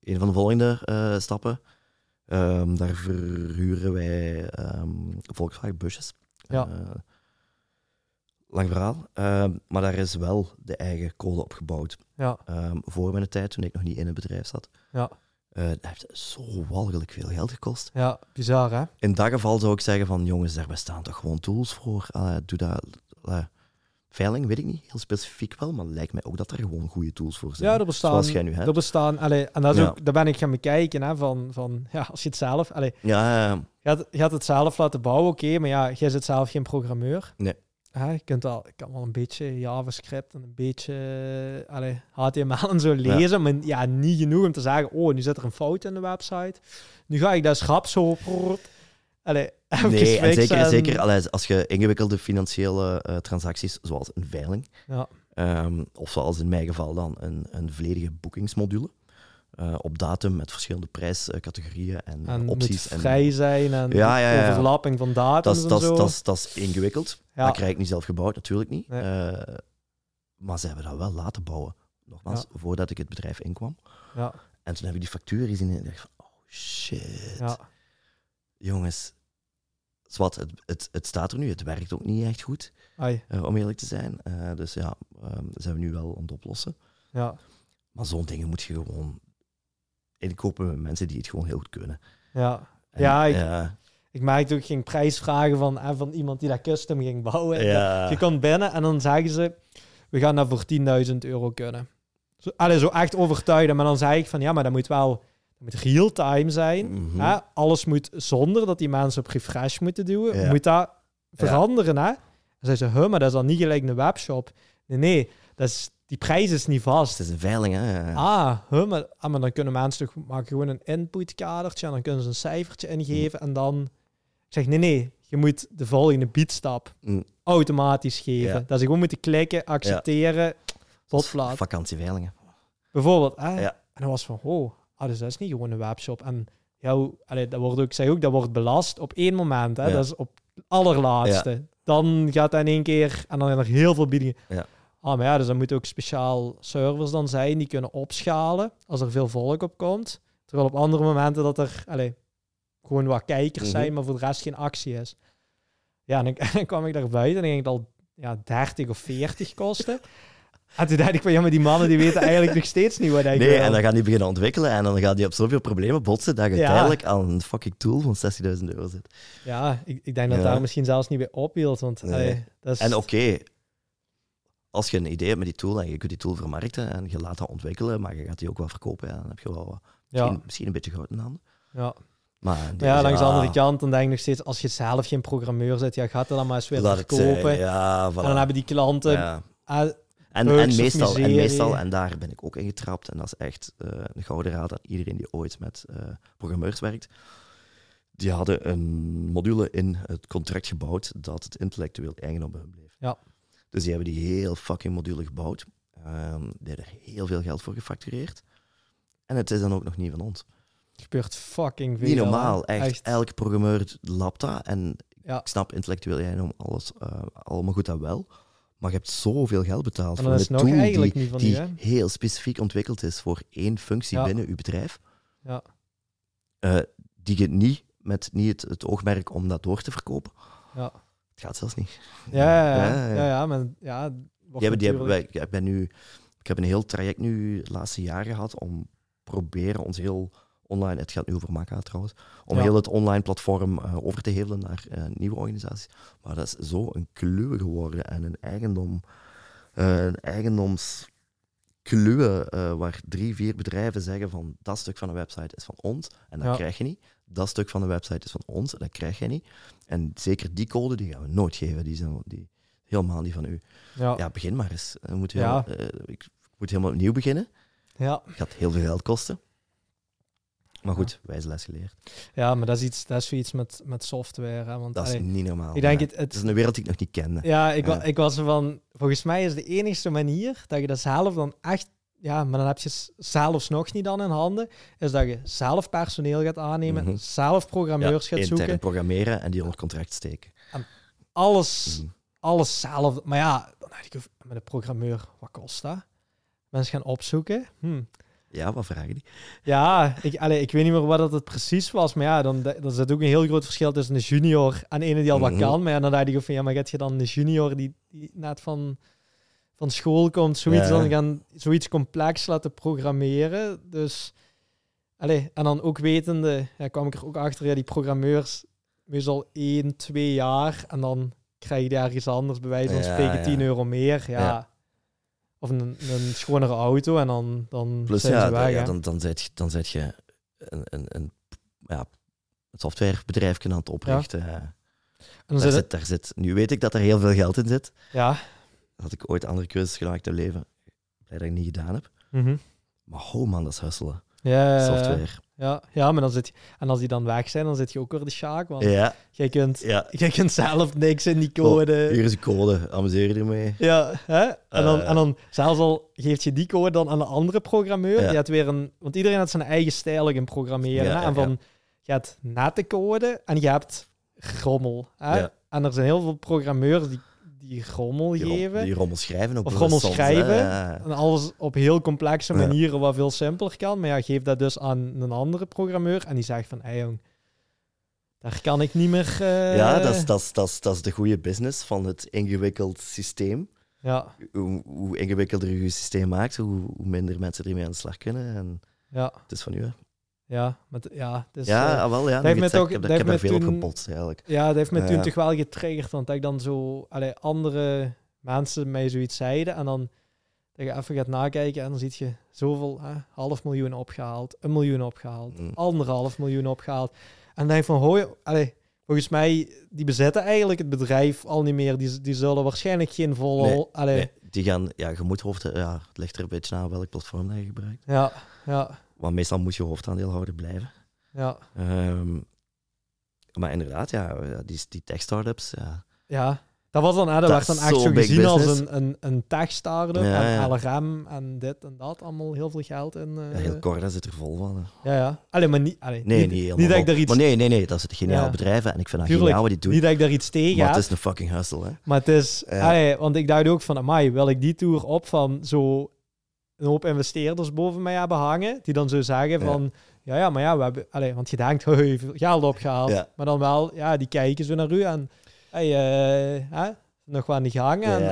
een van de volgende stappen. Daar verhuren wij Volkswagen busjes. Ja. Lang verhaal. Maar daar is wel de eigen code opgebouwd. Ja. Voor mijn tijd, toen ik nog niet in het bedrijf zat. Ja. Dat heeft zo walgelijk veel geld gekost. Ja, bizar, hè? In dat geval zou ik zeggen van, jongens, daar bestaan toch gewoon tools voor. Doe dat. Veiling, weet ik niet, heel specifiek wel, maar lijkt mij ook dat er gewoon goede tools voor zijn. Ja, er bestaan. Zoals jij nu hebt. Er bestaan, en dat is ook, daar ben ik gaan bekijken, hè, van, als je het zelf... Je had het zelf laten bouwen, oké, maar ja, jij zit zelf geen programmeur. Nee. Ik kan wel een beetje JavaScript en een beetje HTML en zo lezen, maar niet genoeg om te zeggen, nu zit er een fout in de website. Nu ga ik dat schrap zo... Zeker, als je ingewikkelde financiële transacties, zoals een veiling, of zoals in mijn geval dan een volledige boekingsmodule, op datum met verschillende prijscategorieën en opties. En vrij zijn en overlapping van datums en zo. Dat is ingewikkeld. Ja. Dat krijg ik niet zelf gebouwd, natuurlijk niet. Nee. Maar ze hebben dat wel laten bouwen. Nogmaals, voordat ik het bedrijf inkwam. Ja. En toen heb ik die factuur gezien en dacht van, oh shit. Ja. Jongens, zwart, het staat er nu. Het werkt ook niet echt goed, om eerlijk te zijn. Dat zijn we nu wel aan het oplossen. Ja. Maar zo'n dingen moet je gewoon inkopen met mensen die het gewoon heel goed kunnen. Ja, ik merkte ook, ging prijsvragen van iemand die dat custom ging bouwen. Ja. Je komt binnen en dan zeggen ze, we gaan dat voor €10.000 kunnen. Zo echt overtuigen. Maar dan zei ik van, ja, maar dat moet wel real-time zijn. Mm-hmm. Hè? Alles moet, zonder dat die mensen op refresh moeten duwen, moet dat veranderen. Hè? Dan zei ze, maar dat is dan niet gelijk een webshop. Nee, dat is... Die prijs is niet vast. Het is een veiling, hè? Maar dan kunnen mensen toch maken gewoon een inputkadertje en dan kunnen ze een cijfertje ingeven en dan... Ik zeg, nee, je moet de volgende biedstap automatisch geven. Ja. Dat ze gewoon moeten klikken, accepteren, tot vlak. Vakantieveilingen. Bijvoorbeeld, hè? Ja. En dan was van, dus dat is niet gewoon een webshop. En dat wordt belast op één moment, hè? Ja. Dat is op het allerlaatste. Ja. Dan gaat dat in één keer en dan zijn er heel veel biedingen. Ja. Dus dan moeten ook speciaal servers dan zijn die kunnen opschalen als er veel volk op komt. Terwijl op andere momenten dat er gewoon wat kijkers zijn, maar voor de rest geen actie is. Ja, en dan kwam ik daar buiten en ging het al 30 of 40 kosten. En toen dacht ik van, ja, maar die mannen die weten eigenlijk nog steeds niet wat ik wil. Nee, en dan gaan die beginnen ontwikkelen en dan gaan die op zoveel problemen botsen dat je uiteindelijk aan een fucking tool van €60.000 zit. Ja, ik denk dat daar misschien zelfs niet bij ophield. Want, dat is... En als je een idee hebt met die tool en je kunt die tool vermarkten en je laat dat ontwikkelen, maar je gaat die ook wel verkopen, dan heb je wel misschien een beetje goud in handen. Ja. Maar ja, langs de andere kant, dan denk ik nog steeds, als je zelf geen programmeur bent, gaat dat dan maar eens weer verkopen. Voilà. En dan hebben die klanten... Ja. En meestal, en daar ben ik ook in getrapt, en dat is echt een gouden raad aan iedereen die ooit met programmeurs werkt. Die hadden een module in het contract gebouwd dat het intellectueel eigendom bij hun bleef. Ja. Dus die hebben die heel fucking module gebouwd. Die hebben er heel veel geld voor gefactureerd. En het is dan ook nog niet van ons. Het gebeurt fucking veel. Niet normaal. Echt. Elke programmeur lapt dat. En ik snap intellectueel eigendom alles allemaal goed en wel. Maar je hebt zoveel geld betaald voor een tool die heel specifiek ontwikkeld is voor één functie binnen je bedrijf. Ja. Die je niet met het oogmerk om dat door te verkopen. Ja. Het gaat zelfs niet. Ik heb een heel traject nu de laatste jaren gehad om proberen ons heel online, het gaat nu over Makka trouwens, om heel het online platform over te hevelen naar nieuwe organisaties. Maar dat is zo een kluwe geworden en een eigendom, een eigendomskluwe waar 3-4 bedrijven zeggen van dat stuk van de website is van ons en dat krijg je niet. Dat stuk van de website is van ons en dat krijg je niet. En zeker die code, die gaan we nooit geven, die zijn helemaal niet van u. Ja, begin maar eens. Ik moet helemaal opnieuw beginnen. Ja. Het gaat heel veel geld kosten. Maar goed, wijze les geleerd. Ja, maar dat is zoiets met software. Hè? Want, dat is niet normaal. Ik denk het is een wereld die ik nog niet kende. Ja, ik was van... Volgens mij is de enigste manier dat je dat zelf dan echt... Ja, maar dan heb je zelfs nog niet dan in handen. Is dat je zelf personeel gaat aannemen, zelf programmeurs gaat zoeken. Intern programmeren en die onder contract steken. En alles zelf. Maar ja, dan denk ik, met een programmeur, wat kost dat? Mensen gaan opzoeken. Ja, wat vragen die? Ja, ik weet niet meer wat het precies was. Maar ja, dan zit ook een heel groot verschil tussen een junior en een die al wat kan. Maar ja, dan dacht ik van, ja, maar gaat je dan een junior die net van school komt, dan gaan zoiets complex laten programmeren. Dus, en dan ook wetende, kwam ik er ook achter, die programmeurs, meestal 1-2 jaar, en dan krijg je daar iets anders, bij wijze van spreken €10 meer. Ja. Of een schonere auto, en dan plus, zijn ze weg. Ja, dan zet je een softwarebedrijf aan het oprichten. Ja. Nu weet ik dat er heel veel geld in zit. Ja. Had ik ooit andere keuzes gemaakt in leven. Blij dat ik niet gedaan heb. Maar dat is husselen. Ja, software. Ja, maar dan zit je... En als die dan weg zijn, dan zit je ook weer de schaak. Want jij kunt zelf niks in die code. Hier is een code, amuseer je ermee. Ja, hè? En dan zelfs al geef je die code dan aan een andere programmeur. Ja. Die had weer want iedereen had zijn eigen stijl in programmeren. Ja, je hebt nette code en je hebt rommel. Hè? Ja. En er zijn heel veel programmeurs die rommel geven. Die rommel schrijven. Ook of rommel schrijven. En alles op heel complexe manieren wat veel simpeler kan. Maar ja, geef dat dus aan een andere programmeur. En die zegt van, hey jong, daar kan ik niet meer... Ja, dat is de goede business van het ingewikkeld systeem. Ja. Hoe ingewikkelder je systeem maakt, hoe minder mensen ermee aan de slag kunnen. En het is van u, hè. Ja, ik heb er veel op gebotst, eigenlijk. Ja, dat heeft me toen toch wel getriggerd, want dat ik dan zo... andere mensen mij zoiets zeiden en dan dat je even gaat nakijken en dan zie je zoveel, €500.000 opgehaald, €1 miljoen opgehaald, €1,5 miljoen opgehaald. En dan denk je van, volgens mij, die bezetten eigenlijk het bedrijf al niet meer. Die zullen waarschijnlijk geen volle... Nee, die gaan... Ja, je moet het ligt er een beetje aan welk platform dat je gebruikt. Ja. Want meestal moet je hoofdaandeelhouder blijven. Ja. Maar inderdaad, die tech-startups. Ja, dat was dan, dat werd dan echt zo gezien business. Als een tech-startup en LRM en dit en dat. Allemaal heel veel geld in. Heel Corda zit er vol van. Ja. Maar niet... niet dat ik daar iets... Maar nee, dat zijn geniale bedrijven en ik vind dat geniaal wat die doen. Niet dat ik daar iets tegen heb. Maar het is een fucking hustle, hè. Maar het is... want ik dacht ook van, amai, wil ik die tour op van zo... een hoop investeerders boven mij hebben hangen, die dan zo zeggen van, we hebben... want je denkt, geld opgehaald. Ja. Maar dan wel, die kijken zo naar u en... nog wel niet hangen.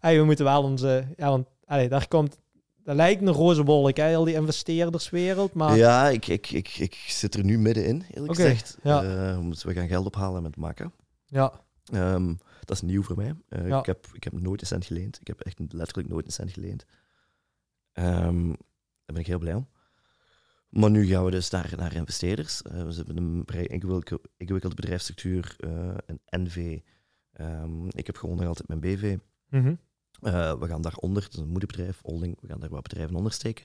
En we moeten wel onze... Ja, want Allee, daar komt... Dat lijkt een roze wolk, hè, al die investeerderswereld, maar... Ja, ik zit er nu middenin, eerlijk gezegd. Ja. We gaan geld ophalen met Makka. Ja. Dat is nieuw voor mij. Ja. Ik heb nooit een cent geleend. Ik heb echt letterlijk nooit een cent geleend. Daar ben ik heel blij om. Maar nu gaan we dus naar investeerders. We hebben een vrij ingewikkelde bedrijfsstructuur, een NV. Ik heb gewoon nog altijd mijn BV. Mm-hmm. We gaan daaronder, het is een moederbedrijf, holding, we gaan daar wat bedrijven onder steken.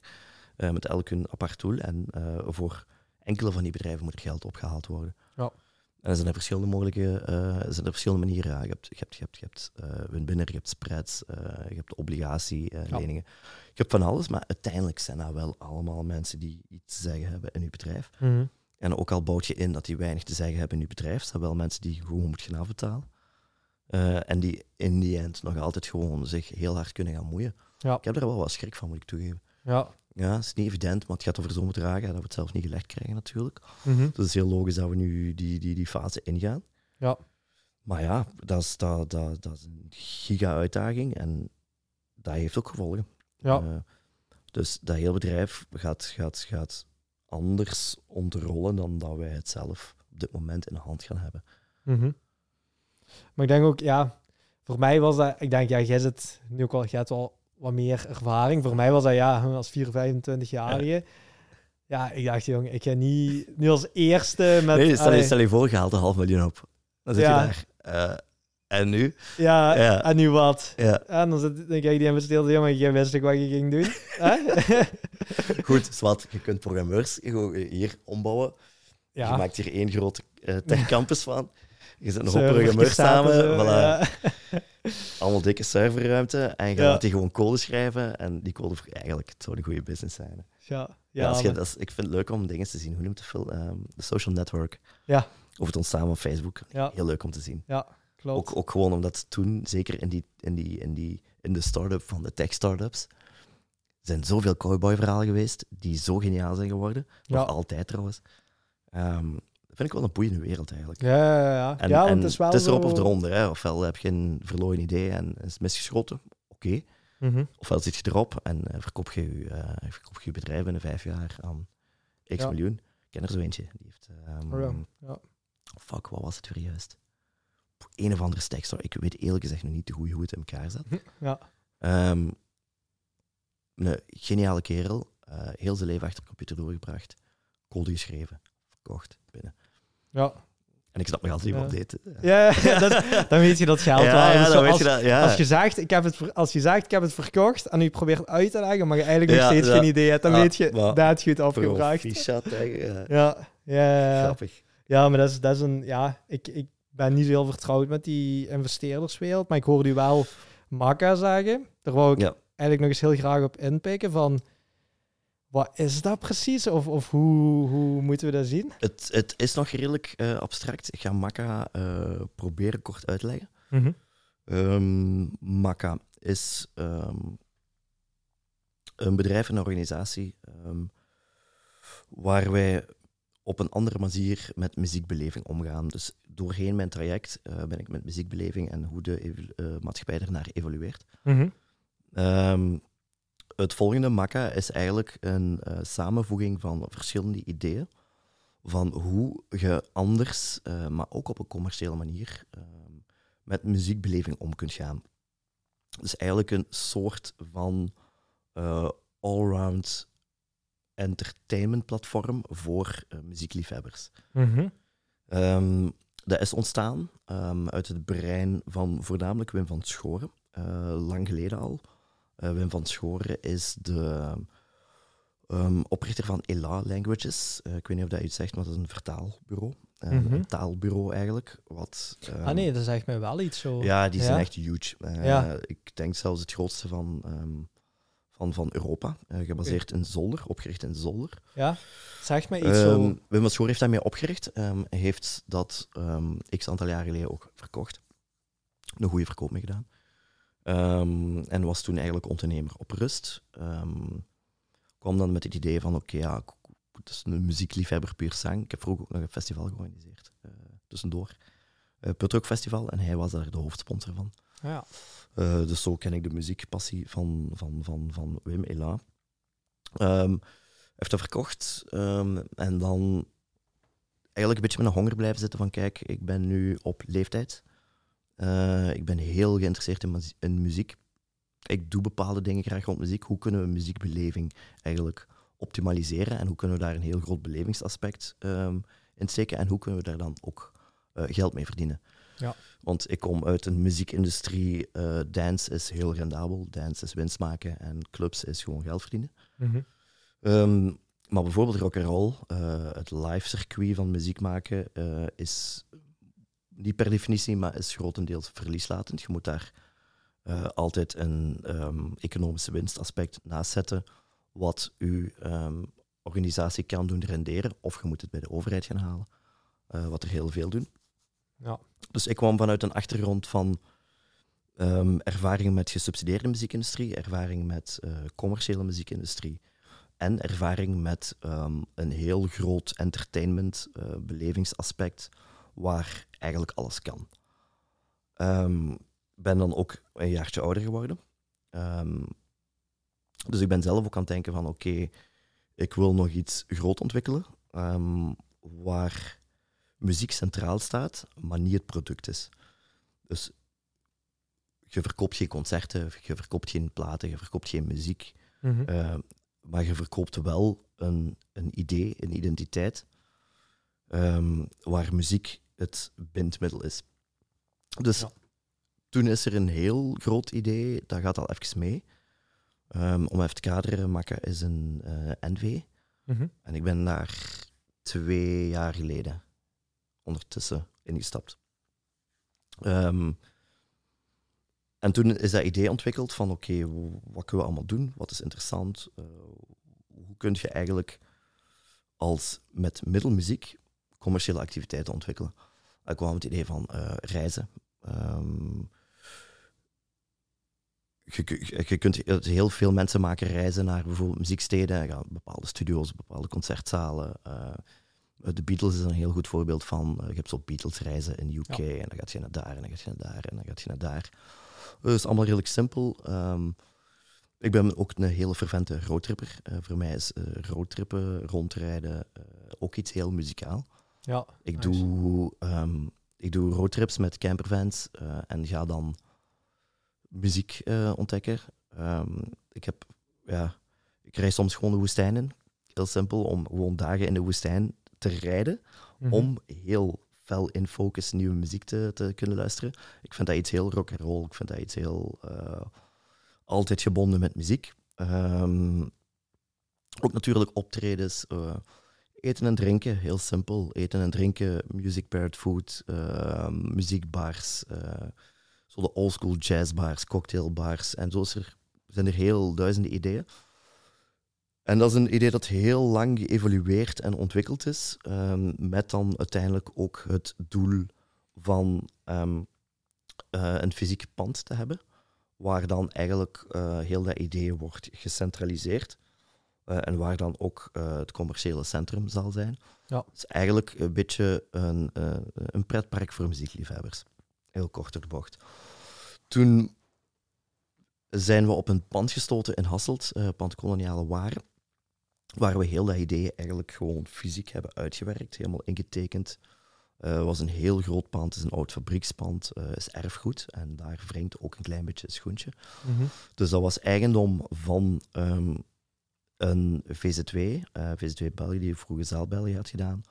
Met elk een apart doel. En voor enkele van die bedrijven moet er geld opgehaald worden. Ja. En er zijn er verschillende verschillende manieren. Je hebt win-winner, je hebt spreads, je hebt obligatieleningen. Je hebt van alles, maar uiteindelijk zijn dat wel allemaal mensen die iets te zeggen hebben in je bedrijf. Mm-hmm. En ook al bouwt je in dat die weinig te zeggen hebben in je bedrijf, zijn wel mensen die je gewoon moet gaan afbetalen. En die in die end nog altijd gewoon zich heel hard kunnen gaan moeien. Ja. Ik heb daar wel wat schrik van, moet ik toegeven. Ja, het is niet evident, maar het gaat over zo'n bedragen dat we het zelf niet gelegd krijgen natuurlijk. Mm-hmm. Dus het is heel logisch dat we nu die fase ingaan. Ja. Maar ja, dat is een giga-uitdaging en dat heeft ook gevolgen. Ja. Dus dat hele bedrijf gaat anders ontrollen dan dat wij het zelf op dit moment in de hand gaan hebben. Mm-hmm. Maar ik denk ook, ja, voor mij was dat... Ik denk, ja, jij hebt wel wat meer ervaring. Voor mij was dat, ja, als 25-jarige... Ja. Ja, ik dacht, jong, ik ga niet... Nu als eerste met... Nee, stel je voor, je haalt €500.000 op. Dan zit je daar. En nu? Ja, ja, en nu wat? Ja. En dan kijk je die investeerder, helemaal, jij wist ook wat je ging doen. Goed, zwart, je kunt programmeurs hier ombouwen. Ja. Je maakt hier één grote tech-campus van. Je zit nog op programmeur samen. Voilà. Ja. Allemaal dikke serverruimte. En je gaat die gewoon code schrijven. En die code voor eigenlijk, het zou een goede business zijn. Hè. Ja, ik vind het leuk om dingen te zien. Hoe noemt het veel? De social network. Ja. Over het ontstaan van Facebook. Ja. Heel leuk om te zien. Ja, klopt. Ook gewoon omdat toen, zeker in de start-up van de tech-startups, zijn zoveel cowboy-verhalen geweest die zo geniaal zijn geworden. Nog altijd trouwens. Dat vind ik wel een boeiende wereld eigenlijk. Ja. En, want het is wel. Het is erop of eronder. Hè. Ofwel heb je een verloren idee en is misgeschoten. Oké. Mm-hmm. Ofwel zit je erop en verkoop je bedrijf binnen 5 jaar aan x miljoen. Ik ken er zo eentje. Die heeft, fuck, wat was het weer juist? Een of andere stackstar. Ik weet eerlijk gezegd nog niet hoe het in elkaar zat. Ja. Een geniale kerel. Heel zijn leven achter de computer doorgebracht. Code geschreven. Verkocht. Binnen. Ja. En ik snap nog altijd iemand deed. Ja, dan weet je dat geld wel. Als je zegt, ik heb het verkocht en je probeert uit te leggen, maar je eigenlijk nog steeds geen idee hebt, dan weet je dat goed afgebracht. Ja. Grappig. Ja, maar dat is een... Ja, ik ben niet zo heel vertrouwd met die investeerderswereld, maar ik hoorde u wel Makka zeggen. Daar wou ik eigenlijk nog eens heel graag op inpikken van... Wat is dat precies? Of hoe moeten we dat zien? Het is nog redelijk abstract. Ik ga Makka proberen kort uit te leggen. Mm-hmm. Makka is een bedrijf en een organisatie waar wij op een andere manier met muziekbeleving omgaan. Dus doorheen mijn traject ben ik met muziekbeleving en hoe de maatschappij ernaar evolueert. Mm-hmm. Het volgende, Makka, is eigenlijk een samenvoeging van verschillende ideeën van hoe je anders, maar ook op een commerciële manier, met muziekbeleving om kunt gaan. Dus eigenlijk een soort van allround entertainmentplatform voor muziekliefhebbers. Mm-hmm. Dat is ontstaan uit het brein van voornamelijk Wim van Schoren, lang geleden al. Wim van Schoren is de oprichter van Ela Languages. Ik weet niet of dat iets zegt, maar dat is een vertaalbureau. Mm-hmm. Een taalbureau eigenlijk. Wat, nee, dat zegt mij wel iets. Zo. Ja, die zijn echt huge. Ik denk zelfs het grootste van Europa. Gebaseerd in Zolder, opgericht in Zolder. Ja, zegt mij iets zo. Wim van Schoren heeft daarmee opgericht. Heeft dat x aantal jaar geleden ook verkocht. Een goede verkoop mee gedaan. En was toen eigenlijk ondernemer op rust. Kwam dan met het idee van, het is een muziekliefhebber puur zang. Ik heb vroeger ook nog een festival georganiseerd, tussendoor. Putrock Festival, en hij was daar de hoofdsponsor van. Ja. Dus zo ken ik de muziekpassie van Wim Ela. Heeft dat verkocht en dan eigenlijk een beetje met een honger blijven zitten van kijk, ik ben nu op leeftijd. Ik ben heel geïnteresseerd in muziek. Ik doe bepaalde dingen graag rond muziek. Hoe kunnen we muziekbeleving eigenlijk optimaliseren en hoe kunnen we daar een heel groot belevingsaspect in steken en hoe kunnen we daar dan ook geld mee verdienen? Ja. Want ik kom uit een muziekindustrie, dance is heel rendabel, dance is winst maken en clubs is gewoon geld verdienen. Mm-hmm. Maar bijvoorbeeld rock'n'roll, het live circuit van muziek maken is niet per definitie, maar is grotendeels verlieslatend. Je moet daar altijd een economische winstaspect naast zetten wat uw organisatie kan doen renderen, of je moet het bij de overheid gaan halen, wat er heel veel doen. Ja. Dus ik kwam vanuit een achtergrond van ervaring met gesubsidieerde muziekindustrie, ervaring met commerciële muziekindustrie en ervaring met een heel groot entertainment belevingsaspect waar eigenlijk alles kan. Ik ben dan ook een jaartje ouder geworden. Dus ik ben zelf ook aan het denken van oké, ik wil nog iets groot ontwikkelen waar muziek centraal staat, maar niet het product is. Dus je verkoopt geen concerten, je verkoopt geen platen, je verkoopt geen muziek. Mm-hmm. Maar je verkoopt wel een idee, een identiteit, waar muziek het bindmiddel is. Dus ja. Toen is er een heel groot idee, dat gaat al even mee. Om even te kaderen, Makka is een NV. Mm-hmm. En ik ben daar 2 jaar geleden ondertussen ingestapt. En toen is dat idee ontwikkeld van oké, wat kunnen we allemaal doen? Wat is interessant? Hoe kun je eigenlijk als met middelmuziek commerciële activiteiten ontwikkelen? Ik kwam het idee van reizen. Je kunt heel veel mensen maken reizen naar bijvoorbeeld muzieksteden, ja, bepaalde studio's, bepaalde concertzalen. De Beatles is een heel goed voorbeeld van, je hebt zo Beatles-reizen in de UK, ja. En dan gaat je naar daar, en dan gaat je naar daar, en dan gaat je naar daar. Het is allemaal redelijk simpel. Ik ben ook een hele fervente roadtripper. Voor mij is roadtrippen, rondrijden, ook iets heel muzikaal. Ja, ik doe roadtrips met campervans en ga dan muziek ontdekken. Ik rijd soms gewoon de woestijn in. Heel simpel, om gewoon dagen in de woestijn te rijden, mm-hmm. om heel fel in focus nieuwe muziek te kunnen luisteren. Ik vind dat iets heel rock and roll. Ik vind dat iets heel altijd gebonden met muziek. Ook natuurlijk optredens, eten en drinken, heel simpel. Eten en drinken, music paired food, muziekbars, zo de oldschool jazzbars, cocktailbars. En zo zijn er heel duizenden ideeën. En dat is een idee dat heel lang geëvolueerd en ontwikkeld is, met dan uiteindelijk ook het doel van een fysiek pand te hebben, waar dan eigenlijk heel dat idee wordt gecentraliseerd en waar dan ook het commerciële centrum zal zijn. Ja. Dus eigenlijk een beetje een pretpark voor muziekliefhebbers. Heel kort door de bocht. Toen zijn we op een pand gestoten in Hasselt, pand Koloniale Waren, waar we heel dat idee eigenlijk gewoon fysiek hebben uitgewerkt, helemaal ingetekend. Was een heel groot pand, is een oud fabriekspand, is erfgoed en daar wringt ook een klein beetje het schoentje. Mm-hmm. Dus dat was eigendom van een VZW, VZW België, die vroeger Zaal België had gedaan.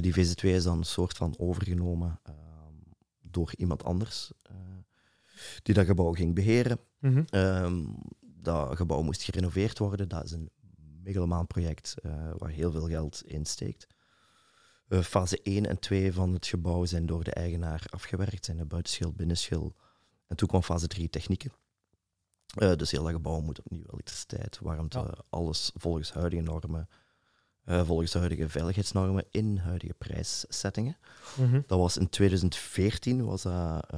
Die VZW is dan een soort van overgenomen door iemand anders die dat gebouw ging beheren. Mm-hmm. Dat gebouw moest gerenoveerd worden. Dat is een megalomaanproject waar heel veel geld in steekt. Fase 1 en 2 van het gebouw zijn door de eigenaar afgewerkt. Zijn de buitenschil, binnenschil. En toen kwam fase 3 technieken. Dus heel dat gebouw moet opnieuw elektriciteit, warmte, alles volgens huidige normen, volgens huidige veiligheidsnormen in huidige prijszettingen. Mm-hmm. Dat was in 2014 was dat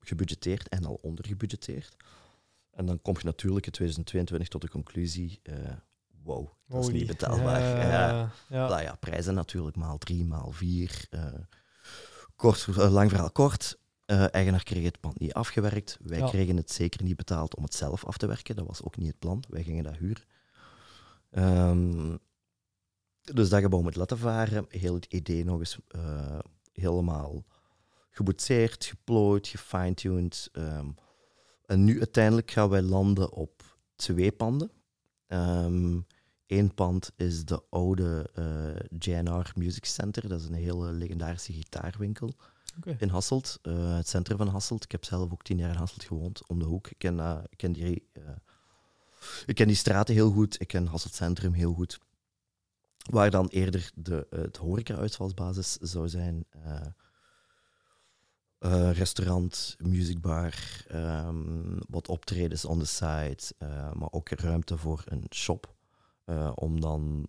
gebudgeteerd en al ondergebudgeteerd. En dan kom je natuurlijk in 2022 tot de conclusie, wow, dat is niet betaalbaar. Nou ja, prijzen natuurlijk maal 3, maal 4. Lang verhaal kort, eigenaar kreeg het pand niet afgewerkt. Wij kregen het zeker niet betaald om het zelf af te werken. Dat was ook niet het plan. Wij gingen dat huren. Dus dat gebouw moet laten varen. Heel het idee nog eens helemaal geboetseerd, geplooid, gefine-tuned. En nu uiteindelijk gaan wij landen op 2 panden. Eén pand is de oude JNR Music Center. Dat is een hele legendarische gitaarwinkel in Hasselt. Het centrum van Hasselt. Ik heb zelf ook 10 jaar in Hasselt gewoond, om de hoek. Ik ken die straten heel goed. Ik ken Hasselt Centrum heel goed. Waar dan eerder het horeca-uitvalsbasis zou zijn. Restaurant, musicbar, wat optredens on the side, maar ook ruimte voor een shop. Om dan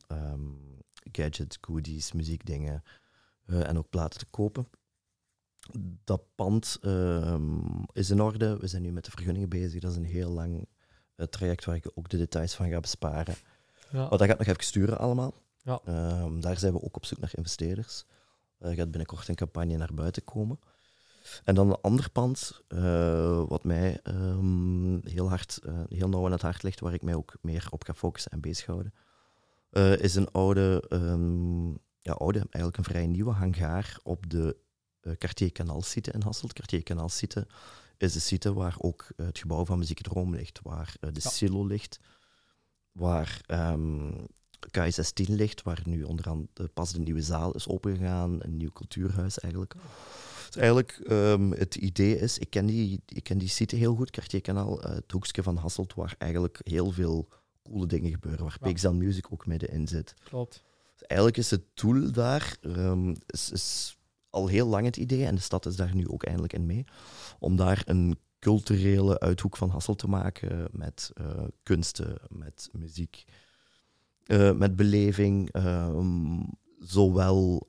gadgets, goodies, muziekdingen en ook platen te kopen. Dat pand is in orde. We zijn nu met de vergunningen bezig. Dat is een heel lang traject waar ik ook de details van ga besparen. Ja. Maar dat gaat nog even sturen allemaal. Ja. Daar zijn we ook op zoek naar investeerders. Er gaat binnenkort een campagne naar buiten komen. En dan een ander pand, wat mij heel nauw aan het hart ligt, waar ik mij ook meer op ga focussen en bezighouden, is een oude, eigenlijk een vrij nieuwe hangaar op de Quartier Canal site in Hasselt. Quartier Canal site is de site waar ook het gebouw van Muziekendroom ligt, waar de silo ligt, waar KI16 ligt, waar nu onderaan pas de nieuwe zaal is opengegaan, een nieuw cultuurhuis eigenlijk. Dus eigenlijk, het idee is, ik ken die site heel goed, Quartier Canal, het hoekje van Hasselt, waar eigenlijk heel veel coole dingen gebeuren, waar PXL Music ook middenin zit. Klopt. Dus eigenlijk is het doel daar, is al heel lang het idee, en de stad is daar nu ook eindelijk in mee, om daar een culturele uithoek van Hasselt te maken, met kunsten, met muziek, met beleving, zowel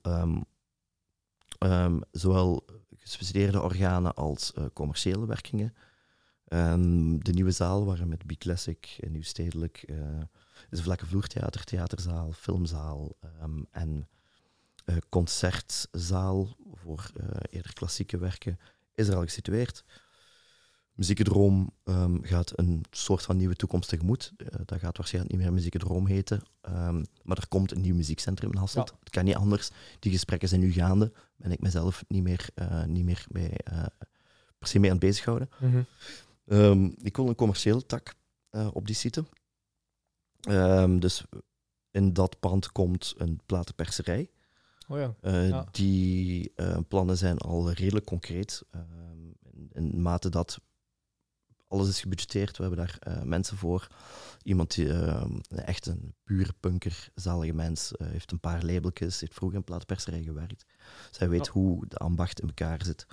gespecialiseerde organen als commerciële werkingen. De nieuwe zaal, waar met B-Classic, nieuw stedelijk, is een vlakke vloertheater, theaterzaal, filmzaal en concertzaal voor eerder klassieke werken, is er al gesitueerd. Muziekendroom gaat een soort van nieuwe toekomst tegemoet. Dat gaat waarschijnlijk niet meer Muziekendroom heten. Maar er komt een nieuw muziekcentrum in Hasselt. Het kan niet anders. Die gesprekken zijn nu gaande. Ben ik mezelf niet meer per se mee aan het bezighouden. Mm-hmm. Ik wil een commerciële tak op die site. Dus in dat pand komt een platenperserij. Oh ja. Die plannen zijn al redelijk concreet. In mate dat... Alles is gebudgeteerd, we hebben daar mensen voor. Iemand die echt een pure punker, zalige mens, heeft een paar labeltjes, heeft vroeg in plaatperserij gewerkt. Zij weet hoe de ambacht in elkaar zit.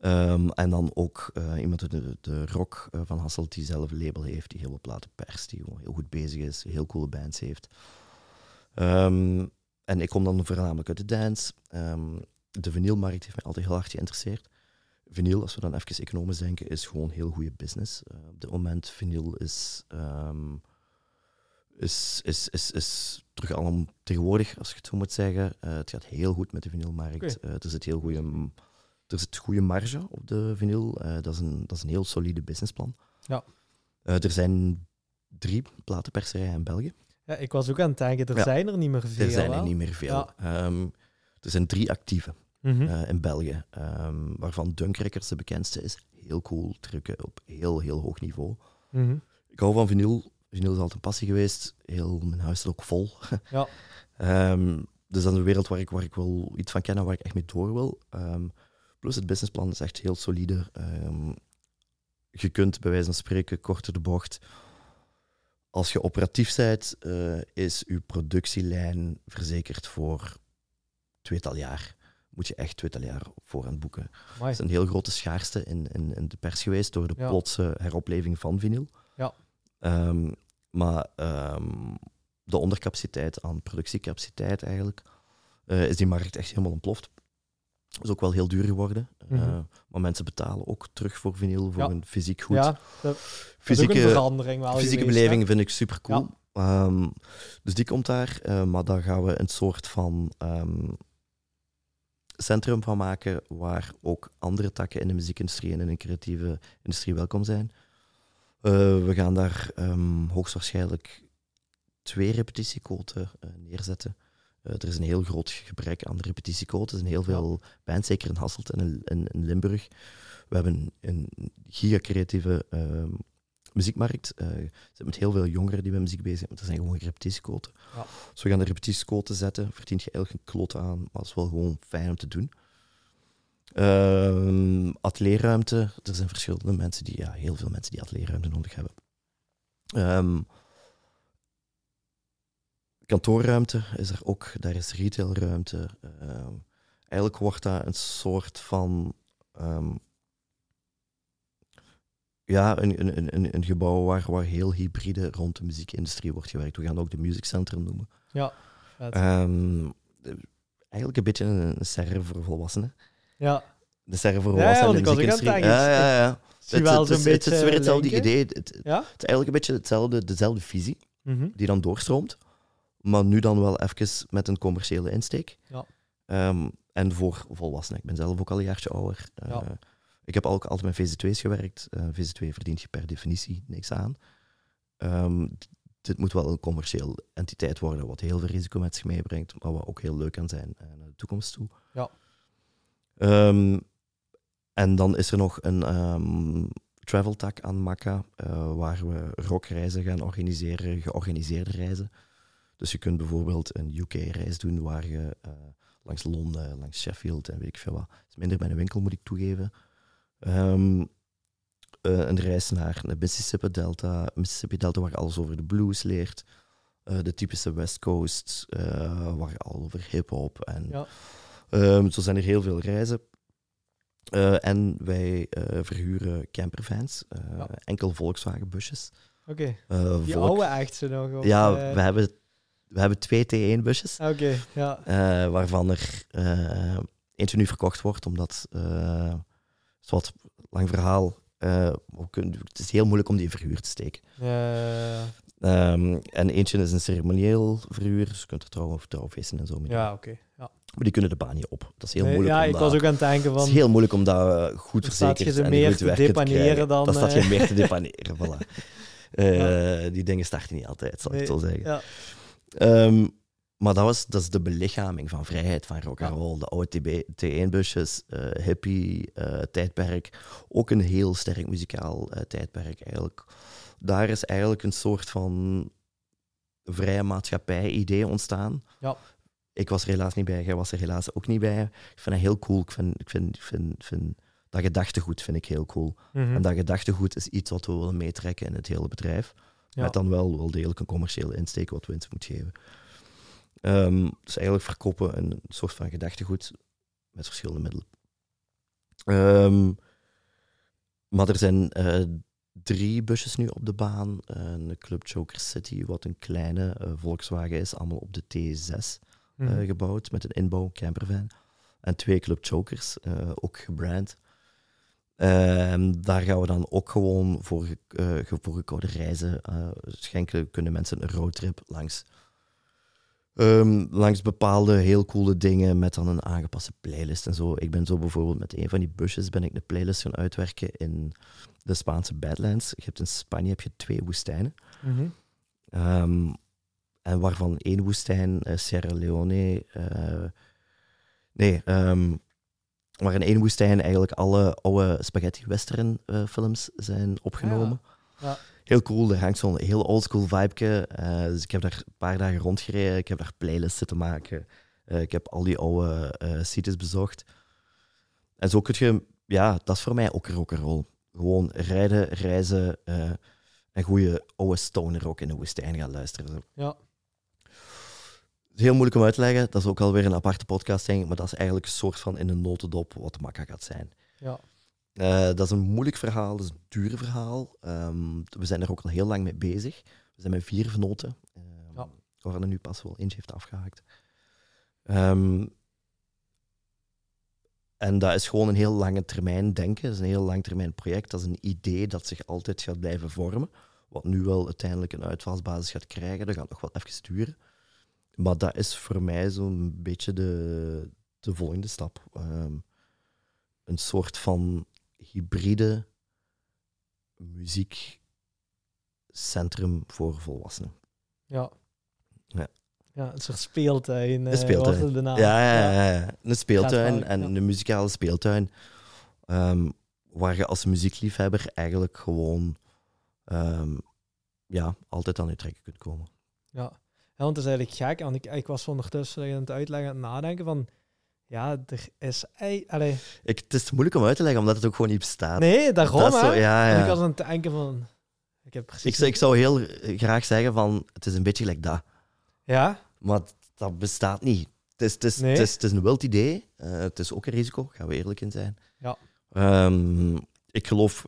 En dan ook iemand uit de rock van Hasselt, die zelf een label heeft, die heel veel platen perst, die heel goed bezig is, heel coole bands heeft. En ik kom dan voornamelijk uit de dance. De vinylmarkt heeft mij altijd heel hard geïnteresseerd. Vinyl, als we dan even economisch denken, is gewoon heel goede business. Op dit moment, vinyl is terug allemaal tegenwoordig, als je het zo moet zeggen. Het gaat heel goed met de vinylmarkt. Okay. Er zit goede marge op de vinyl. Dat is een heel solide businessplan. Ja. Er zijn 3 platenperserijen in België. Ja, ik was ook aan het denken, zijn er niet meer veel. Er zijn er niet meer veel. Ja. Er zijn 3 actieve. Mm-hmm. In België, waarvan Dunkrekkers de bekendste is. Heel cool, drukken op heel, heel hoog niveau. Mm-hmm. Ik hou van vinyl. Vinyl is altijd een passie geweest. Heel mijn huis zit ook vol. Ja. Dus dat is een wereld waar ik wel iets van ken en waar ik echt mee door wil. Plus het businessplan is echt heel solide. Je kunt bij wijze van spreken, korter de bocht... Als je operatief bent, is je productielijn verzekerd voor 2-tal jaar. Moet je echt 2-tal jaar vooraan boeken. Amai. Er is een heel grote schaarste in de pers geweest door de plotse heropleving van vinyl. Ja. Maar de ondercapaciteit aan productiecapaciteit eigenlijk, is die markt echt helemaal ontploft. Dat is ook wel heel duur geworden. Mm-hmm. Maar mensen betalen ook terug voor vinyl, voor een fysiek goed. Ja, dat is ook een verandering. Fysieke beleving vind ik super cool. Ja. Dus die komt daar, maar dan gaan we een soort van... centrum van maken waar ook andere takken in de muziekindustrie en in de creatieve industrie welkom zijn. We gaan daar hoogstwaarschijnlijk 2 repetitiequoten neerzetten. Er is een heel groot gebrek aan repetitiequoten. Er zijn heel veel bands, zeker in Hasselt en in Limburg. We hebben een gigacreatieve muziekmarkt. Zit met heel veel jongeren die met muziek bezig zijn, maar er zijn gewoon repetitiequoten. Ja. Dus we gaan de repetitiequoten zetten. Verdient je eigenlijk een klote aan, maar het is wel gewoon fijn om te doen. Atelierruimte. Er zijn verschillende mensen die, heel veel mensen die atelierruimte nodig hebben. Kantoorruimte is er ook, daar is retailruimte. Eigenlijk wordt dat een soort van een gebouw waar heel hybride rond de muziekindustrie wordt gewerkt. We gaan het ook de Music Center noemen. Ja. Eigenlijk een beetje een serre voor volwassenen. Ja. De serre voor volwassenen in de muziekindustrie. Ja. Het is weer hetzelfde idee. Het is eigenlijk een beetje dezelfde visie die dan doorstroomt. Maar nu dan wel even met een commerciële insteek. Ja. En voor volwassenen. Ik ben zelf ook al een jaartje ouder. Ik heb ook altijd met VZ2's gewerkt. VZ2 verdient je per definitie niks aan. Dit moet wel een commerciële entiteit worden, wat heel veel risico met zich meebrengt, maar wat ook heel leuk kan zijn naar de toekomst toe. Ja. En dan is er nog een travel-tak aan Makka, waar we rockreizen gaan organiseren, georganiseerde reizen. Dus je kunt bijvoorbeeld een UK-reis doen waar je langs Londen, langs Sheffield en weet ik veel wat. Dat is minder bij een winkel, moet ik toegeven. Een reis naar de Mississippi Delta, waar je alles over de blues leert. De typische West Coast, waar je al over hip-hop en... Ja. Zo zijn er heel veel reizen. En wij verhuren campervans, enkel Volkswagen-busjes. Oké. Die oude echt nog? Of, we hebben 2 T1-busjes, waarvan er eentje nu verkocht wordt, omdat, wat lang verhaal, het is heel moeilijk om die in verhuur te steken. En eentje is een ceremonieel verhuur, dus je kunt er trouwfeesten en zo mee. Ja, oké. Ja. Maar die kunnen de baan niet op. Dat is heel moeilijk. Ja, ik was ook aan het denken van... Het is heel moeilijk om dat goed verzekerd en goed te werken te krijgen. Dan staat je meer te depaneren. Voilà. Die dingen starten niet altijd, zal ik zo zeggen. Ja. Maar dat is de belichaming van vrijheid, van rock and roll, de oude T1-busjes, hippie, tijdperk. Ook een heel sterk muzikaal tijdperk eigenlijk. Daar is eigenlijk een soort van vrije maatschappij-idee ontstaan. Ja. Ik was er helaas niet bij, jij was er helaas ook niet bij. Ik vind dat heel cool. Ik vind dat gedachtegoed vind ik heel cool. Mm-hmm. En dat gedachtegoed is iets wat we willen meetrekken in het hele bedrijf. Ja. Met dan wel degelijk een commerciële insteek wat winst moet geven. Dus eigenlijk verkopen een soort van gedachtegoed met verschillende middelen. Maar er zijn 3 busjes nu op de baan. Een Club Joker City, wat een kleine Volkswagen is, allemaal op de T6. Gebouwd met een inbouw campervan en 2 Club Chokers, ook gebrand. Daar gaan we dan ook gewoon voor gekoude reizen schenken. Kunnen mensen een roadtrip langs bepaalde heel coole dingen met dan een aangepaste playlist en zo. Ik ben zo bijvoorbeeld met een van die busjes een playlist gaan uitwerken in de Spaanse Badlands. In Spanje heb je 2 woestijnen. Mm-hmm. En waarvan 1 woestijn, Sierra Leone... waar in 1 woestijn eigenlijk alle oude spaghetti-western-films zijn opgenomen. Ja. Ja. Heel cool, er hangt zo'n heel oldschool vibe. Dus ik heb daar een paar dagen rondgereden, ik heb daar playlists zitten maken. Ik heb al die oude sites bezocht. En zo kun je... Ja, dat is voor mij ook rock and roll. Gewoon rijden, reizen... een goede oude stoner ook in de woestijn gaan luisteren. Ja. Heel moeilijk om uit te leggen. Dat is ook alweer een aparte podcast, denk ik. Maar dat is eigenlijk een soort van in een notendop wat Makka gaat zijn. Ja. Dat is een moeilijk verhaal. Dat is een duur verhaal. We zijn er ook al heel lang mee bezig. We zijn met 4 venoten. Waarvan er nu pas wel eentje heeft afgehaakt. En dat is gewoon een heel lange termijn denken. Dat is een heel lang termijn project. Dat is een idee dat zich altijd gaat blijven vormen. Wat nu wel uiteindelijk een uitvalsbasis gaat krijgen. Dat gaat nog wel even duren. Maar dat is voor mij zo'n beetje de volgende stap. Een soort van hybride muziekcentrum voor volwassenen. Ja. Ja. Ja, een soort speeltuin. Een speeltuin. De naam? Ja. Een speeltuin en een muzikale speeltuin. Waar je als muziekliefhebber eigenlijk gewoon altijd aan je trekken kunt komen. Ja, want het is eigenlijk gek. Want ik was ondertussen aan het uitleggen en nadenken van... Ja, er is... Het is moeilijk om uit te leggen, omdat het ook gewoon niet bestaat. Nee, daarom hè. Ja. Ik was aan het denken van... Ik zou heel graag zeggen van... Het is een beetje gelijk dat. Ja. Maar dat bestaat niet. Het is een wild idee. Het is ook een risico, gaan we eerlijk in zijn. Ja. Ik geloof,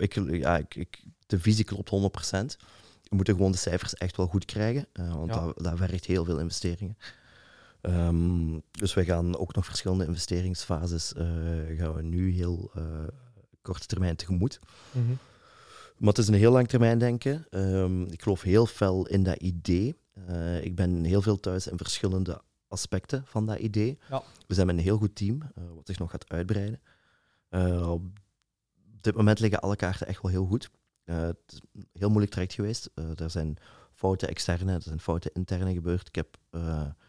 de visie klopt 100%. We moeten gewoon de cijfers echt wel goed krijgen, want dat vergt heel veel investeringen. Dus we gaan ook nog verschillende investeringsfases gaan we nu heel korte termijn tegemoet. Mm-hmm. Maar het is een heel lang termijn denken. Ik geloof heel fel in dat idee. Ik ben heel veel thuis in verschillende aspecten van dat idee. Ja. We zijn met een heel goed team, wat zich nog gaat uitbreiden. Op dit moment liggen alle kaarten echt wel heel goed. Het is een heel moeilijk traject geweest. Er zijn fouten externe, er zijn fouten interne gebeurd. Ik heb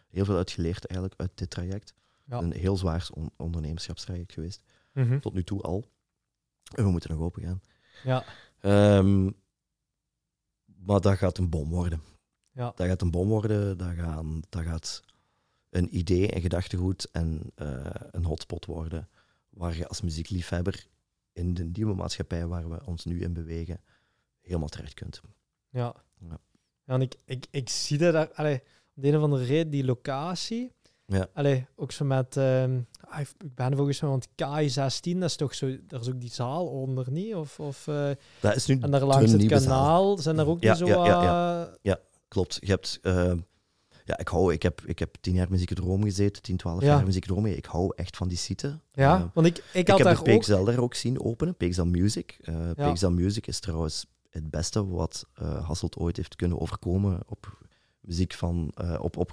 heel veel uitgeleerd eigenlijk uit dit traject. Ja. Een heel zwaar ondernemerschapstraject geweest. Mm-hmm. Tot nu toe al. En we moeten nog open gaan. Ja. Maar dat gaat een bom worden. Ja. Dat gaat een bom worden. Dat gaat een idee, een gedachtegoed en een hotspot worden. Waar je als muziekliefhebber in de nieuwe maatschappij waar we ons nu in bewegen, helemaal terecht kunt. Ja. En ik zie dat daar, om de een of andere reden, die locatie. Ja. Ook zo met, ik ben volgens mij, want KI16, dat is toch zo, daar is ook die zaal onder, niet? Of dat is nu en daar langs het kanaal zaal. Zijn er ook niet zo... Ja, klopt. Je hebt... Ik heb 10 jaar Muziekendroom gezeten, 10, 12 jaar Muziekendroom. Ik hou echt van die site. Ja, want ik had daar ook... Ik heb de PXL daar ook zien openen, PXL Music. PXL Music is trouwens het beste wat Hasselt ooit heeft kunnen overkomen op het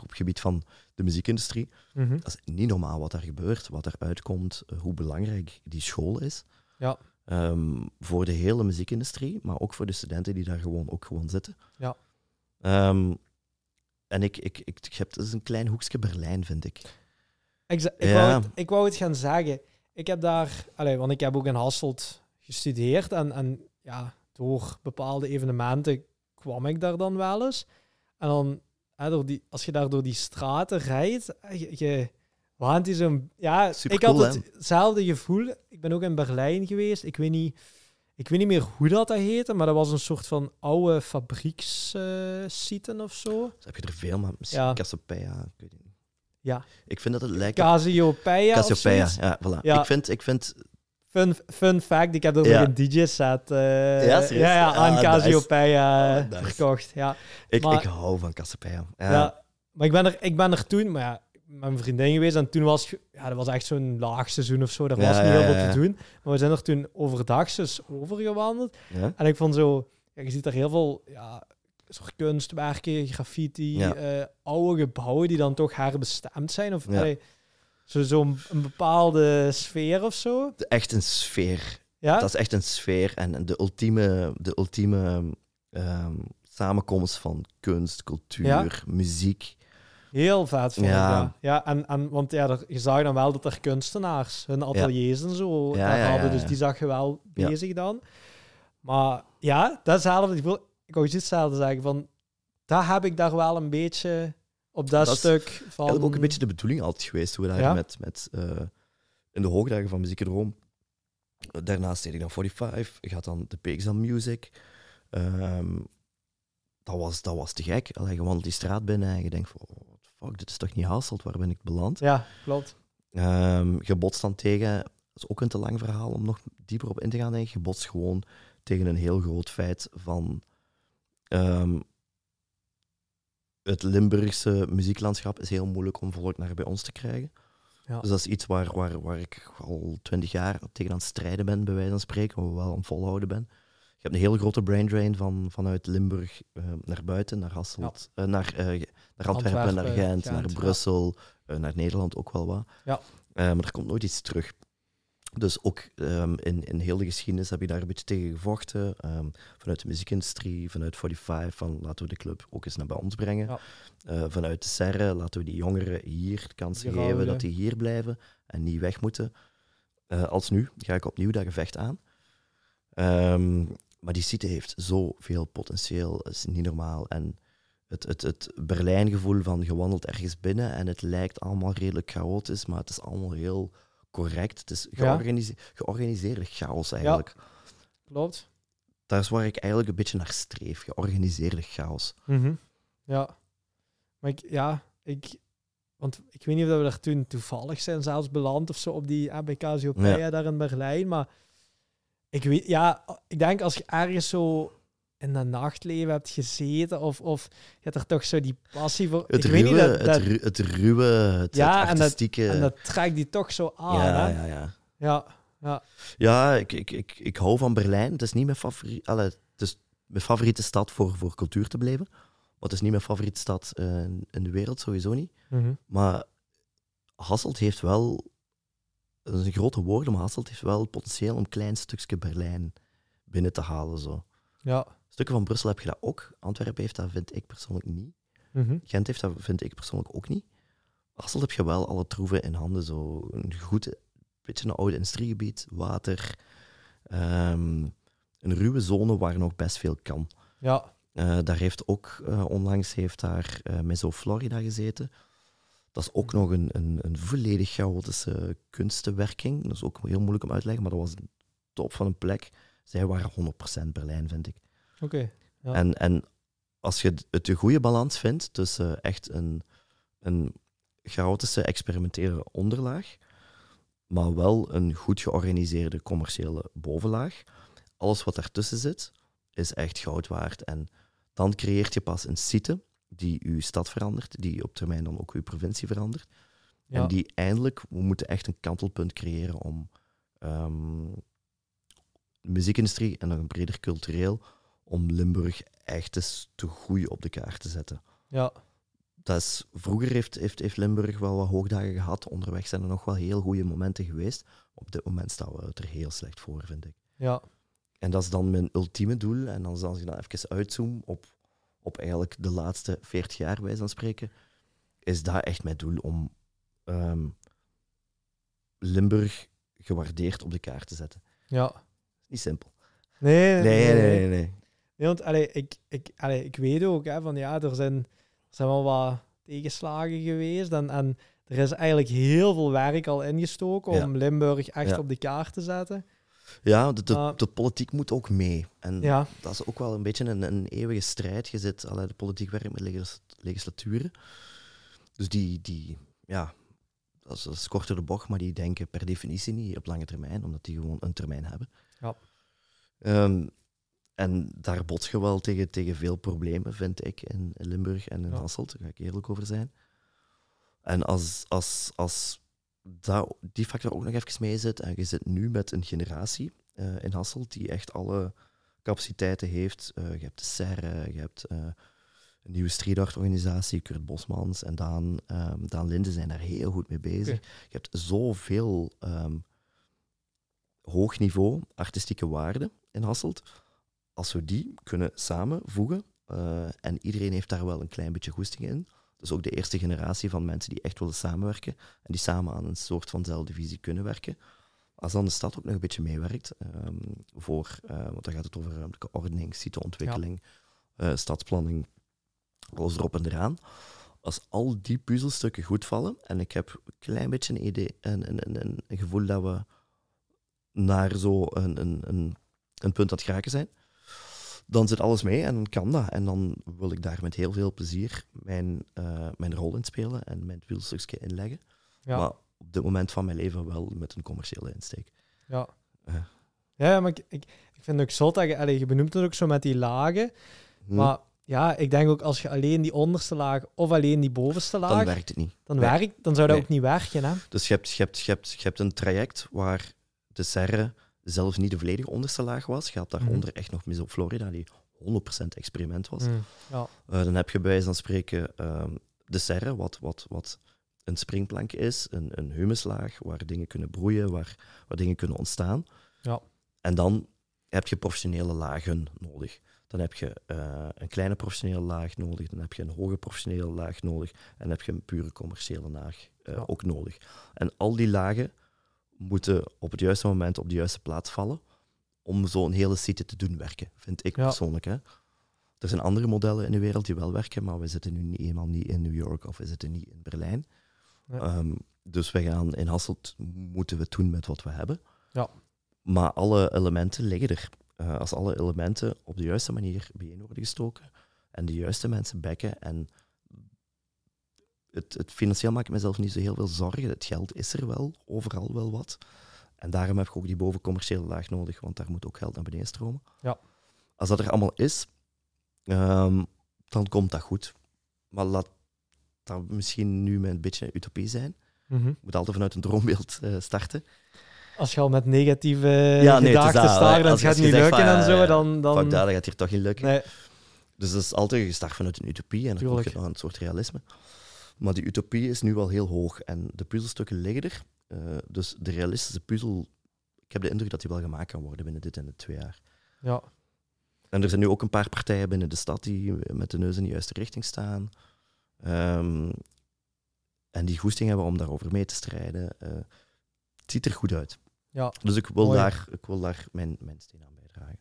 gebied van de muziekindustrie. Mm-hmm. Dat is niet normaal wat daar gebeurt, wat er uitkomt, hoe belangrijk die school is. Ja. Voor de hele muziekindustrie, maar ook voor de studenten die daar gewoon zitten. Ja. En ik heb dus een klein hoekje Berlijn, vind ik. Ik wou het gaan zeggen. Ik heb daar... want ik heb ook in Hasselt gestudeerd. En door bepaalde evenementen kwam ik daar dan wel eens. En dan, als je daar door die straten rijdt... Supercool, ik had hetzelfde gevoel. Ik ben ook in Berlijn geweest. Ik weet niet meer hoe dat heette, maar dat was een soort van oude fabriekssite of zo. Dus heb je er veel, maar misschien Cassiopeia, ik weet het niet. Ja. Ik vind dat het lijkt... Cassiopeia, ja, voilà. Ja. Ik vind... Fun fact, ik heb er nog een DJ-set aan Cassiopeia verkocht. Ja. Ik hou van Cassiopeia. Ja. Ja, maar ik ben er toen... Maar ja, mijn vriendin geweest en toen was dat was echt zo'n laagseizoen of zo, daar was niet heel veel te doen, maar we zijn er toen overdag dus overgewandeld en ik vond zo, je ziet daar heel veel soort kunstwerken, graffiti, oude gebouwen die dan toch herbestemd zijn of zo'n bepaalde sfeer of zo. Echt een sfeer, dat is echt een sfeer en de ultieme samenkomst van kunst, cultuur, muziek. Heel vet vond ik. Ja, want je zag dan wel dat er kunstenaars hun ateliers en zo hadden, dus die zag je wel bezig dan. Maar datzelfde, ik wou hetzelfde zeggen, van dat heb ik daar wel een beetje op dat stuk van... Dat is ook een beetje de bedoeling altijd geweest, hoe we daar met in de hoogdagen van Muziekendroom. Daarnaast deed ik dan FortyFive, ik had dan de PXL Music... Dat was te gek. Je wandelt die straat binnen en je denkt van, dit is toch niet Hasselt, waar ben ik beland? Ja, klopt. Je botst dan tegen, dat is ook een te lang verhaal om nog dieper op in te gaan, denk ik. Je botst gewoon tegen een heel groot feit van het Limburgse muzieklandschap is heel moeilijk om volk naar bij ons te krijgen. Ja. Dus dat is iets waar ik al 20 jaar tegen aan het strijden ben, bij wijze van spreken, maar wel aan het volhouden ben. Je hebt een heel grote brain drain vanuit Limburg naar buiten, naar Hasselt, naar Antwerpen, naar Gent, naar Brussel, naar Nederland ook wel wat. Ja. Maar er komt nooit iets terug. Dus ook in heel de geschiedenis heb ik daar een beetje tegen gevochten. Vanuit de muziekindustrie, vanuit FortyFive, van laten we de club ook eens naar bij ons brengen. Ja. Vanuit De Serre, laten we die jongeren hier de kans geven dat die hier blijven en niet weg moeten. Als nu ga ik opnieuw dat gevecht aan. Maar die site heeft zoveel potentieel, is niet normaal. En het Berlijngevoel van gewandeld ergens binnen en het lijkt allemaal redelijk chaotisch, maar het is allemaal heel correct. Het is georganiseerde chaos eigenlijk. Ja, klopt. Daar is waar ik eigenlijk een beetje naar streef, georganiseerde chaos. Mm-hmm. Ja, maar want ik weet niet of we daar toen toevallig zijn zelfs beland of zo op die AB Cassiopeia daar in Berlijn, maar ik denk als je ergens zo in dat nachtleven hebt gezeten of je hebt er toch zo die passie voor... Het artistieke... En dat trekt die toch zo aan, hè? Ja. Ja, ik hou van Berlijn. Het is niet mijn favoriete... Het is mijn favoriete stad voor cultuur te blijven. Want het is niet mijn favoriete stad in de wereld, sowieso niet. Mm-hmm. Maar Hasselt heeft wel... Dat is een grote woord, maar Hasselt heeft wel het potentieel om een klein stukje Berlijn binnen te halen, zo. Ja. Stukken van Brussel heb je dat ook. Antwerpen heeft dat, vind ik persoonlijk, niet. Mm-hmm. Gent heeft dat, vind ik persoonlijk, ook niet. Hasselt heb je wel alle troeven in handen. Zo een goed, beetje een oude industriegebied, water. Een ruwe zone waar nog best veel kan. Ja. Daar heeft ook, onlangs heeft daar Meso Florida gezeten. Dat is ook nog een volledig chaotische kunstenwerking. Dat is ook heel moeilijk om uit te leggen, maar dat was een top van een plek. Zij waren 100% Berlijn, vind ik. Oké. Ja. En als je het de goede balans vindt tussen echt een chaotische, experimentele onderlaag, maar wel een goed georganiseerde, commerciële bovenlaag, alles wat daartussen zit, is echt goud waard. En dan creëert je pas een site die uw stad verandert, die op termijn dan ook uw provincie verandert. Ja. En die eindelijk, we moeten echt een kantelpunt creëren om... de muziekindustrie en nog breder cultureel, om Limburg echt eens te goed op de kaart te zetten. Ja. Dat is, vroeger heeft Limburg wel wat hoogdagen gehad. Onderweg zijn er nog wel heel goede momenten geweest. Op dit moment staan we het er heel slecht voor, vind ik. Ja. En dat is dan mijn ultieme doel. En als je dan even uitzoom op eigenlijk de laatste 40 jaar, wij zijn spreken, is dat echt mijn doel om Limburg gewaardeerd op de kaart te zetten. Ja. Niet simpel. Nee, want ik weet ook, hè, van ja, er zijn wel wat tegenslagen geweest. En er is eigenlijk heel veel werk al ingestoken om Limburg echt op de kaart te zetten. Ja, de politiek moet ook mee. En dat is ook wel een beetje een eeuwige strijd. Je zit al uit de politiek werk met legislaturen. Dus die dat is kort door de bocht, maar die denken per definitie niet op lange termijn, omdat die gewoon een termijn hebben. Ja. En daar bots je wel tegen veel problemen, vind ik, in Limburg en in Hasselt. Daar ga ik eerlijk over zijn. En als die factor ook nog even mee zit, en je zit nu met een generatie in Hasselt die echt alle capaciteiten heeft. Je hebt De Serre, je hebt een nieuwe streetartorganisatie, Kurt Bosmans en Daan Linden zijn daar heel goed mee bezig. Okay. Je hebt zoveel... hoog niveau, artistieke waarde in Hasselt, als we die kunnen samenvoegen, en iedereen heeft daar wel een klein beetje goesting in, dus ook de eerste generatie van mensen die echt willen samenwerken en die samen aan een soort vanzelfde visie kunnen werken, als dan de stad ook nog een beetje meewerkt, want dan gaat het over ruimtelijke ordening, siteontwikkeling, stadsplanning, alles erop en eraan. Als al die puzzelstukken goed vallen, en ik heb een klein beetje een idee en een gevoel dat we naar zo'n punt aan het geraken zijn, dan zit alles mee en kan dat. En dan wil ik daar met heel veel plezier mijn rol in spelen en mijn wielstukje inleggen. Ja. Maar op dit moment van mijn leven wel met een commerciële insteek. Ja, ja, maar ik vind het ook zot dat je benoemt het ook zo met die lagen. Maar ja, ik denk ook als je alleen die onderste laag of alleen die bovenste laag... Dan werkt het niet. Dan zou dat ook niet werken, hè? Dus je hebt een traject waar... De Serre zelf niet de volledige onderste laag was. Je had daaronder echt nog Meso Florida, die 100% experiment was. Dan heb je bij wijze van spreken De Serre, wat een springplank is, een humuslaag waar dingen kunnen broeien, waar dingen kunnen ontstaan. Ja. En dan heb je professionele lagen nodig. Dan heb je een kleine professionele laag nodig, dan heb je een hoge professionele laag nodig en heb je een pure commerciële laag ook nodig. En al die lagen moeten op het juiste moment op de juiste plaats vallen om zo'n hele site te doen werken, vind ik persoonlijk. Hè? Er zijn andere modellen in de wereld die wel werken, maar we zitten nu eenmaal niet in New York of we zitten niet in Berlijn. Ja. Dus we gaan in Hasselt, moeten we doen met wat we hebben. Ja. Maar alle elementen liggen er. Als alle elementen op de juiste manier bijeen worden gestoken en de juiste mensen bekken. En het financieel maakt mezelf niet zo heel veel zorgen. Het geld is er wel, overal wel wat. En daarom heb ik ook die bovencommerciële laag nodig, want daar moet ook geld naar beneden stromen. Ja. Als dat er allemaal is, dan komt dat goed. Maar laat dat misschien nu een beetje een utopie zijn. Mm-hmm. Ik moet altijd vanuit een droombeeld starten. Als je al met negatieve gedachten staat, dat gaat niet lukken en zo, dan... Fuck dat gaat hier toch niet lukken. Nee. Dus dat is altijd gestart vanuit een utopie en dan kom je nog een soort realisme. Maar die utopie is nu wel heel hoog en de puzzelstukken liggen er. Dus de realistische puzzel, ik heb de indruk dat die wel gemaakt kan worden binnen dit en de 2 jaar. Ja. En er zijn nu ook een paar partijen binnen de stad die met de neus in de juiste richting staan. En die goesting hebben om daarover mee te strijden. Het ziet er goed uit. Ja, dus ik wil daar mijn steen aan bijdragen.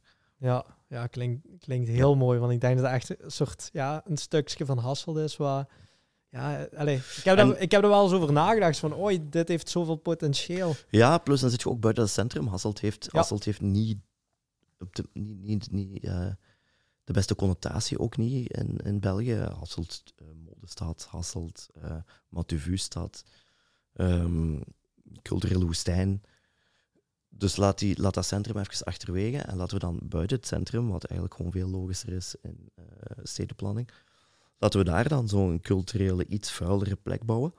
Ja, klinkt heel mooi, want ik denk dat het echt een soort een stukje van Hasselt is waar... Ja, ik heb er wel eens over nagedacht van oei, dit heeft zoveel potentieel. Ja, plus dan zit je ook buiten het centrum. Hasselt heeft niet de beste connotatie ook niet in België. Hasselt, modestad, Hasselt, Matuvustad, culturele woestijn. Dus laat dat centrum even achterwege en laten we dan buiten het centrum, wat eigenlijk gewoon veel logischer is in stedenplanning, laten we daar dan zo'n culturele, iets vuilere plek bouwen,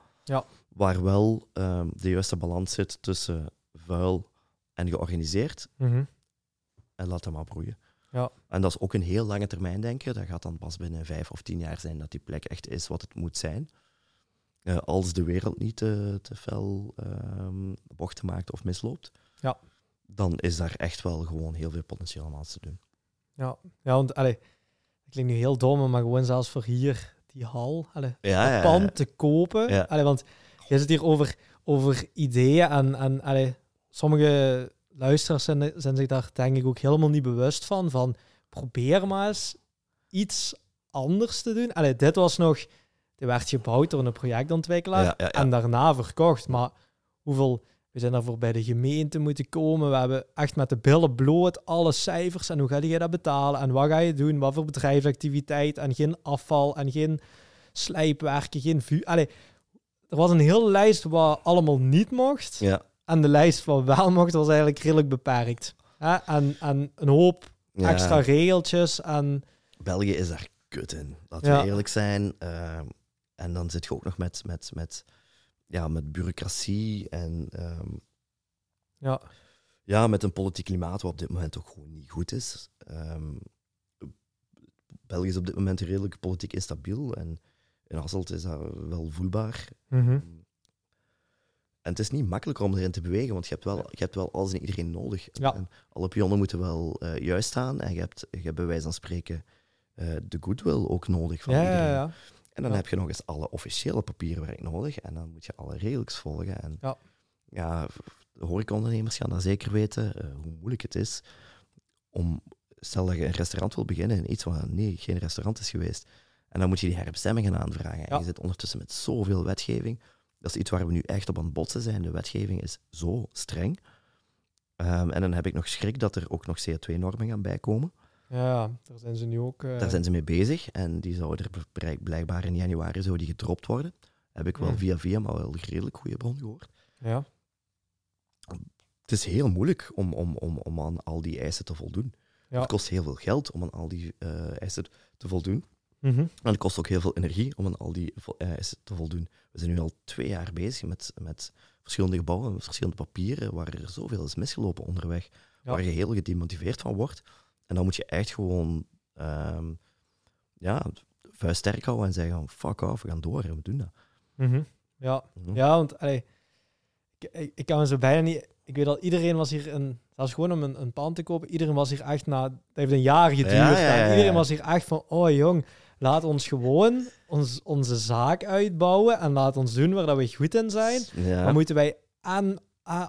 waar wel de juiste balans zit tussen vuil en georganiseerd. Mm-hmm. En laat dat maar broeien. Ja. En dat is ook een heel lange termijn denken. Dat gaat dan pas binnen 5 of 10 jaar zijn dat die plek echt is wat het moet zijn. Als de wereld niet te fel bochten maakt of misloopt, dan is daar echt wel gewoon heel veel potentieel aan te doen. Ja, want... Het klinkt nu heel dom, maar gewoon zelfs voor hier, die hal, dat pand te kopen. Ja. Want je zit hier over ideeën en sommige luisteraars zijn zich daar denk ik ook helemaal niet bewust van probeer maar eens iets anders te doen. Dit was nog, dit werd gebouwd door een projectontwikkelaar en daarna verkocht. Maar hoeveel... We zijn daarvoor bij de gemeente moeten komen. We hebben echt met de billen bloot alle cijfers. En hoe ga je dat betalen? En wat ga je doen? Wat voor bedrijfsactiviteit? En geen afval en geen slijpwerken, geen vuur. Er was een hele lijst wat allemaal niet mocht. Ja. En de lijst wat wel mocht was eigenlijk redelijk beperkt. En een hoop extra regeltjes. En... België is daar kut in. Laten we eerlijk zijn. En dan zit je ook nog met bureaucratie en met een politiek klimaat wat op dit moment ook gewoon niet goed is. België is op dit moment redelijk politiek instabiel en in Hasselt is dat wel voelbaar. Mm-hmm. En het is niet makkelijk om erin te bewegen, want je hebt wel alles en iedereen nodig. Ja. En alle pionnen moeten wel juist staan en je hebt bij wijze van spreken de goodwill ook nodig van iedereen. Ja. En dan heb je nog eens alle officiële papierwerk nodig en dan moet je alle regels volgen. En de horecaondernemers gaan dat zeker weten, hoe moeilijk het is om... Stel dat je een restaurant wil beginnen en iets wat geen restaurant is geweest. En dan moet je die herbestemmingen aanvragen. En je zit ondertussen met zoveel wetgeving. Dat is iets waar we nu echt op aan het botsen zijn. De wetgeving is zo streng. En dan heb ik nog schrik dat er ook nog CO2-normen gaan bijkomen. Ja, daar zijn ze nu ook... Daar zijn ze mee bezig en die zouden er blijkbaar in januari zou die gedropt worden. Heb ik wel via, maar wel redelijk goede bron gehoord. Ja. Het is heel moeilijk om aan al die eisen te voldoen. Ja. Het kost heel veel geld om aan al die eisen te voldoen. Mm-hmm. En het kost ook heel veel energie om aan al die eisen te voldoen. We zijn nu al 2 jaar bezig met verschillende gebouwen, met verschillende papieren, waar er zoveel is misgelopen onderweg, waar je heel gedemotiveerd van wordt... En dan moet je echt gewoon vuist sterk houden en zeggen, fuck off, we gaan door en we doen dat. Mm-hmm. Ja, ja, want allee, ik kan me zo bijna niet... Ik weet dat iedereen was hier... Zelfs gewoon om een pand te kopen. Iedereen was hier echt na... Het heeft een jaar geduurd. Ja. Iedereen was hier echt van... Oh jong, laat ons gewoon onze zaak uitbouwen. En laat ons doen waar dat we goed in zijn. Ja. Maar moeten wij aan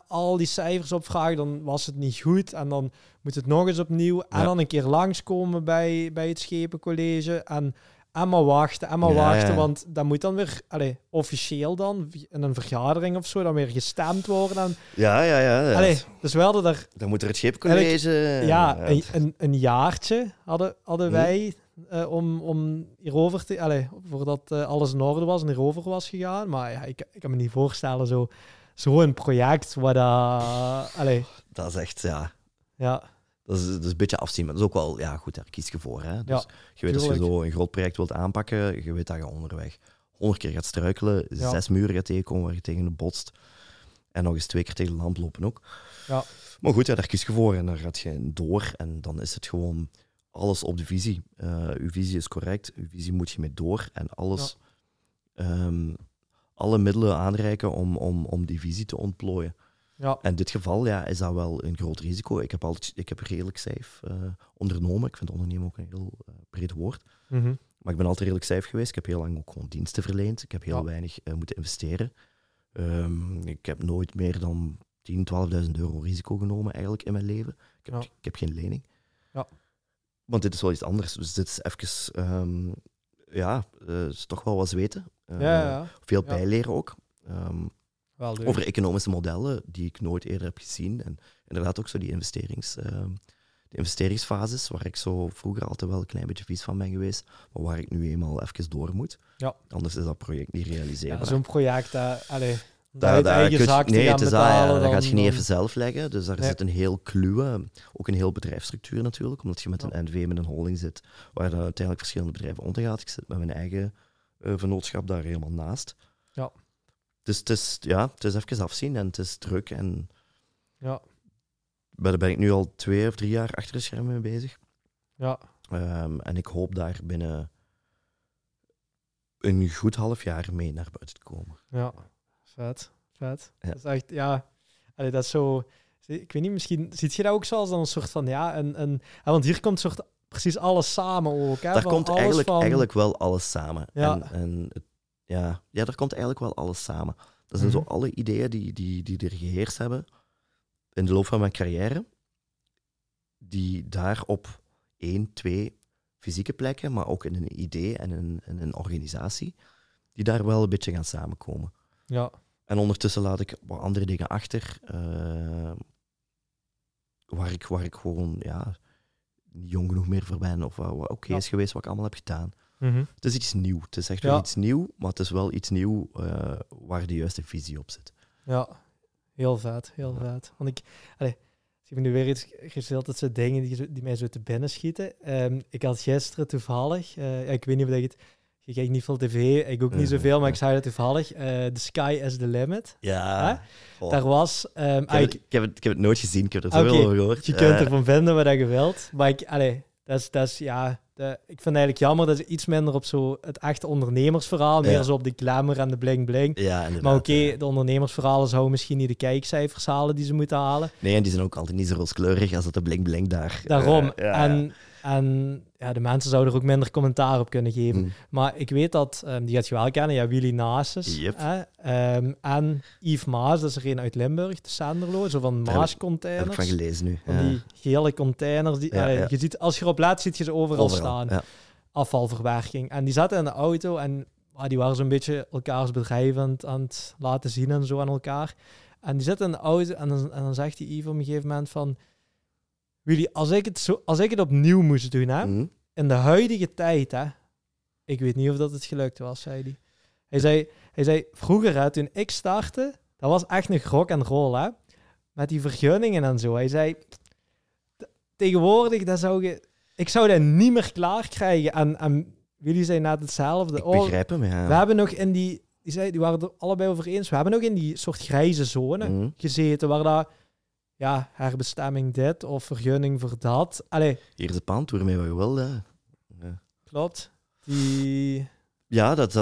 al die cijfers opvragen, dan was het niet goed. En dan moet het nog eens opnieuw. En dan een keer langskomen bij het Schepencollege. En maar wachten, en maar wachten. Want dat moet dan weer officieel dan, in een vergadering of zo, dan weer gestemd worden. En, ja. Dus we hadden daar... Dan moet er het Schepencollege... Een jaartje hadden wij om hierover te... Voordat alles in orde was en hierover was gegaan. Maar ja, ik kan me niet voorstellen, zo'n project waar dat... Dat is echt, ja... Dat is een beetje afzien, maar dat is ook wel... Ja, goed, daar kies je voor. Hè? Dus je weet, als je zo een groot project wilt aanpakken, je weet dat je onderweg 100 keer gaat struikelen, 6 muren gaat tegenkomen waar je tegen de botst en nog eens 2 keer tegen de lamp lopen ook. Ja. Maar goed, ja, daar kies je voor en daar gaat je door. En dan is het gewoon alles op de visie. Uw visie is correct, uw visie moet je mee door. En alles... Ja. Alle middelen aanreiken om die visie te ontplooien. Ja. En in dit geval is dat wel een groot risico. Ik heb redelijk stijf ondernomen. Ik vind ondernemen ook een heel breed woord. Mm-hmm. Maar ik ben altijd redelijk stijf geweest. Ik heb heel lang ook gewoon diensten verleend. Ik heb heel weinig moeten investeren. Ik heb nooit meer dan 10.000, 12.000 euro risico genomen eigenlijk in mijn leven. Ik heb geen lening. Ja. Want dit is wel iets anders. Dus dit is even... is toch wel wat zweten. Veel bijleren ook. Over economische modellen die ik nooit eerder heb gezien. En inderdaad ook zo die investeringsfases, waar ik zo vroeger altijd wel een klein beetje vies van ben geweest, maar waar ik nu eenmaal even door moet. Ja. Anders is dat project niet realiseerbaar. Ja, zo'n project, dat gaat je niet even zelf leggen. Dus daar zit een heel kluwe, ook een heel bedrijfsstructuur natuurlijk, omdat je met een NV, met een holding zit, waar uiteindelijk verschillende bedrijven ondergaat. Ik zit met mijn eigen vennootschap daar helemaal naast. Ja. Dus het is even afzien en het is druk. En daar ben ik nu al 2 of 3 jaar achter de schermen mee bezig. Ja. En ik hoop daar binnen een goed half jaar mee naar buiten te komen. Ja, vet. Ja. Dat is echt, dat is zo... Ik weet niet, misschien ziet je dat ook zo als dan een soort van, want hier komt een soort precies alles samen ook. Hè? Daar komt eigenlijk wel alles samen. Ja. En het, Ja, daar komt eigenlijk wel alles samen. Dat zijn zo alle ideeën die er geheerst hebben in de loop van mijn carrière, die daar op 1, 2 fysieke plekken, maar ook in een idee en in een organisatie, die daar wel een beetje gaan samenkomen. Ja. En ondertussen laat ik wat andere dingen achter, waar ik gewoon niet jong genoeg meer voor ben, of wat oké is geweest, wat ik allemaal heb gedaan. Mm-hmm. Het is iets nieuw. Het is echt wel iets nieuw, maar het is wel iets nieuw waar de juiste visie op zit. Ja, heel vet. Want ik heb nu weer iets gesteld, dat zijn dingen die mij zo te binnen schieten. Ik had gisteren toevallig, ik weet niet of je kijkt niet veel tv, ik ook niet zoveel, maar ik zei dat toevallig, The Sky is the Limit. Ja. Daar was... Ik heb het nooit gezien, ik heb er zoveel over gehoord. Je kunt ervan vinden wat je wilt, maar ik vind eigenlijk jammer dat ze iets minder op zo het echte ondernemersverhaal, meer zo op de glamour en de bling-bling. Ja, maar oké, de ondernemersverhalen zouden misschien niet de kijkcijfers halen die ze moeten halen. Nee, en die zijn ook altijd niet zo rooskleurig als dat de bling-bling daar. Daarom. De mensen zouden er ook minder commentaar op kunnen geven. Maar ik weet dat, die gaat je wel kennen, Willy Nasus. Yep. En Yves Maas, dat is er een uit Limburg, de Sanderlo, zo van Maas-containers. Daar heb ik van gelezen nu. Van die gele containers. Je ziet, als je erop laat, ziet je ze overal staan. Ja. Afvalverwerking. En die zaten in de auto en die waren zo'n beetje elkaars bedrijf aan het laten zien en zo aan elkaar. En die zitten in de auto en dan zegt die Yves op een gegeven moment van... Willy, als ik het opnieuw moest doen, hè, in de huidige tijd, hè, ik weet niet of dat het gelukt was, zei hij. Hij zei vroeger, hè, toen ik startte, dat was echt een rock and roll, hè, met die vergunningen en zo. Hij zei, tegenwoordig, ik zou dat niet meer klaar krijgen. En Willy zei net hetzelfde. Ik begrijp hem, ja. We hebben nog in die waren er allebei over eens, we hebben nog in die soort grijze zone gezeten, waar dat... Ja, herbestemming dit of vergunning voor dat. Allee. Hier is het pand, waarmee we wilden. Ja. Klopt. Dat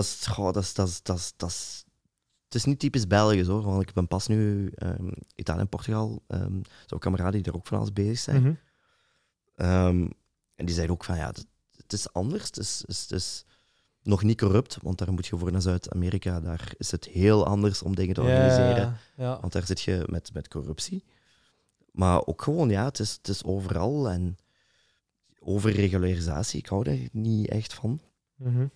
is Het is niet typisch Belgisch hoor, want ik ben pas nu Italië en Portugal, zo kameraden die er ook van alles bezig zijn. Mm-hmm. En die zeiden ook van ja, het is anders, het is nog niet corrupt, want daar moet je voor naar Zuid-Amerika, daar is het heel anders om dingen te organiseren. Ja. Want daar zit je met corruptie. Maar ook gewoon, ja, het is overal en overregularisatie, ik hou daar niet echt van. Mm-hmm.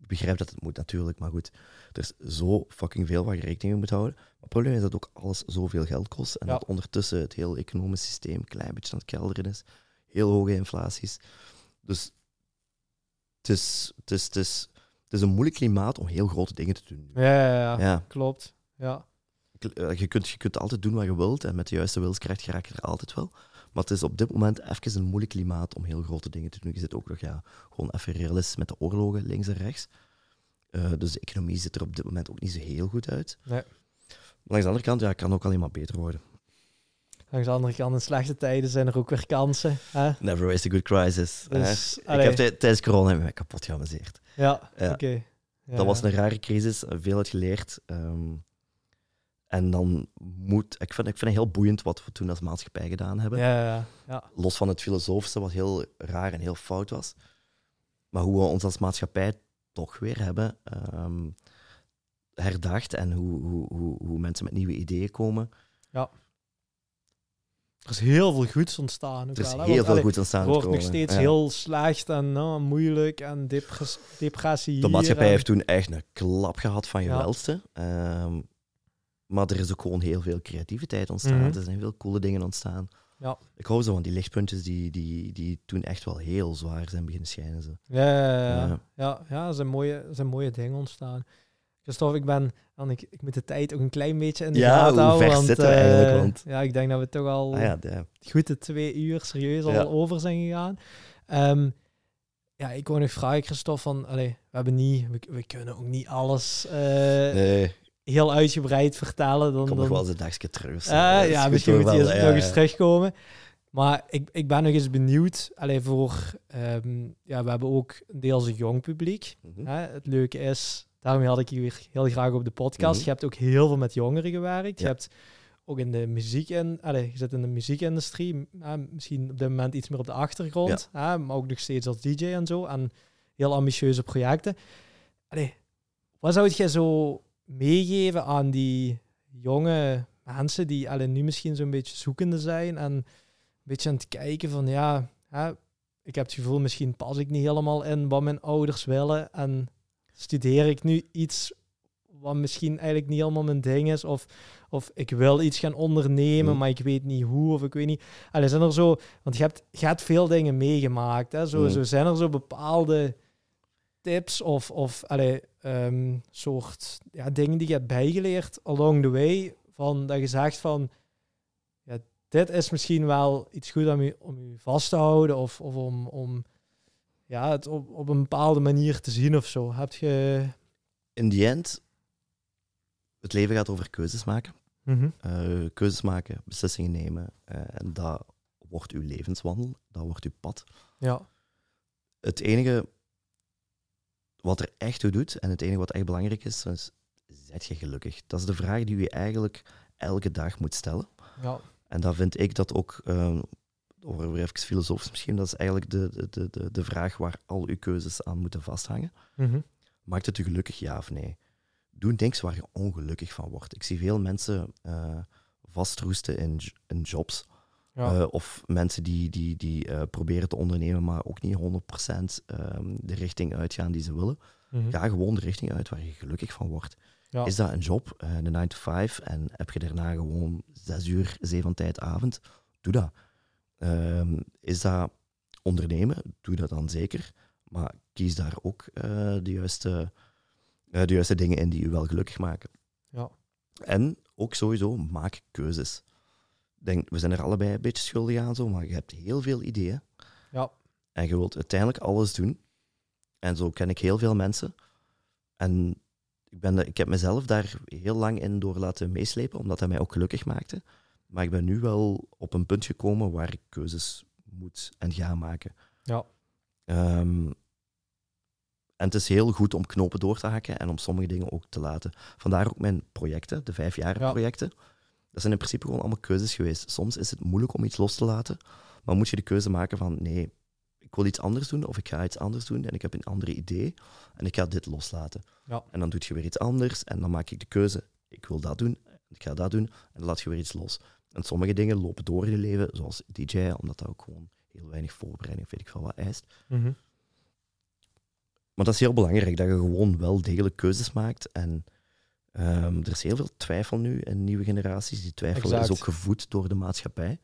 Ik begrijp dat het moet natuurlijk, maar goed, er is zo fucking veel waar je rekening mee moet houden. Maar het probleem is dat ook alles zoveel geld kost en dat ondertussen het hele economisch systeem een klein beetje aan het kelderen is. Heel hoge inflaties. Dus het is een moeilijk klimaat om heel grote dingen te doen. Ja. Klopt. Ja. Je kunt altijd doen wat je wilt en met de juiste wilskracht raak je er altijd wel. Maar het is op dit moment even een moeilijk klimaat om heel grote dingen te doen. Je zit ook nog gewoon even realistisch met de oorlogen links en rechts. Dus de economie ziet er op dit moment ook niet zo heel goed uit. Nee. Langs de andere kant, het kan ook alleen maar beter worden. Langs de andere kant, in slechte tijden zijn er ook weer kansen. Hè? Never waste a good crisis. Dus, ik heb tijdens corona me kapot geamuseerd. Ja. Oké. Ja. Dat was een rare crisis, veel had geleerd. En dan ik vind het heel boeiend wat we toen als maatschappij gedaan hebben. Ja. Los van het filosofische, wat heel raar en heel fout was. Maar hoe we ons als maatschappij toch weer hebben herdacht en hoe mensen met nieuwe ideeën komen. Ja. Er is heel veel goeds ontstaan. Het wordt nog steeds heel slecht en moeilijk en depressie. De maatschappij heeft toen echt een klap gehad van je welste. Maar er is ook gewoon heel veel creativiteit ontstaan. Mm-hmm. Er zijn veel coole dingen ontstaan. Ja. Ik hou zo van die lichtpuntjes die toen echt wel heel zwaar zijn beginnen schijnen. Zo. Ja, er zijn mooie dingen ontstaan. Christophe, ik moet de tijd ook een klein beetje in de gaten houden. Ja, hoe ver zitten we eigenlijk? Ja, ik denk dat we toch al goed de 2 uur serieus al over zijn gegaan. Ik wou nog vragen, Christophe, we kunnen ook niet alles... nee. Heel uitgebreid vertalen. Dan, kom nog wel eens een dagje terug. Misschien moet hij nog eens terugkomen. Maar ik ben nog eens benieuwd. We hebben ook deels een jong publiek. Mm-hmm. Het leuke is, daarmee had ik je weer heel graag op de podcast. Mm-hmm. Je hebt ook heel veel met jongeren gewerkt. Ja. Je hebt ook in de muziek je zit in de muziekindustrie. Misschien op dit moment iets meer op de achtergrond. Ja. Maar ook nog steeds als DJ en zo. En heel ambitieuze projecten. Wat zou je zo meegeven aan die jonge mensen die nu misschien zo'n beetje zoekende zijn en een beetje aan het kijken van ik heb het gevoel misschien pas ik niet helemaal in wat mijn ouders willen en studeer ik nu iets wat misschien eigenlijk niet helemaal mijn ding is of ik wil iets gaan ondernemen maar ik weet niet hoe of ik weet niet. Zijn er zo, want je hebt veel dingen meegemaakt hè? Zo zijn er zo bepaalde tips of soort dingen die je hebt bijgeleerd along the way, van dat je zegt van dit is misschien wel iets goed om je vast te houden of om het op een bepaalde manier te zien of zo. Heb je... In the end, het leven gaat over keuzes maken. Mm-hmm. Keuzes maken, beslissingen nemen en dat wordt uw levenswandel, dat wordt uw pad. Ja. Het enige wat er echt toe doet, en het enige wat echt belangrijk is, zet je gelukkig? Dat is de vraag die je eigenlijk elke dag moet stellen. Ja. En dan vind ik dat ook, over even filosofisch misschien, dat is eigenlijk de vraag waar al je keuzes aan moeten vasthangen. Mm-hmm. Maakt het u gelukkig, ja of nee? Doe niks waar je ongelukkig van wordt. Ik zie veel mensen vastroesten in jobs. Ja. Of mensen die proberen te ondernemen, maar ook niet 100% de richting uitgaan die ze willen. Mm-hmm. Ga gewoon de richting uit waar je gelukkig van wordt. Ja. Is dat een job, de 9 to 5, en heb je daarna gewoon 6 uur, 7 van tijd, avond? Doe dat. Is dat ondernemen? Doe dat dan zeker. Maar kies daar ook de juiste dingen in die je wel gelukkig maken. Ja. En ook sowieso, maak keuzes. Denk, we zijn er allebei een beetje schuldig aan, zo, maar je hebt heel veel ideeën. Ja. En je wilt uiteindelijk alles doen. En zo ken ik heel veel mensen. En ik heb mezelf daar heel lang in door laten meeslepen, omdat dat mij ook gelukkig maakte. Maar ik ben nu wel op een punt gekomen waar ik keuzes moet en ga maken. Ja. En het is heel goed om knopen door te hakken en om sommige dingen ook te laten. Vandaar ook mijn projecten, de 5-jaren projecten. Dat zijn in principe gewoon allemaal keuzes geweest. Soms is het moeilijk om iets los te laten, maar moet je de keuze maken van nee, ik wil iets anders doen of ik ga iets anders doen en ik heb een ander idee en ik ga dit loslaten. Ja. En dan doe je weer iets anders en dan maak ik de keuze, ik wil dat doen, ik ga dat doen en dan laat je weer iets los. En sommige dingen lopen door in je leven, zoals DJ, omdat dat ook gewoon heel weinig voorbereiding, weet ik veel wat, eist. Mm-hmm. Maar dat is heel belangrijk, dat je gewoon wel degelijk keuzes maakt. En er is heel veel twijfel nu in nieuwe generaties. Die twijfel is ook gevoed door de maatschappij. En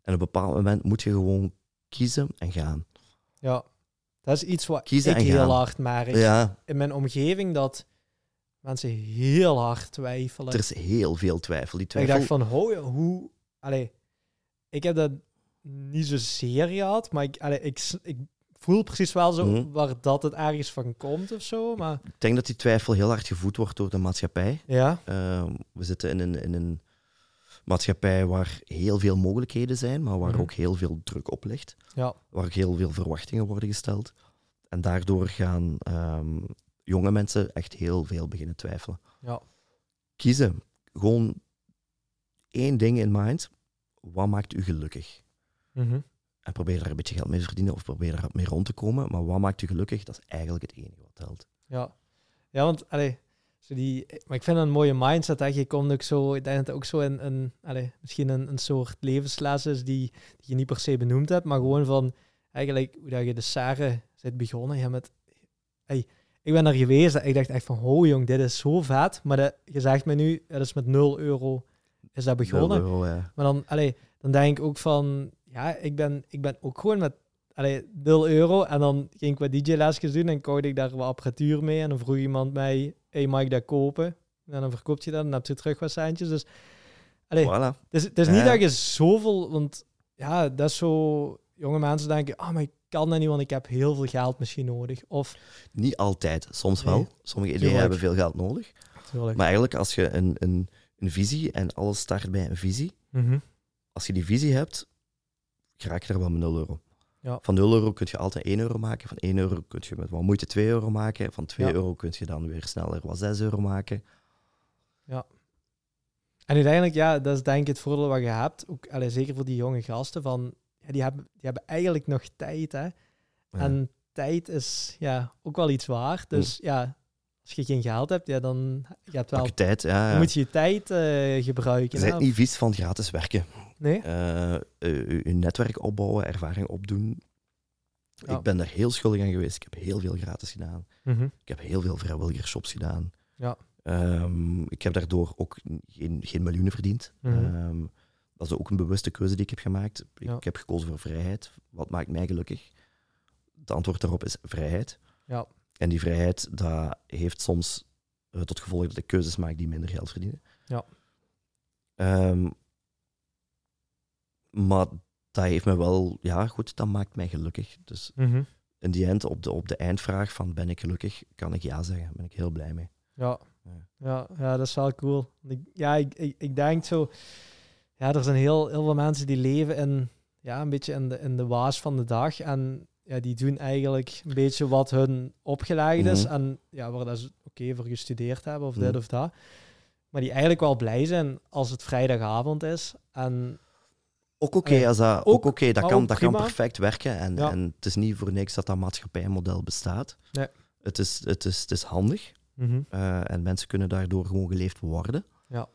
op een bepaald moment moet je gewoon kiezen en gaan. Ja, dat is iets wat ik heel hard merk. Ja. In mijn omgeving dat mensen heel hard twijfelen. Er is heel veel twijfel. Die twijfel... Ik dacht van, hoe... Allee, ik heb dat niet zozeer gehad, maar ik voel precies wel zo waar dat het ergens van komt of zo. Maar... Ik denk dat die twijfel heel hard gevoed wordt door de maatschappij. Ja. We zitten in een maatschappij waar heel veel mogelijkheden zijn, maar waar ook heel veel druk op ligt. Ja. Waar ook heel veel verwachtingen worden gesteld. En daardoor gaan jonge mensen echt heel veel beginnen twijfelen. Ja. Kiezen. Gewoon één ding in mind. Wat maakt u gelukkig? Mm-hmm. En probeer daar een beetje geld mee te verdienen of probeer daar mee rond te komen. Maar wat maakt u gelukkig? Dat is eigenlijk het enige wat telt. Ja want maar ik vind dat een mooie mindset. Hè. Je komt ook zo, ik denk dat ook zo misschien een soort levensles is die je niet per se benoemd hebt, maar gewoon van eigenlijk hoe dat je de Serre bent begonnen. Ja, met, ik ben daar geweest en ik dacht echt van, jong, dit is zo vet. Maar je zegt mij nu, dat is met €0 is dat begonnen. €0, ja. Maar dan, dan denk ik ook van... Ja, ik ben ook gewoon met €0 en dan ging ik wat DJ-lesjes doen en kocht ik daar wat apparatuur mee en dan vroeg iemand mij, mag ik dat kopen? En dan verkoop je dat en dan heb je terug wat centjes. Dus voilà. Het is niet dat je zoveel, want ja, dat is zo, jonge mensen denken, maar ik kan dat niet, want ik heb heel veel geld misschien nodig. Of niet altijd, soms wel. Sommige ideeën hebben veel geld nodig. Tuurlijk. Maar eigenlijk als je een visie, en alles start bij een visie, als je die visie hebt, raak je daar wel met €0. Ja. Van €0 kun je altijd €1 maken. Van €1 kun je met wat moeite €2 maken. Van €2 kun je dan weer sneller wat €6 maken. Ja. En uiteindelijk, dat is denk ik het voordeel wat je hebt. Ook, zeker voor die jonge gasten. Van, die hebben eigenlijk nog tijd. Hè? Ja. En tijd is ook wel iets waard. Dus als je geen geld hebt, dan je hebt wel... Pak je tijd, dan moet je je tijd gebruiken. Je bent niet vies van gratis werken. Nee? Je netwerk opbouwen, ervaring opdoen. Ja. Ik ben daar heel schuldig aan geweest. Ik heb heel veel gratis gedaan. Mm-hmm. Ik heb heel veel vrijwilligershops gedaan. Ja. Ik heb daardoor ook geen miljoenen verdiend. Mm-hmm. Dat is ook een bewuste keuze die ik heb gemaakt. Ik heb gekozen voor vrijheid. Wat maakt mij gelukkig? Het antwoord daarop is vrijheid. Ja. En die vrijheid, dat heeft soms tot gevolg dat ik keuzes maak die minder geld verdienen. Ja. Maar dat heeft me wel... Ja, goed, dat maakt mij gelukkig. Dus in die eind, op de eindvraag van ben ik gelukkig, kan ik ja zeggen. Daar ben ik heel blij mee. Ja, dat is wel cool. Ik denk zo... Ja, er zijn heel veel mensen die leven in... Ja, een beetje in de waas van de dag. En ja, die doen eigenlijk een beetje wat hun opgelegd is. En ja, waar dat ze voor gestudeerd hebben, of dit of dat. Maar die eigenlijk wel blij zijn als het vrijdagavond is. En... Ook oké, dat kan perfect werken. En het is niet voor niks dat maatschappijmodel bestaat. Nee. Het is handig. Mm-hmm. En mensen kunnen daardoor gewoon geleefd worden. Ja.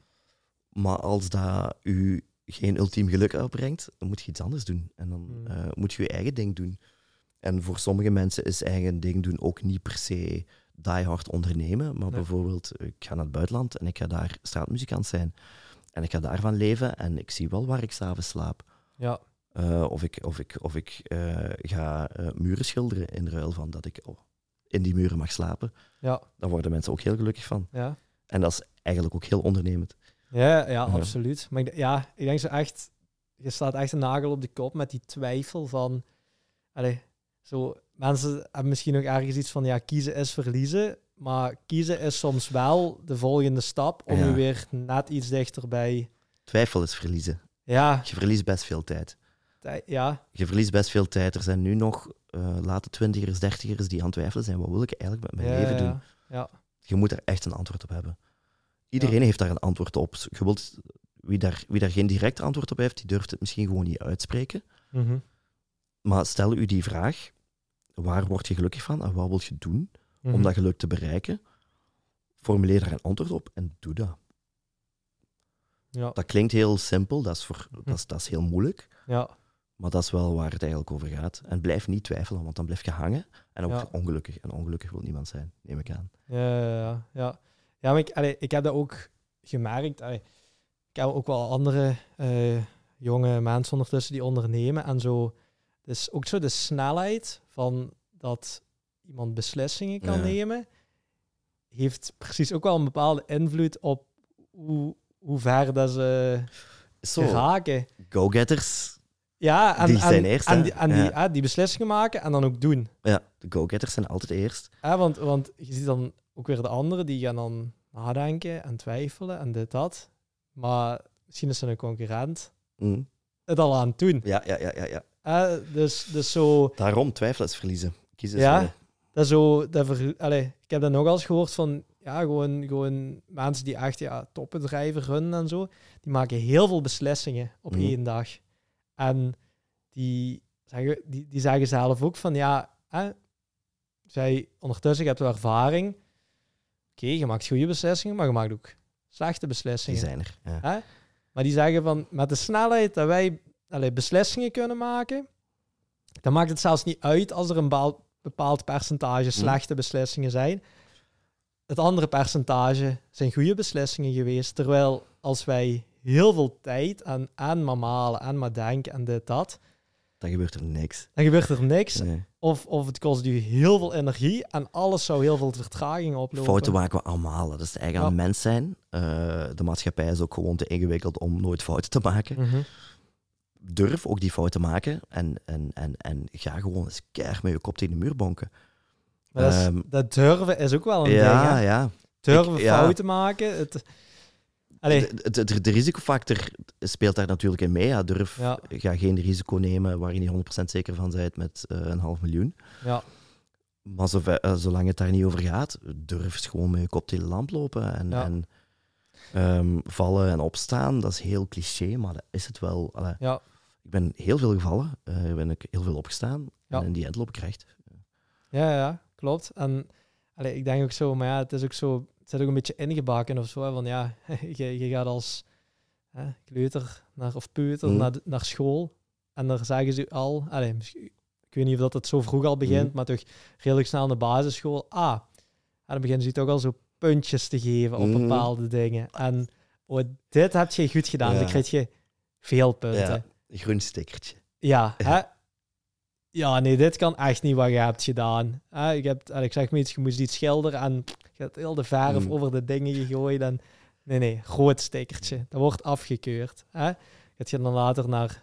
Maar als dat u geen ultiem geluk uitbrengt, dan moet je iets anders doen. En dan moet je je eigen ding doen. En voor sommige mensen is eigen ding doen ook niet per se diehard ondernemen. Maar bijvoorbeeld, ik ga naar het buitenland en ik ga daar straatmuzikant zijn. En ik ga daarvan leven en ik zie wel waar ik s'avonds slaap. Ja. Of ik ga muren schilderen in ruil van dat ik in die muren mag slapen. Ja. Daar worden mensen ook heel gelukkig van. Ja. En dat is eigenlijk ook heel ondernemend. Ja, absoluut. Maar ik denk zo echt... Je slaat echt een nagel op de kop met die twijfel van... mensen hebben misschien nog ergens iets van... Ja, kiezen is verliezen... Maar kiezen is soms wel de volgende stap om je weer net iets dichterbij... Twijfel is verliezen. Ja. Je verliest best veel tijd. Ja. Je verliest best veel tijd. Er zijn nu nog late twintigers, dertigers die aan het twijfelen zijn. Wat wil ik eigenlijk met mijn leven doen? Ja. Je moet daar echt een antwoord op hebben. Iedereen heeft daar een antwoord op. Je wilt, wie daar geen direct antwoord op heeft, die durft het misschien gewoon niet uitspreken. Mm-hmm. Maar stel u die vraag, waar word je gelukkig van en wat wil je doen om dat geluk te bereiken? Formuleer daar een antwoord op en doe dat. Ja. Dat klinkt heel simpel, dat is heel moeilijk. Ja. Maar dat is wel waar het eigenlijk over gaat. En blijf niet twijfelen, want dan blijf je hangen en ook ongelukkig. En ongelukkig wil niemand zijn, neem ik aan. Ja. Ja, maar ik heb dat ook gemerkt. Ik heb ook wel andere jonge mensen ondertussen die ondernemen. En zo, dus ook zo de snelheid van dat iemand beslissingen kan nemen, heeft precies ook wel een bepaalde invloed op hoe ver dat ze raken. Go-getters. Ja, en die zijn eerst. Die beslissingen maken en dan ook doen. Ja, de go-getters zijn altijd eerst. Ja, want je ziet dan ook weer de anderen die gaan dan nadenken en twijfelen en dit, dat. Maar misschien is een concurrent het al aan het doen. Ja. Dus zo... Daarom twijfelen is verliezen. Kiezen is ik heb dat nog eens gehoord van... Ja, gewoon mensen die echt topbedrijven runnen en zo, die maken heel veel beslissingen op één dag. En die zeggen zelf ook van, zij ondertussen, je hebt wel ervaring. Oké, je maakt goede beslissingen, maar je maakt ook slechte beslissingen. Die zijn er. Ja. Maar die zeggen van, met de snelheid dat wij beslissingen kunnen maken, dan maakt het zelfs niet uit als er een bepaald percentage slechte beslissingen zijn. Het andere percentage zijn goede beslissingen geweest. Terwijl als wij heel veel tijd aan maar malen, aan maar denken en dit, dat... Dan gebeurt er niks. Nee. Of het kost u heel veel energie en alles zou heel veel vertraging oplopen. Fouten maken we allemaal. Dat is de eigen mens zijn. De maatschappij is ook gewoon te ingewikkeld om nooit fouten te maken. Mm-hmm. Durf ook die fouten te maken en ga gewoon eens keihard met je kop tegen de muur bonken. Maar dat durven is ook wel een ding, hè? Ja. Durven fouten maken. De risicofactor speelt daar natuurlijk in mee. Ja. Ga geen risico nemen waar je niet 100% zeker van bent met €500.000. Ja. Maar zolang het daar niet over gaat, durf gewoon met je kop tegen de lamp lopen. En vallen en opstaan, dat is heel cliché, maar dat is het wel. Ja. Ik ben heel veel gevallen, ben ik heel veel opgestaan. Ja. En in die eindloop krijgt. Ja, klopt. En ik denk ook zo, maar het is ook zo, het zit ook een beetje ingebakken of zo. Hè, van je gaat als kleuter of peuter naar school en daar zeggen ze al, ik weet niet of dat zo vroeg al begint, maar toch redelijk snel naar de basisschool. En dan beginnen ze toch al zo puntjes te geven op bepaalde dingen. En dit heb je goed gedaan, dan krijg je veel punten. Ja, groen stickertje. Ja, hè? Ja, nee, dit kan echt niet wat je hebt gedaan. Ik zeg maar iets, je moest iets schilderen en je hebt heel de verf over de dingen gegooid. En, nee, rood stickertje. Dat wordt afgekeurd. Dat je dan later naar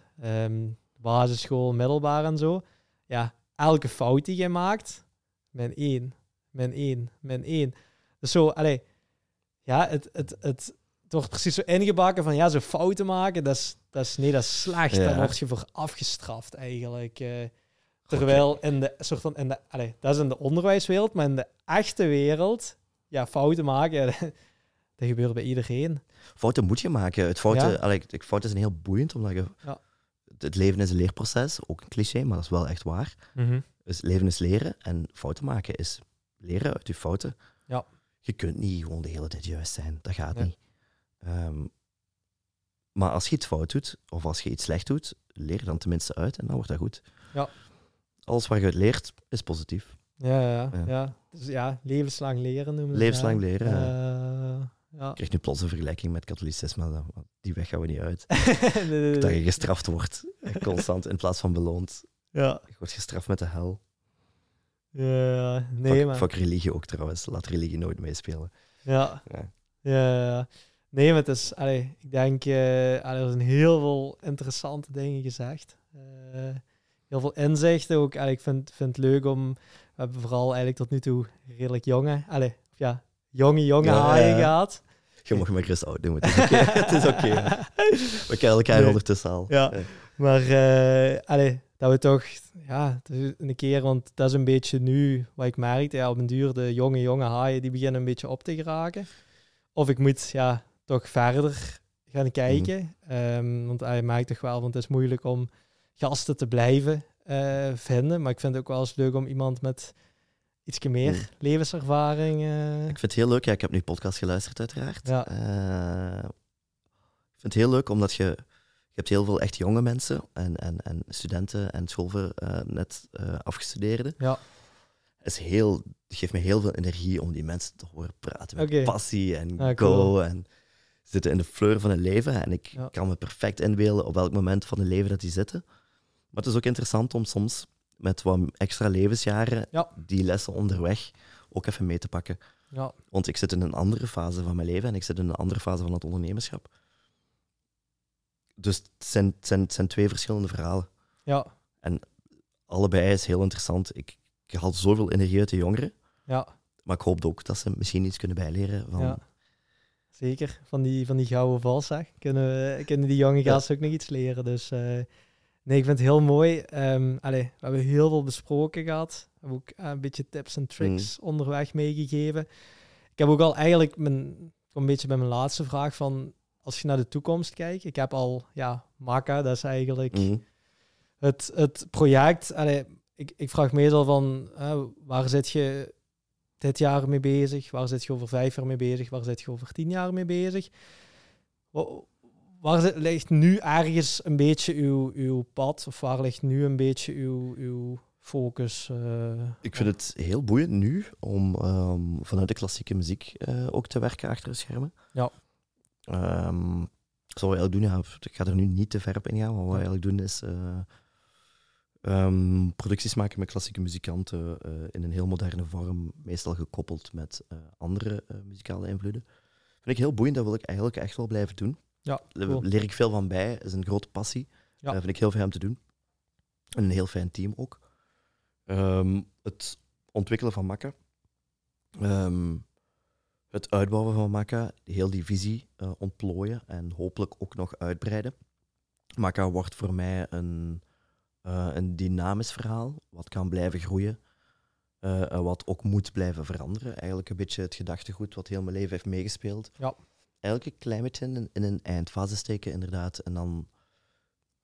basisschool, middelbaar en zo. Ja, elke fout die je maakt, min één. Dus zo, het wordt precies zo ingebakken van, zo fouten maken, dat is slecht. Ja. Daar word je voor afgestraft eigenlijk. Terwijl dat is in de onderwijswereld, maar in de echte wereld, fouten maken, dat gebeurt bij iedereen. Fouten moet je maken. Fouten zijn heel boeiend, omdat het leven is een leerproces, ook een cliché, maar dat is wel echt waar. Mm-hmm. Dus leven is leren en fouten maken is leren uit je fouten. Ja. Je kunt niet gewoon de hele tijd juist zijn, dat gaat niet. Maar als je iets fout doet, of als je iets slecht doet, leer dan tenminste uit en dan wordt dat goed. Ja. Alles wat je uit leert, is positief. Ja. Dus levenslang leren noemen ze. Levenslang leren, Ik krijg nu plots een vergelijking met katholicisme. Die weg gaan we niet uit. Nee. Dat je gestraft wordt, constant, in plaats van beloond. Ja. Je wordt gestraft met de hel. Ja, nee, maar... Fuck religie ook trouwens. Laat religie nooit meespelen. Ja. Nee, maar het is... ik denk... er zijn heel veel interessante dingen gezegd. Heel veel inzichten ook. Ik vind het leuk om... We hebben vooral eigenlijk tot nu toe redelijk jonge haaien gehad. Je mag me gerust oud doen. Het is oké. We kennen elkaar ondertussen al. Ja. Maar dat we toch ja, een keer, want dat is een beetje nu wat ik merkte. Ja, op een duur de jonge haaien die beginnen een beetje op te geraken. Of ik moet ja, toch verder gaan kijken. Want je merkt toch wel, want het is moeilijk om gasten te blijven vinden. Maar ik vind het ook wel eens leuk om iemand met iets meer levenservaring... Ik vind het heel leuk. Ja, ik heb nu podcast geluisterd uiteraard. Ja. Ik vind het heel leuk omdat je hebt heel veel echt jonge mensen en studenten en afgestudeerden. Ja. Het geeft me heel veel energie om die mensen te horen praten met passie en cool. En ze zitten in de fleur van hun leven en ik kan me perfect inbeelden op welk moment van hun leven dat die zitten. Maar het is ook interessant om soms met wat extra levensjaren die lessen onderweg ook even mee te pakken. Ja. Want ik zit in een andere fase van mijn leven en ik zit in een andere fase van het ondernemerschap. Dus het zijn twee verschillende verhalen. Ja. En allebei is heel interessant. Ik haal zoveel energie uit de jongeren. Ja. Maar ik hoop ook dat ze misschien iets kunnen bijleren. Van... Ja. Zeker. Van die gouden vals, hè. Kunnen die jonge gasten ook nog iets leren. Dus nee, ik vind het heel mooi. We hebben heel veel besproken gehad. We hebben ook een beetje tips en tricks onderweg meegegeven. Ik heb ook al eigenlijk... kom een beetje bij mijn laatste vraag van... Als je naar de toekomst kijkt, ik heb al Makka, dat is eigenlijk het project. Allee, ik vraag meestal van waar zit je dit jaar mee bezig? Waar zit je over 5 jaar mee bezig? Waar zit je over 10 jaar mee bezig? Waar ligt nu ergens een beetje uw pad? Of waar ligt nu een beetje uw focus? Ik vind het heel boeiend nu om vanuit de klassieke muziek ook te werken achter de schermen. Ja. Wat we eigenlijk doen, ik ga er nu niet te ver op ingaan, maar wat we eigenlijk doen is producties maken met klassieke muzikanten in een heel moderne vorm, meestal gekoppeld met andere muzikale invloeden. Vind ik heel boeiend, dat wil ik eigenlijk echt wel blijven doen. Ja, cool. Leer ik veel van bij, is een grote passie. Ja. Vind ik heel fijn om te doen. En een heel fijn team ook. Het ontwikkelen van Makka. Het uitbouwen van Makka, heel die visie ontplooien en hopelijk ook nog uitbreiden. Makka wordt voor mij een dynamisch verhaal, wat kan blijven groeien, wat ook moet blijven veranderen. Eigenlijk een beetje het gedachtegoed wat heel mijn leven heeft meegespeeld. Ja. Eigenlijk een klein beetje in een eindfase steken, inderdaad. En dan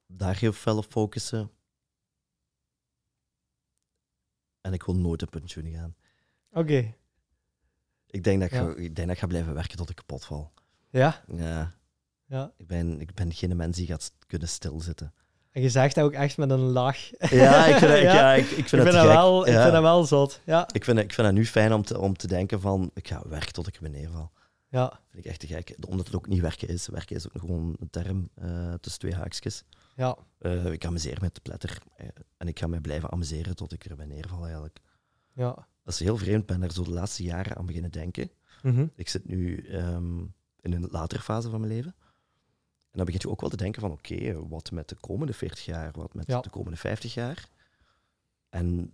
daar heel fel op focussen. En ik wil nooit op pensioen gaan. Oké. Ik denk dat ik ga blijven werken tot ik kapot val. Ja? Ja. Ik ben geen mens die gaat kunnen stilzitten. En je zegt dat ook echt met een lach. Ja, ik vind dat wel zot. Ja. Ik vind dat nu fijn om te denken van, ik ga werken tot ik neerval. Ja. Dat vind ik echt te gek. Omdat het ook niet werken is. Werken is ook gewoon een term tussen twee haakjes. Ja. Ik amuseer me te pletter. En ik ga mij blijven amuseren tot ik neerval eigenlijk. Ja. Dat is heel vreemd, ben er zo de laatste jaren aan beginnen denken. Mm-hmm. Ik zit nu in een latere fase van mijn leven. En dan begin je ook wel te denken van oké, wat met de komende 40 jaar, wat met de komende 50 jaar. En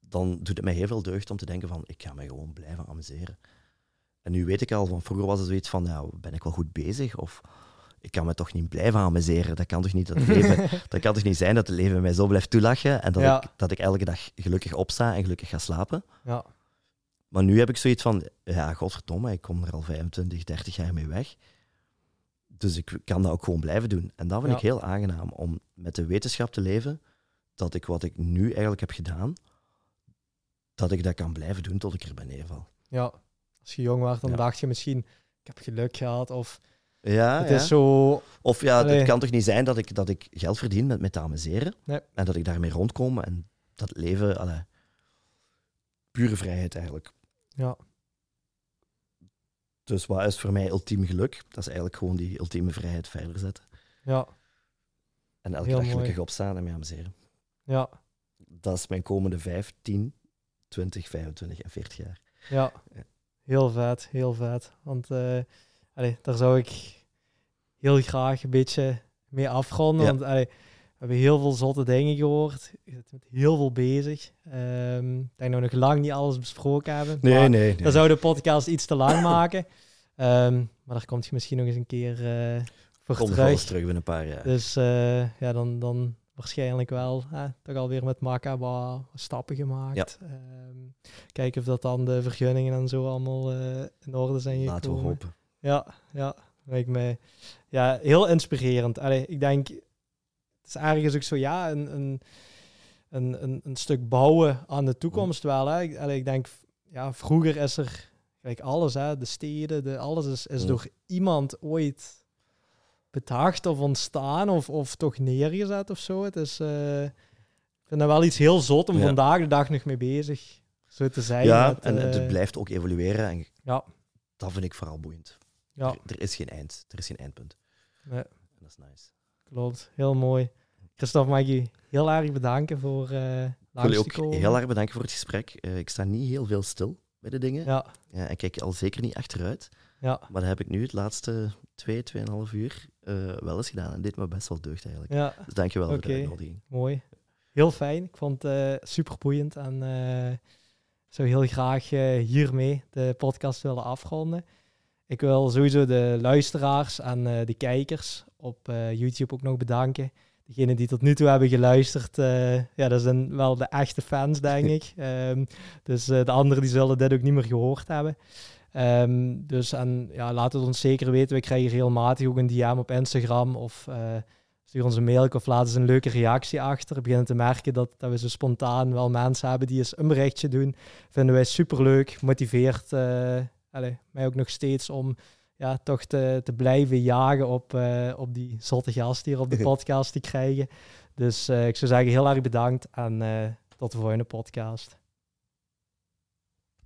dan doet het mij heel veel deugd om te denken van ik ga mij gewoon blijven amuseren. En nu weet ik al, van vroeger was het zoiets van ben ik wel goed bezig? Of ik kan me toch niet blijven amuseren. Dat kan toch niet, dat kan toch niet zijn dat het leven mij zo blijft toelachen en dat ik elke dag gelukkig opsta en gelukkig ga slapen. Ja. Maar nu heb ik zoiets van, godverdomme, ik kom er al 25, 30 jaar mee weg. Dus ik kan dat ook gewoon blijven doen. En dat vind ik heel aangenaam, om met de wetenschap te leven, dat ik wat ik nu eigenlijk heb gedaan, dat ik dat kan blijven doen tot ik erbij neerval. Ja, als je jong was, dan dacht je misschien, ik heb geluk gehad, of... Ja, het is zo... Of het kan toch niet zijn dat ik geld verdien met me te amuseren en dat ik daarmee rondkom en dat leven... Pure vrijheid eigenlijk. Ja. Dus wat is voor mij ultiem geluk? Dat is eigenlijk gewoon die ultieme vrijheid verder zetten. Ja. En elke dag gelukkig opstaan en me amuseren. Ja. Dat is mijn komende 5, 10, 20, 25 en 40 jaar. Ja. Heel vet. Want... daar zou ik heel graag een beetje mee afronden. Ja. Want we hebben heel veel zotte dingen gehoord. Je bent heel veel bezig. Ik denk dat we nog lang niet alles besproken hebben. Nee. Dan zou de podcast iets te lang maken. Maar daar komt je misschien nog eens een keer Komt wel eens terug binnen een paar jaar. Dus ja, dan waarschijnlijk wel toch alweer met Makka wat stappen gemaakt. Ja. Kijken of dat dan de vergunningen en zo allemaal in orde zijn gekomen. Laten we hopen. Ja, lijkt mij ja, heel inspirerend. Allee, ik denk, het is ergens ook zo, ja, een stuk bouwen aan de toekomst wel. Hè. Allee, ik denk, ja, vroeger is er, kijk, alles, hè, de steden, alles is door iemand ooit betaagd of ontstaan of toch neergezet of zo. Het is, ik vind dat wel iets heel zot om vandaag de dag nog mee bezig zo te zijn. Ja, met, en het blijft ook evolueren. En dat vind ik vooral boeiend. Ja. Er is geen eind. Er is geen eindpunt. Nee. En dat is nice. Klopt. Heel mooi. Christophe, mag ik je heel erg bedanken voor langs te komen. Ik wil je ook heel erg bedanken voor het gesprek. Ik sta niet heel veel stil bij de dingen. Ja. En kijk al zeker niet achteruit. Ja. Maar dat heb ik nu het laatste 2,5 uur wel eens gedaan. En dit me best wel deugd eigenlijk. Ja. Dus dank je wel voor de uitnodiging. Mooi. Heel fijn. Ik vond het superboeiend. En zou heel graag hiermee de podcast willen afronden. Ik wil sowieso de luisteraars en de kijkers op YouTube ook nog bedanken. Degenen die tot nu toe hebben geluisterd, ja, dat zijn wel de echte fans, denk ik. Dus de anderen die zullen dit ook niet meer gehoord hebben. Dus en, ja, laat het ons zeker weten. We krijgen regelmatig ook een DM op Instagram of stuur ons een mail of laat eens een leuke reactie achter. We beginnen te merken dat we zo spontaan wel mensen hebben die eens een berichtje doen. Vinden wij superleuk, motiveert mij ook nog steeds om ja, toch te blijven jagen op die zotte gast hier op de podcast te krijgen. Dus ik zou zeggen heel erg bedankt en tot de volgende podcast.